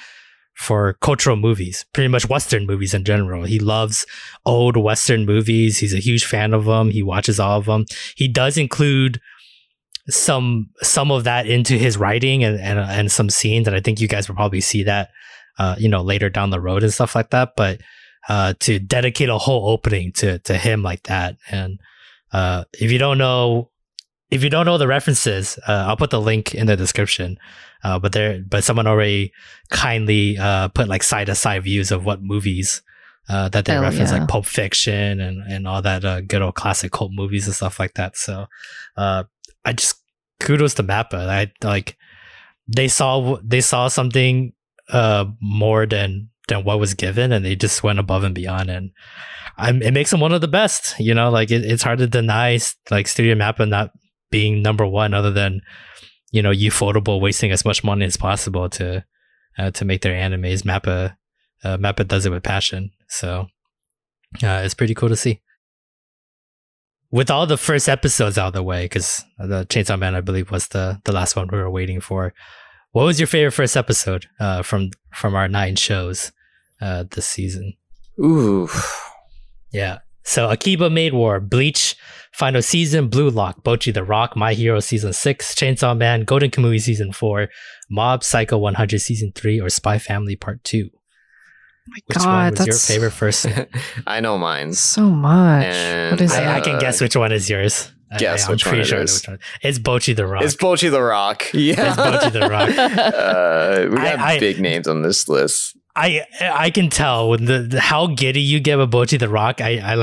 cultural movies, pretty much Western movies in general. He loves old Western movies. He's a huge fan of them. He watches all of them. He does include some of that into his writing and some scenes, and I think you guys will probably see that you know, later down the road and stuff like that. But to dedicate a whole opening to him like that, and if you don't know the references, I'll put the link in the description. But someone already kindly put like side to side views of what movies that they reference, like Pulp Fiction and all that good old classic cult movies and stuff like that. So I just kudos to MAPPA. They saw something more than what was given, and they just went above and beyond, and it makes them one of the best. You know, like it's hard to deny like Studio MAPPA not being number one, other than, you know, Ufotable wasting as much money as possible to make their animes. MAPPA does it with passion, so it's pretty cool to see. With all the first episodes out of the way, because the Chainsaw Man, I believe, was the last one we were waiting for. What was your favorite first episode from our 9 shows this season? Ooh. Yeah. So Akiba Maid War, Bleach, Final Season, Blue Lock, Bochi the Rock, My Hero Season 6, Chainsaw Man, Golden Kamui Season 4, Mob Psycho 100 Season 3, or Spy Family Part 2. Oh my which God, one was your favorite first? I know mine. So much. What is I can guess which one is yours. Guess which one it is. It's Bochi the Rock. Yeah. It's Bochi the Rock. We have big names on this list. I can tell when how giddy you get with Bochi the Rock. I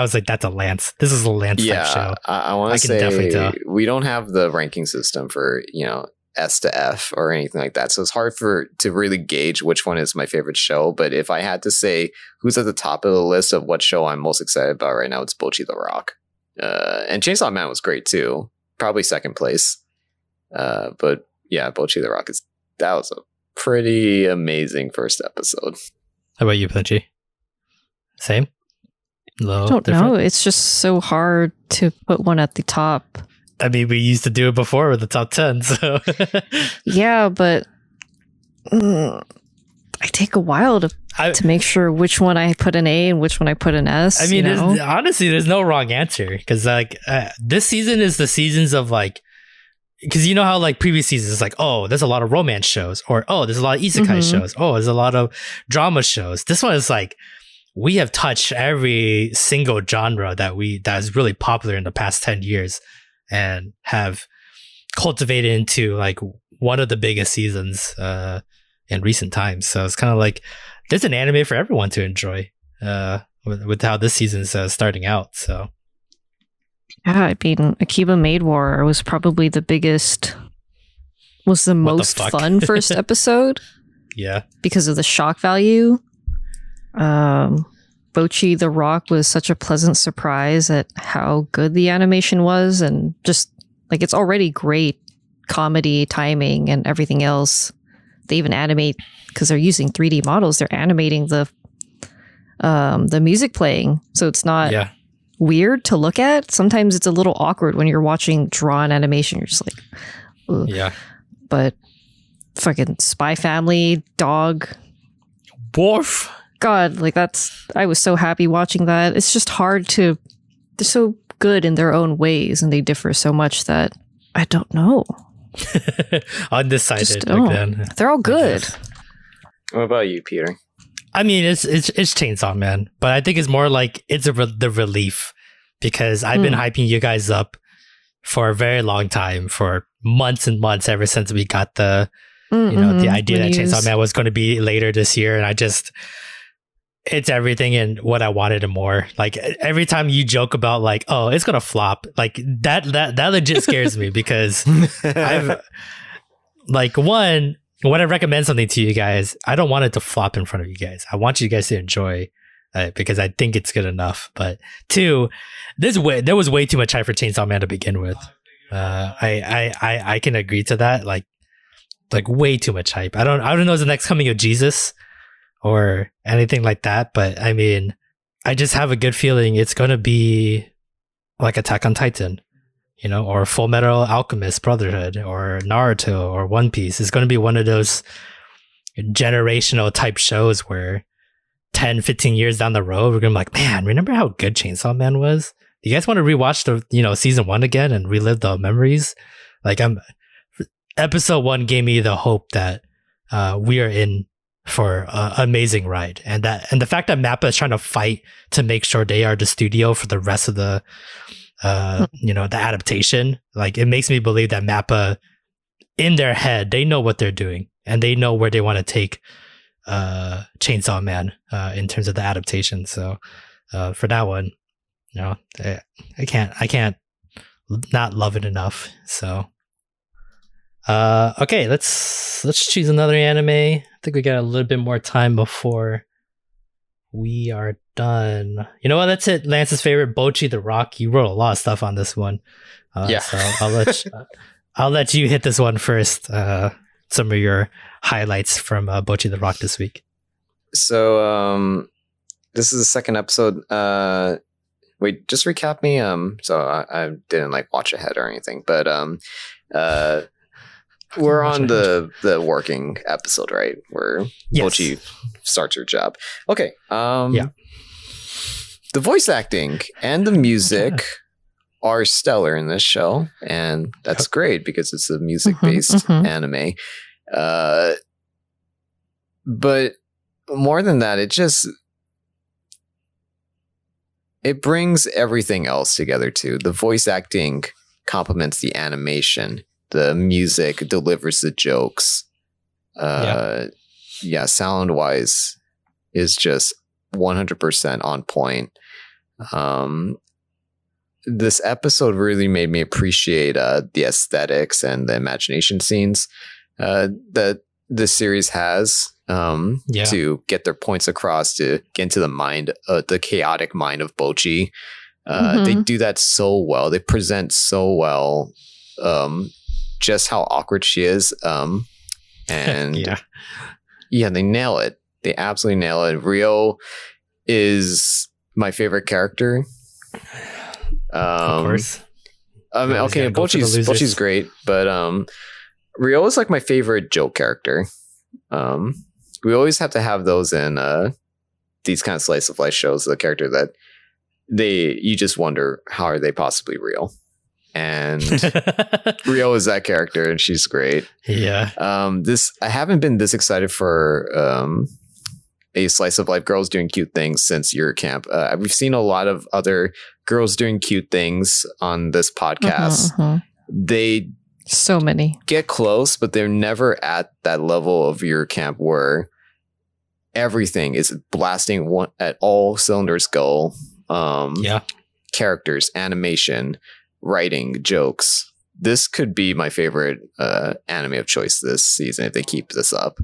was like, that's a Lance. This is a Lance type show. I want to say definitely tell. We don't have the ranking system for, you know, S to F or anything like that. So it's hard to really gauge which one is my favorite show. But if I had to say who's at the top of the list of what show I'm most excited about right now, it's Bochi the Rock. And Chainsaw Man was great too. Probably second place. But yeah, Bochi the Rock that was a pretty amazing first episode. How about you, Punchy? Same? Low, I don't different? Know. It's just so hard to put one at the top. I mean, we used to do it before with the top 10, so. Yeah, but I take a while to make sure which one I put an A and which one I put an S. I mean, you know? Honestly, there's no wrong answer because like this season is the seasons of like, because you know how like previous seasons is like, oh, there's a lot of romance shows, or oh, there's a lot of isekai shows, oh, there's a lot of drama shows. This one is like, we have touched every single genre that is really popular in the past 10 years and have cultivated into like one of the biggest seasons in recent times. So it's kind of like there's an anime for everyone to enjoy with how this season's starting out. So yeah, I mean, Akiba Maid War was probably the biggest, was the most fun first episode. Yeah, because of the shock value. Bochi the Rock was such a pleasant surprise at how good the animation was, and just like it's already great comedy timing and everything else. They even animate, because they're using 3D models, they're animating the music playing, so it's not weird to look at. Sometimes it's a little awkward when you're watching drawn animation, you're just like, ugh. Yeah, but fucking Spy Family, dog Worf, God, like that's, I was so happy watching that. It's just hard to, they're so good in their own ways and they differ so much that I don't know. Undecided. Just, like then. They're all good. What about you, Peter? I mean, it's Chainsaw Man, but I think it's more like it's the relief, because I've been hyping you guys up for a very long time, for months and months, ever since we got the, you know, the idea that Chainsaw Man was going to be later this year, and I just, it's everything and what I wanted and more. Like every time you joke about like, oh, it's gonna flop, like that legit scares me, because I've like, one, when I recommend something to you guys, I don't want it to flop in front of you guys. I want you guys to enjoy it because I think it's good enough. But two, there was way too much hype for Chainsaw Man to begin with. I can agree to that. Like way too much hype. I don't know, is the next coming of Jesus or anything like that, but I mean, I just have a good feeling it's gonna be like Attack on Titan, you know, or Full Metal Alchemist Brotherhood, or Naruto, or One Piece. It's gonna be one of those generational type shows where 10, 15 years down the road, we're gonna be like, man, remember how good Chainsaw Man was? Do you guys want to rewatch the, you know, season 1 again and relive the memories? Like, episode 1 gave me the hope that we are in for amazing ride, and the fact that MAPPA is trying to fight to make sure they are the studio for the rest of the you know, the adaptation, like it makes me believe that MAPPA, in their head, they know what they're doing and they know where they want to take Chainsaw Man in terms of the adaptation. So for that one, you know, I can't not love it enough. So okay, let's choose another anime. I think we got a little bit more time before we are done. You know what? That's it. Lance's favorite, Bochi the Rock. You wrote a lot of stuff on this one. Yeah. So I'll let you hit this one first. Some of your highlights from Bochi the Rock this week. So this is the second episode. Wait, just recap me. So I didn't like watch ahead or anything, but we're on the working episode, right? Where Bochi starts her job. Okay. Yeah. The voice acting and the music are stellar in this show, and that's great because it's a music-based anime. But more than that, it just, it brings everything else together too. The voice acting complements the animation. The music delivers the jokes. Yeah, sound wise is just 100% on point. This episode really made me appreciate the aesthetics and the imagination scenes that the series has to get their points across, to get into the mind, the chaotic mind of Bochi. They do that so well. They present so well. Just how awkward she is. And yeah, they nail it. They absolutely nail it. Rio is my favorite character. Of course. I mean, okay, Bochi's great, but Rio is like my favorite joke character. we always have to have those in these kind of slice of life shows, the character that you just wonder, how are they possibly real? And Rio is that character, and she's great. Yeah. I haven't been this excited for a slice of life girls doing cute things since your camp. We've seen a lot of other girls doing cute things on this podcast. Uh-huh, uh-huh. They so many get close, but they're never at that level of your camp where everything is blasting one at all cylinders go. Yeah. Characters, animation, writing, jokes. This could be my favorite anime of choice this season if they keep this up.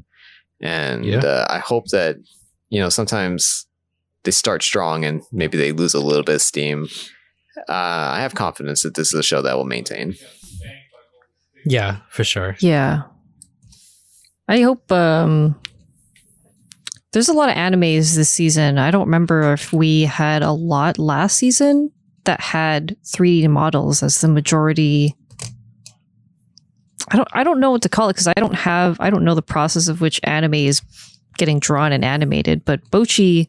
And yeah. I hope that, you know, sometimes they start strong and maybe they lose a little bit of steam. I have confidence that this is a show that will maintain. Yeah, for sure. Yeah. I hope there's a lot of animes this season. I don't remember if we had a lot last season that had 3D models as the majority. I don't know what to call it because I don't know the process of which anime is getting drawn and animated, but Bochi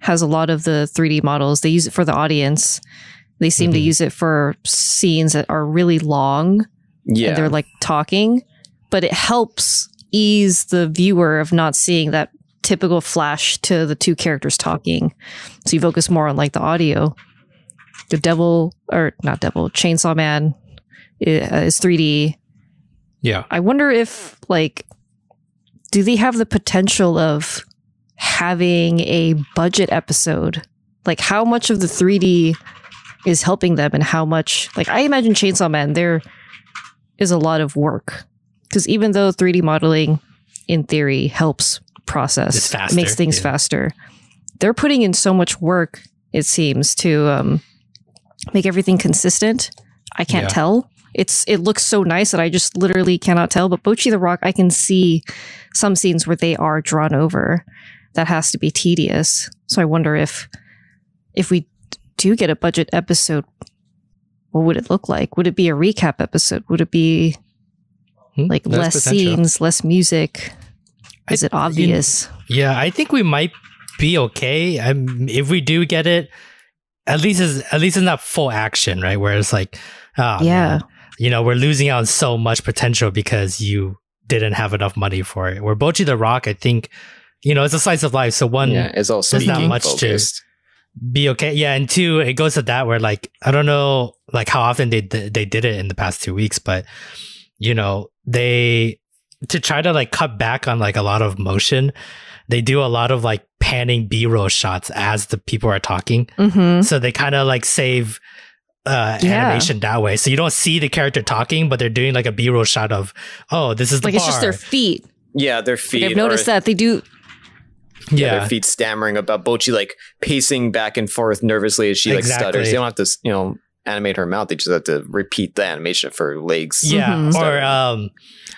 has a lot of the 3D models. They use it for the audience. They seem mm-hmm. to use it for scenes that are really long. Yeah. And they're like talking, but it helps ease the viewer of not seeing that typical flash to the two characters talking. So you focus more on like the audio. The Chainsaw Man is 3D. Yeah. I wonder if, like, do they have the potential of having a budget episode? Like, how much of the 3D is helping them and how much... Like, I imagine Chainsaw Man, there is a lot of work. Because even though 3D modeling, in theory, helps process, faster, makes things yeah. faster, they're putting in so much work, it seems, to make everything consistent. I can't yeah. tell. It looks so nice that I just literally cannot tell. But Bochi the Rock, I can see some scenes where they are drawn over. That has to be tedious. So I wonder if we do get a budget episode, what would it look like? Would it be a recap episode? Would it be like less potential. Scenes, less music? Is it obvious? Yeah, I think we might be okay. If we do get it, at least it's not full action, right? Where it's like, man. You know, we're losing out on so much potential because you didn't have enough money for it. Where Bochi the Rock, I think, you know, it's a slice of life. So one, it's also there's not much focused. To be okay. Yeah. And two, it goes to that where like, I don't know, like how often they did it in the past 2 weeks, but you know, they to try to like cut back on like a lot of motion. They do a lot of like panning B-roll shots as the people are talking. Mm-hmm. So they kind of like save animation that way, so you don't see the character talking, but they're doing like a B-roll shot of this is the like bar. It's just their feet. Yeah, their feet. Like, I've noticed that they do. Yeah, their feet stammering about Bochi like pacing back and forth nervously as she like stutters. They don't have to, you know, animate her mouth. They just have to repeat the animation of her legs. Yeah, mm-hmm. Or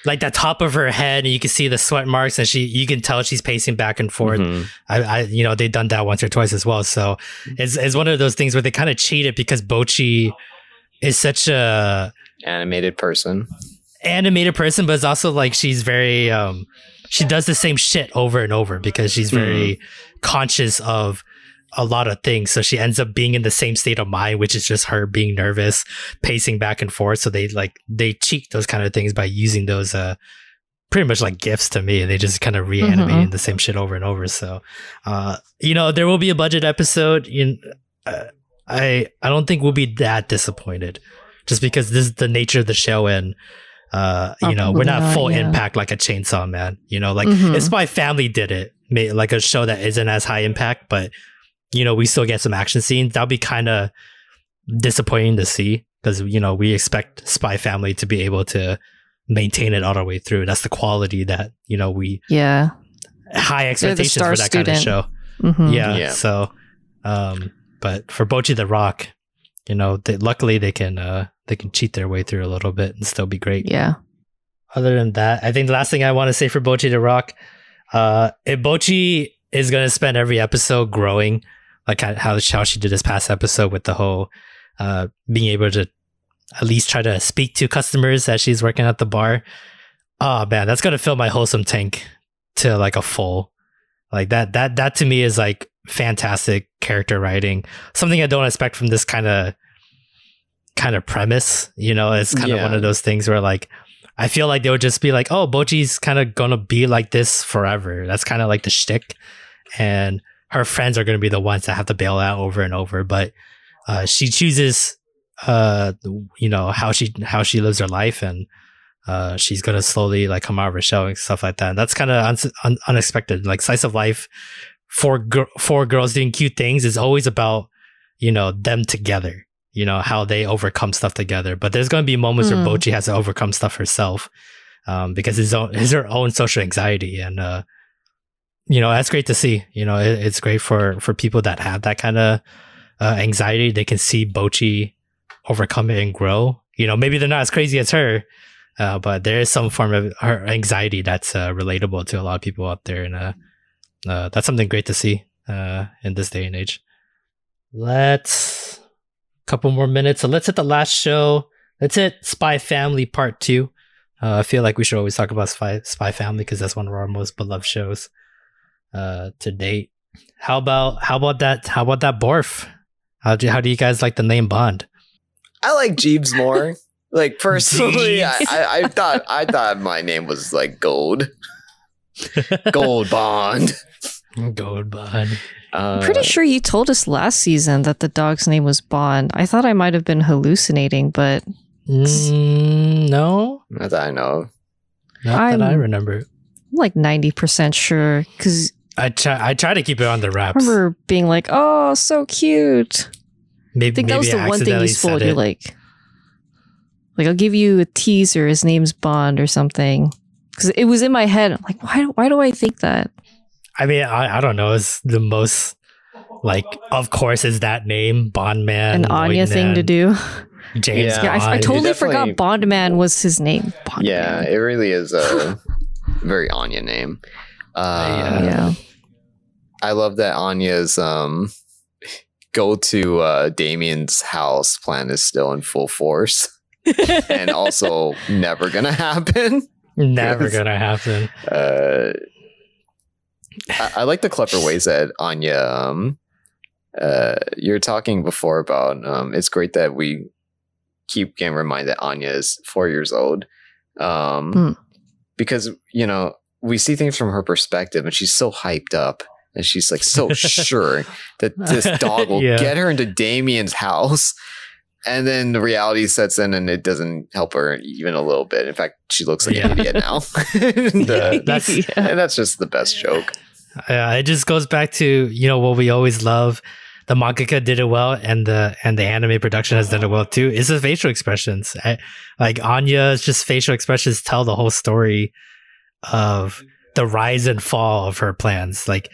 like the top of her head, and you can see the sweat marks, and you can tell she's pacing back and forth. Mm-hmm. I you know, they've done that once or twice as well. So it's one of those things where they kind of cheated because Bochi is such a animated person, but it's also like she's very she does the same shit over and over because she's very mm-hmm. conscious of a lot of things. So she ends up being in the same state of mind, which is just her being nervous, pacing back and forth. So they cheat those kind of things by using those pretty much like GIFs to me. They just kind of reanimating the same shit over and over. So you know, there will be a budget episode. I don't think we'll be that disappointed just because this is the nature of the show, and you know, we're not full impact like a Chainsaw Man. You know, like if Spy Family did it, like a show that isn't as high impact, but you know, we still get some action scenes. That'll be kind of disappointing to see because, you know, we expect Spy Family to be able to maintain it all the way through. That's the quality that, you know, high expectations for that kind of show. Mm-hmm. Yeah. So, but for Bochi the Rock, you know, luckily they can cheat their way through a little bit and still be great. Yeah. Other than that, I think the last thing I want to say for Bochi the Rock, if Bochi is going to spend every episode growing, like how she did this past episode with the whole being able to at least try to speak to customers as she's working at the bar. Oh man, that's going to fill my wholesome tank to like a full, like that to me is like fantastic character writing. Something I don't expect from this kind of premise, you know. It's kind of one of those things where like I feel like they would just be like, oh, Bochi's kind of gonna be like this forever. That's kind of like the shtick, and her friends are gonna be the ones that have to bail out over and over. But she chooses, you know, how she lives her life, and she's gonna slowly like come out of her shell and stuff like that. And that's kind of unexpected, like slice of life for girls doing cute things is always about, you know, them together. You know, how they overcome stuff together. But there's going to be moments where Bochi has to overcome stuff herself because her own social anxiety. And, you know, that's great to see. You know, it's great for people that have that kind of anxiety. They can see Bochi overcome it and grow. You know, maybe they're not as crazy as her, but there is some form of her anxiety that's relatable to a lot of people out there. And that's something great to see in this day and age. Couple more minutes, so let's hit the last show. Let's hit Spy Family Part 2. I feel like we should always talk about Spy Family because that's one of our most beloved shows to date. How about that Borf? How do you guys like the name Bond? I like Jeeves more. Like personally, I thought my name was like Gold. Gold Bond. Gold Bond. I'm pretty sure you told us last season that the dog's name was Bond. I thought I might have been hallucinating, but... no? Not that I know. Not that I remember. I'm like 90% sure, because... I try to keep it on the wraps. I remember being like, oh, so cute. Maybe, I think that was the one thing you spoiled. You're like, I'll give you a teaser. His name's Bond or something. Because it was in my head. I'm like, why do I think that? I mean, I don't know. It's the most, like, of course, is that name, Bondman. An Anya thing to do. James. Yeah, I totally forgot Bondman was his name. Bond Man. It really is a very Anya name. I love that Anya's go to Damien's house plan is still in full force. And also never going to happen. Never going to happen. I like the clever ways that Anya, you're talking before about, it's great that we keep getting reminded that Anya is 4 years old. Because, you know, we see things from her perspective and she's so hyped up and she's like so sure that this dog will get her into Damien's house. And then the reality sets in and it doesn't help her even a little bit. In fact, she looks like an idiot now. And that's just the best joke. It just goes back to, you know, what we always love. The mangaka did it well, and the anime production has done it well too. It's the facial expressions. Like Anya's just facial expressions tell the whole story of the rise and fall of her plans. Like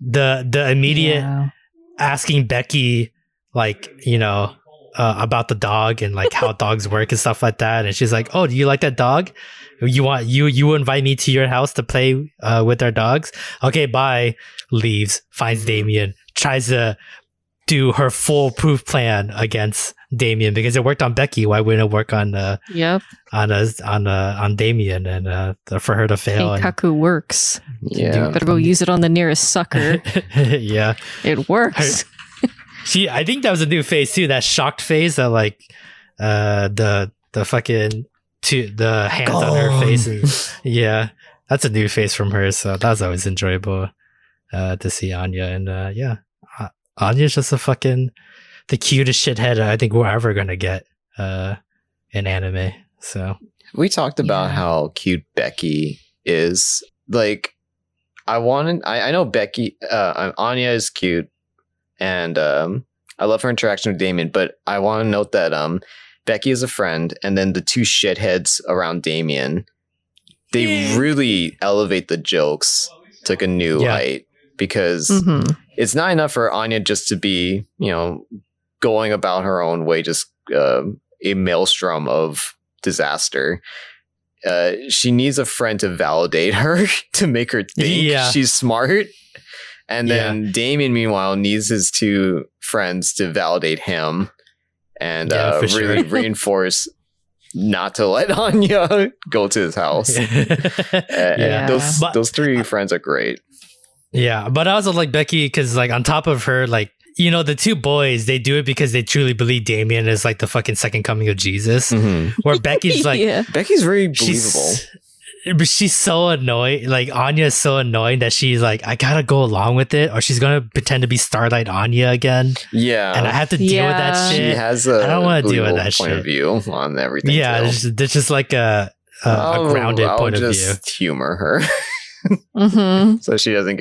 the immediate asking Becky, like, you know, about the dog and like how dogs work and stuff like that, and she's like, "Oh, do you like that dog? You invite me to your house to play with our dogs? Okay, bye." Leaves, finds Damien, tries to do her foolproof plan against Damien because it worked on Becky. Why wouldn't it work on Damien and for her to fail? Kaku works. Yeah, better go use it on the nearest sucker. Yeah, it works. I think that was a new phase too. That shocked phase, that like the fucking the hands on her face. And, that's a new phase from her. So that was always enjoyable to see Anya. And Anya's just the cutest shithead I think we're ever gonna get in anime. So we talked about how cute Becky is. Like I know Becky. Anya is cute. And I love her interaction with Damien, but I want to note that Becky is a friend, and then the two shitheads around Damien, they really elevate the jokes to a new height, because it's not enough for Anya just to be, you know, going about her own way, just a maelstrom of disaster. She needs a friend to validate her, to make her think she's smart. And then Damien, meanwhile, needs his two friends to validate him and really reinforce not to let Anya go to his house. Yeah. Those three friends are great. Yeah, but I also like Becky because, like, on top of her, like, you know, the two boys, they do it because they truly believe Damien is like the fucking second coming of Jesus. Mm-hmm. Where Becky's like, Becky's very believable. But she's so annoyed. Like, Anya is so annoying that she's like, I gotta go along with it, or she's gonna pretend to be Starlight Anya again. Yeah, and I have to deal with that shit. She has a point of view on everything. Yeah, there's just like a grounded point of view. Humor her, mm-hmm. so she doesn't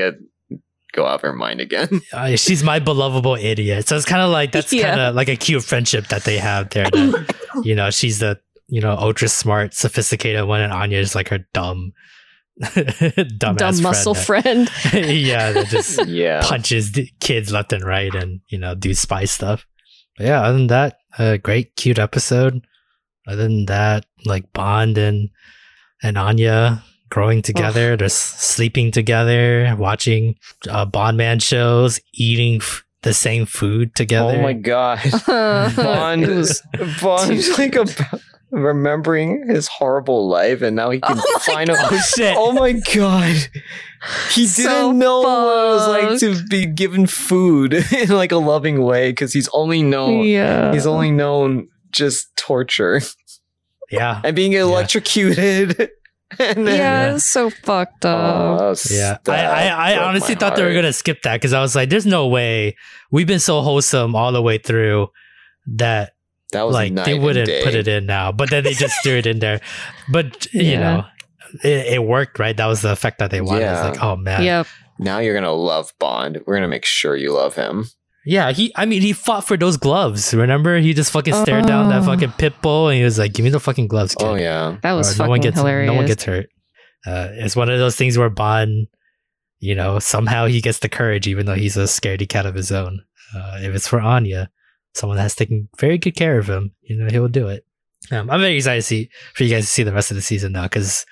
go out of her mind again. She's my belovable idiot. So it's kind of like kind of like a cute friendship that they have there. That, you know, she's the, you know, ultra smart, sophisticated one, and Anya is like her dumb muscle friend. That just punches kids left and right, and, you know, do spy stuff. But yeah, other than that, a great, cute episode. Other than that, like Bond and Anya growing together, they're sleeping together, watching Bond Man shows, eating the same food together. Oh my god, Bond's like a. Remembering his horrible life, and now he can finally. Oh my god, he didn't know what it was like to be given food in like a loving way, because he's only known just torture. Yeah, and being electrocuted. And then, it's so fucked up. I honestly thought they were gonna skip that, because I was like, "There's no way we've been so wholesome all the way through that." That was like they wouldn't put it in now, but then they just threw it in there. But you know, it worked, right? That was the effect that they wanted. Yeah. It's like, oh man, now you're gonna love Bond. We're gonna make sure you love him. Yeah, he fought for those gloves. Remember, he just fucking stared down that fucking pit bull, and he was like, "Give me the fucking gloves, kid." Oh yeah, that was fucking hilarious. No one gets hurt. It's one of those things where Bond, you know, somehow he gets the courage, even though he's a scaredy cat of his own. If it's for Anya, someone that's taking very good care of him, you know, he will do it. I'm very excited for you guys to see the rest of the season now, because,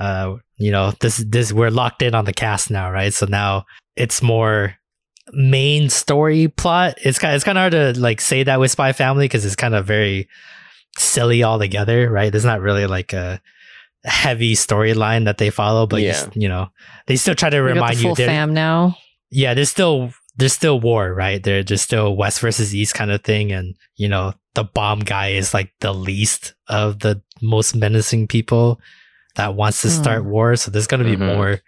you know, this we're locked in on the cast now, right? So now it's more main story plot. It's kind of hard to like say that with Spy Family, because it's kind of very silly altogether, right? There's not really like a heavy storyline that they follow, but you know, they still try to remind you. Fam now. Yeah, there's still war, right? There's just still West versus East kind of thing. And, you know, the bomb guy is like the least of the most menacing people that wants to start war. So there's going to be more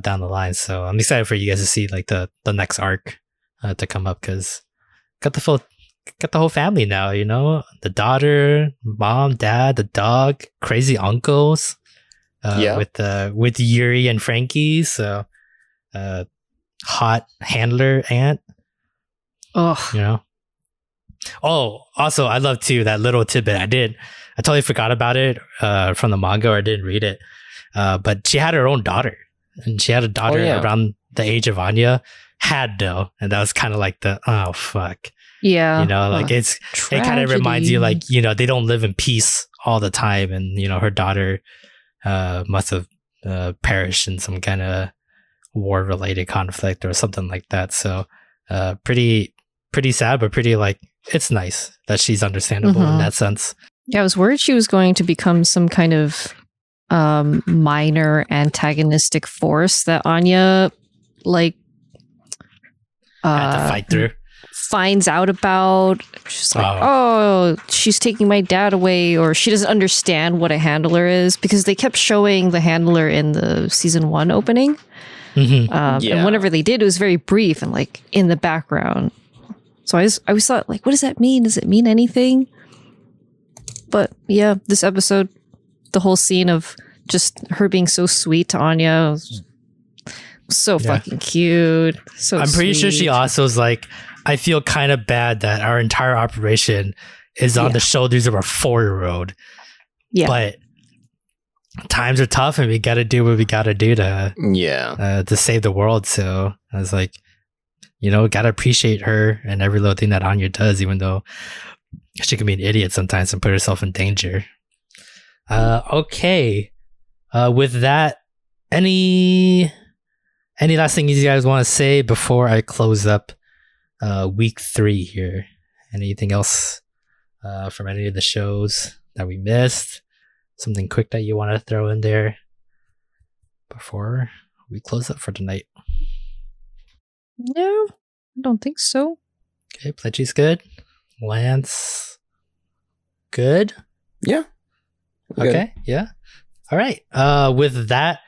down the line. So I'm excited for you guys to see like the next arc to come up, because got the whole family now, you know, the daughter, mom, dad, the dog, crazy uncles with Yuri and Frankie. So, hot handler aunt. Oh, you know. Oh, also I love too that little tidbit. I totally forgot about it from the manga, or I didn't read it. But she had her own daughter, and she had a daughter around the age of Anya. And that was kind of like the oh fuck. Yeah, you know, like it's tragedy. It kind of reminds you, like, you know, they don't live in peace all the time, and you know, her daughter must have perished in some kind of war-related conflict or something like that. So pretty sad, but pretty, like, it's nice that she's understandable in that sense. Yeah, I was worried she was going to become some kind of minor antagonistic force that Anya, like, had to fight through. Finds out about. She's like, oh, she's taking my dad away, or she doesn't understand what a handler is, because they kept showing the handler in the season 1 opening. Mm-hmm. And whenever they did, it was very brief and like in the background. So I always thought, like, what does that mean? Does it mean anything? But yeah, this episode, the whole scene of just her being so sweet to Anya, was so fucking cute. So I'm pretty sure she also was like, I feel kind of bad that our entire operation is on the shoulders of our 4-year-old. Yeah, but times are tough, and we gotta do what we gotta do to save the world. So I was like, you know, gotta appreciate her and every little thing that Anya does, even though she can be an idiot sometimes and put herself in danger. With that, any last thing you guys want to say before I close up week 3 here? Anything else from any of the shows? that we missed? Something quick that you want to throw in there before we close up for tonight? No, I don't think so. Okay, Pledgey's good. Lance, good? Yeah. Okay, good. Yeah. All right. With that,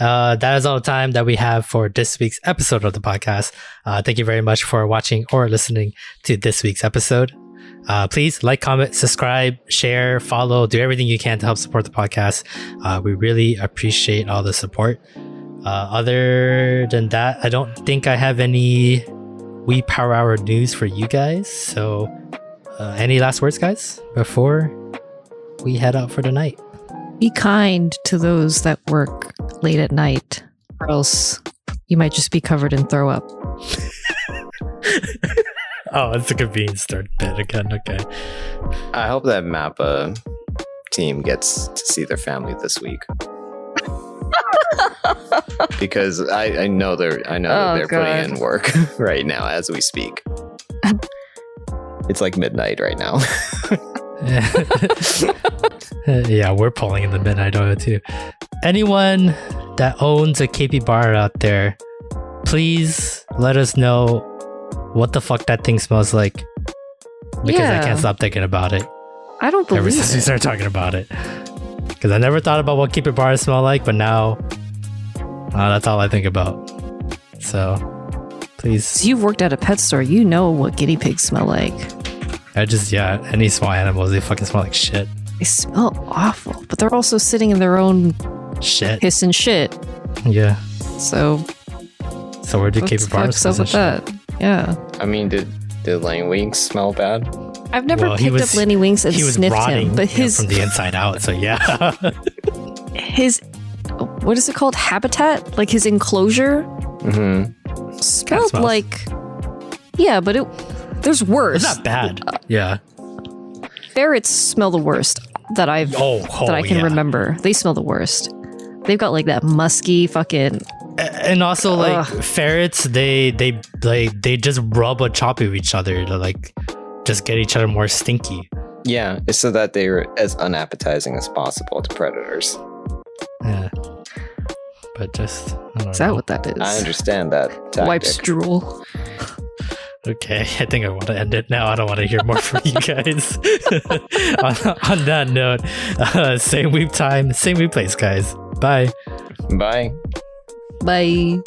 that is all the time that we have for this week's episode of the podcast. Thank you very much for watching or listening to this week's episode. Please like, comment, subscribe, share, follow, do everything you can to help support the podcast. We really appreciate all the support. Other than that, I don't think I have any We Power Hour news for you guys. So any last words, guys, before we head out for the night? Be kind to those that work late at night, or else you might just be covered in throw up. Oh, it's a convenience store bit again. Okay. I hope that MAPPA team gets to see their family this week. Because I know they're putting in work right now as we speak. It's like midnight right now. Yeah, we're pulling in the midnight oil too. Anyone that owns a capybara out there, please let us know what the fuck that thing smells like, because I can't stop thinking about it. I don't believe ever since we started talking about it, because I never thought about what capybaras smell like, but now that's all I think about. So please. So you've worked at a pet store, you know what guinea pigs smell like. I just, any small animals, they fucking smell like shit. They smell awful, but they're also sitting in their own shit, piss and shit. Yeah. So where do capybaras smell like that? Yeah. I mean, did Lenny Winks smell bad? I've never picked up Lenny Winks and sniffed him, but his from the inside out. So yeah. His what is it called? Habitat, like his enclosure, smelled like. Yeah, but it. There's worse. It's not bad. Yeah. Ferrets smell the worst that I've that I can remember. They smell the worst. They've got like that musky fucking. And also like ferrets, they just rub a chop of each other to like just get each other more stinky. Yeah, it's so that they're as unappetizing as possible to predators. Yeah. But just I don't is know. That what that is? I understand that tactic. Wipes drool. Okay, I think I want to end it now. I don't want to hear more from you guys. on that note, same week time, same week place, guys. Bye. Bye. Bye.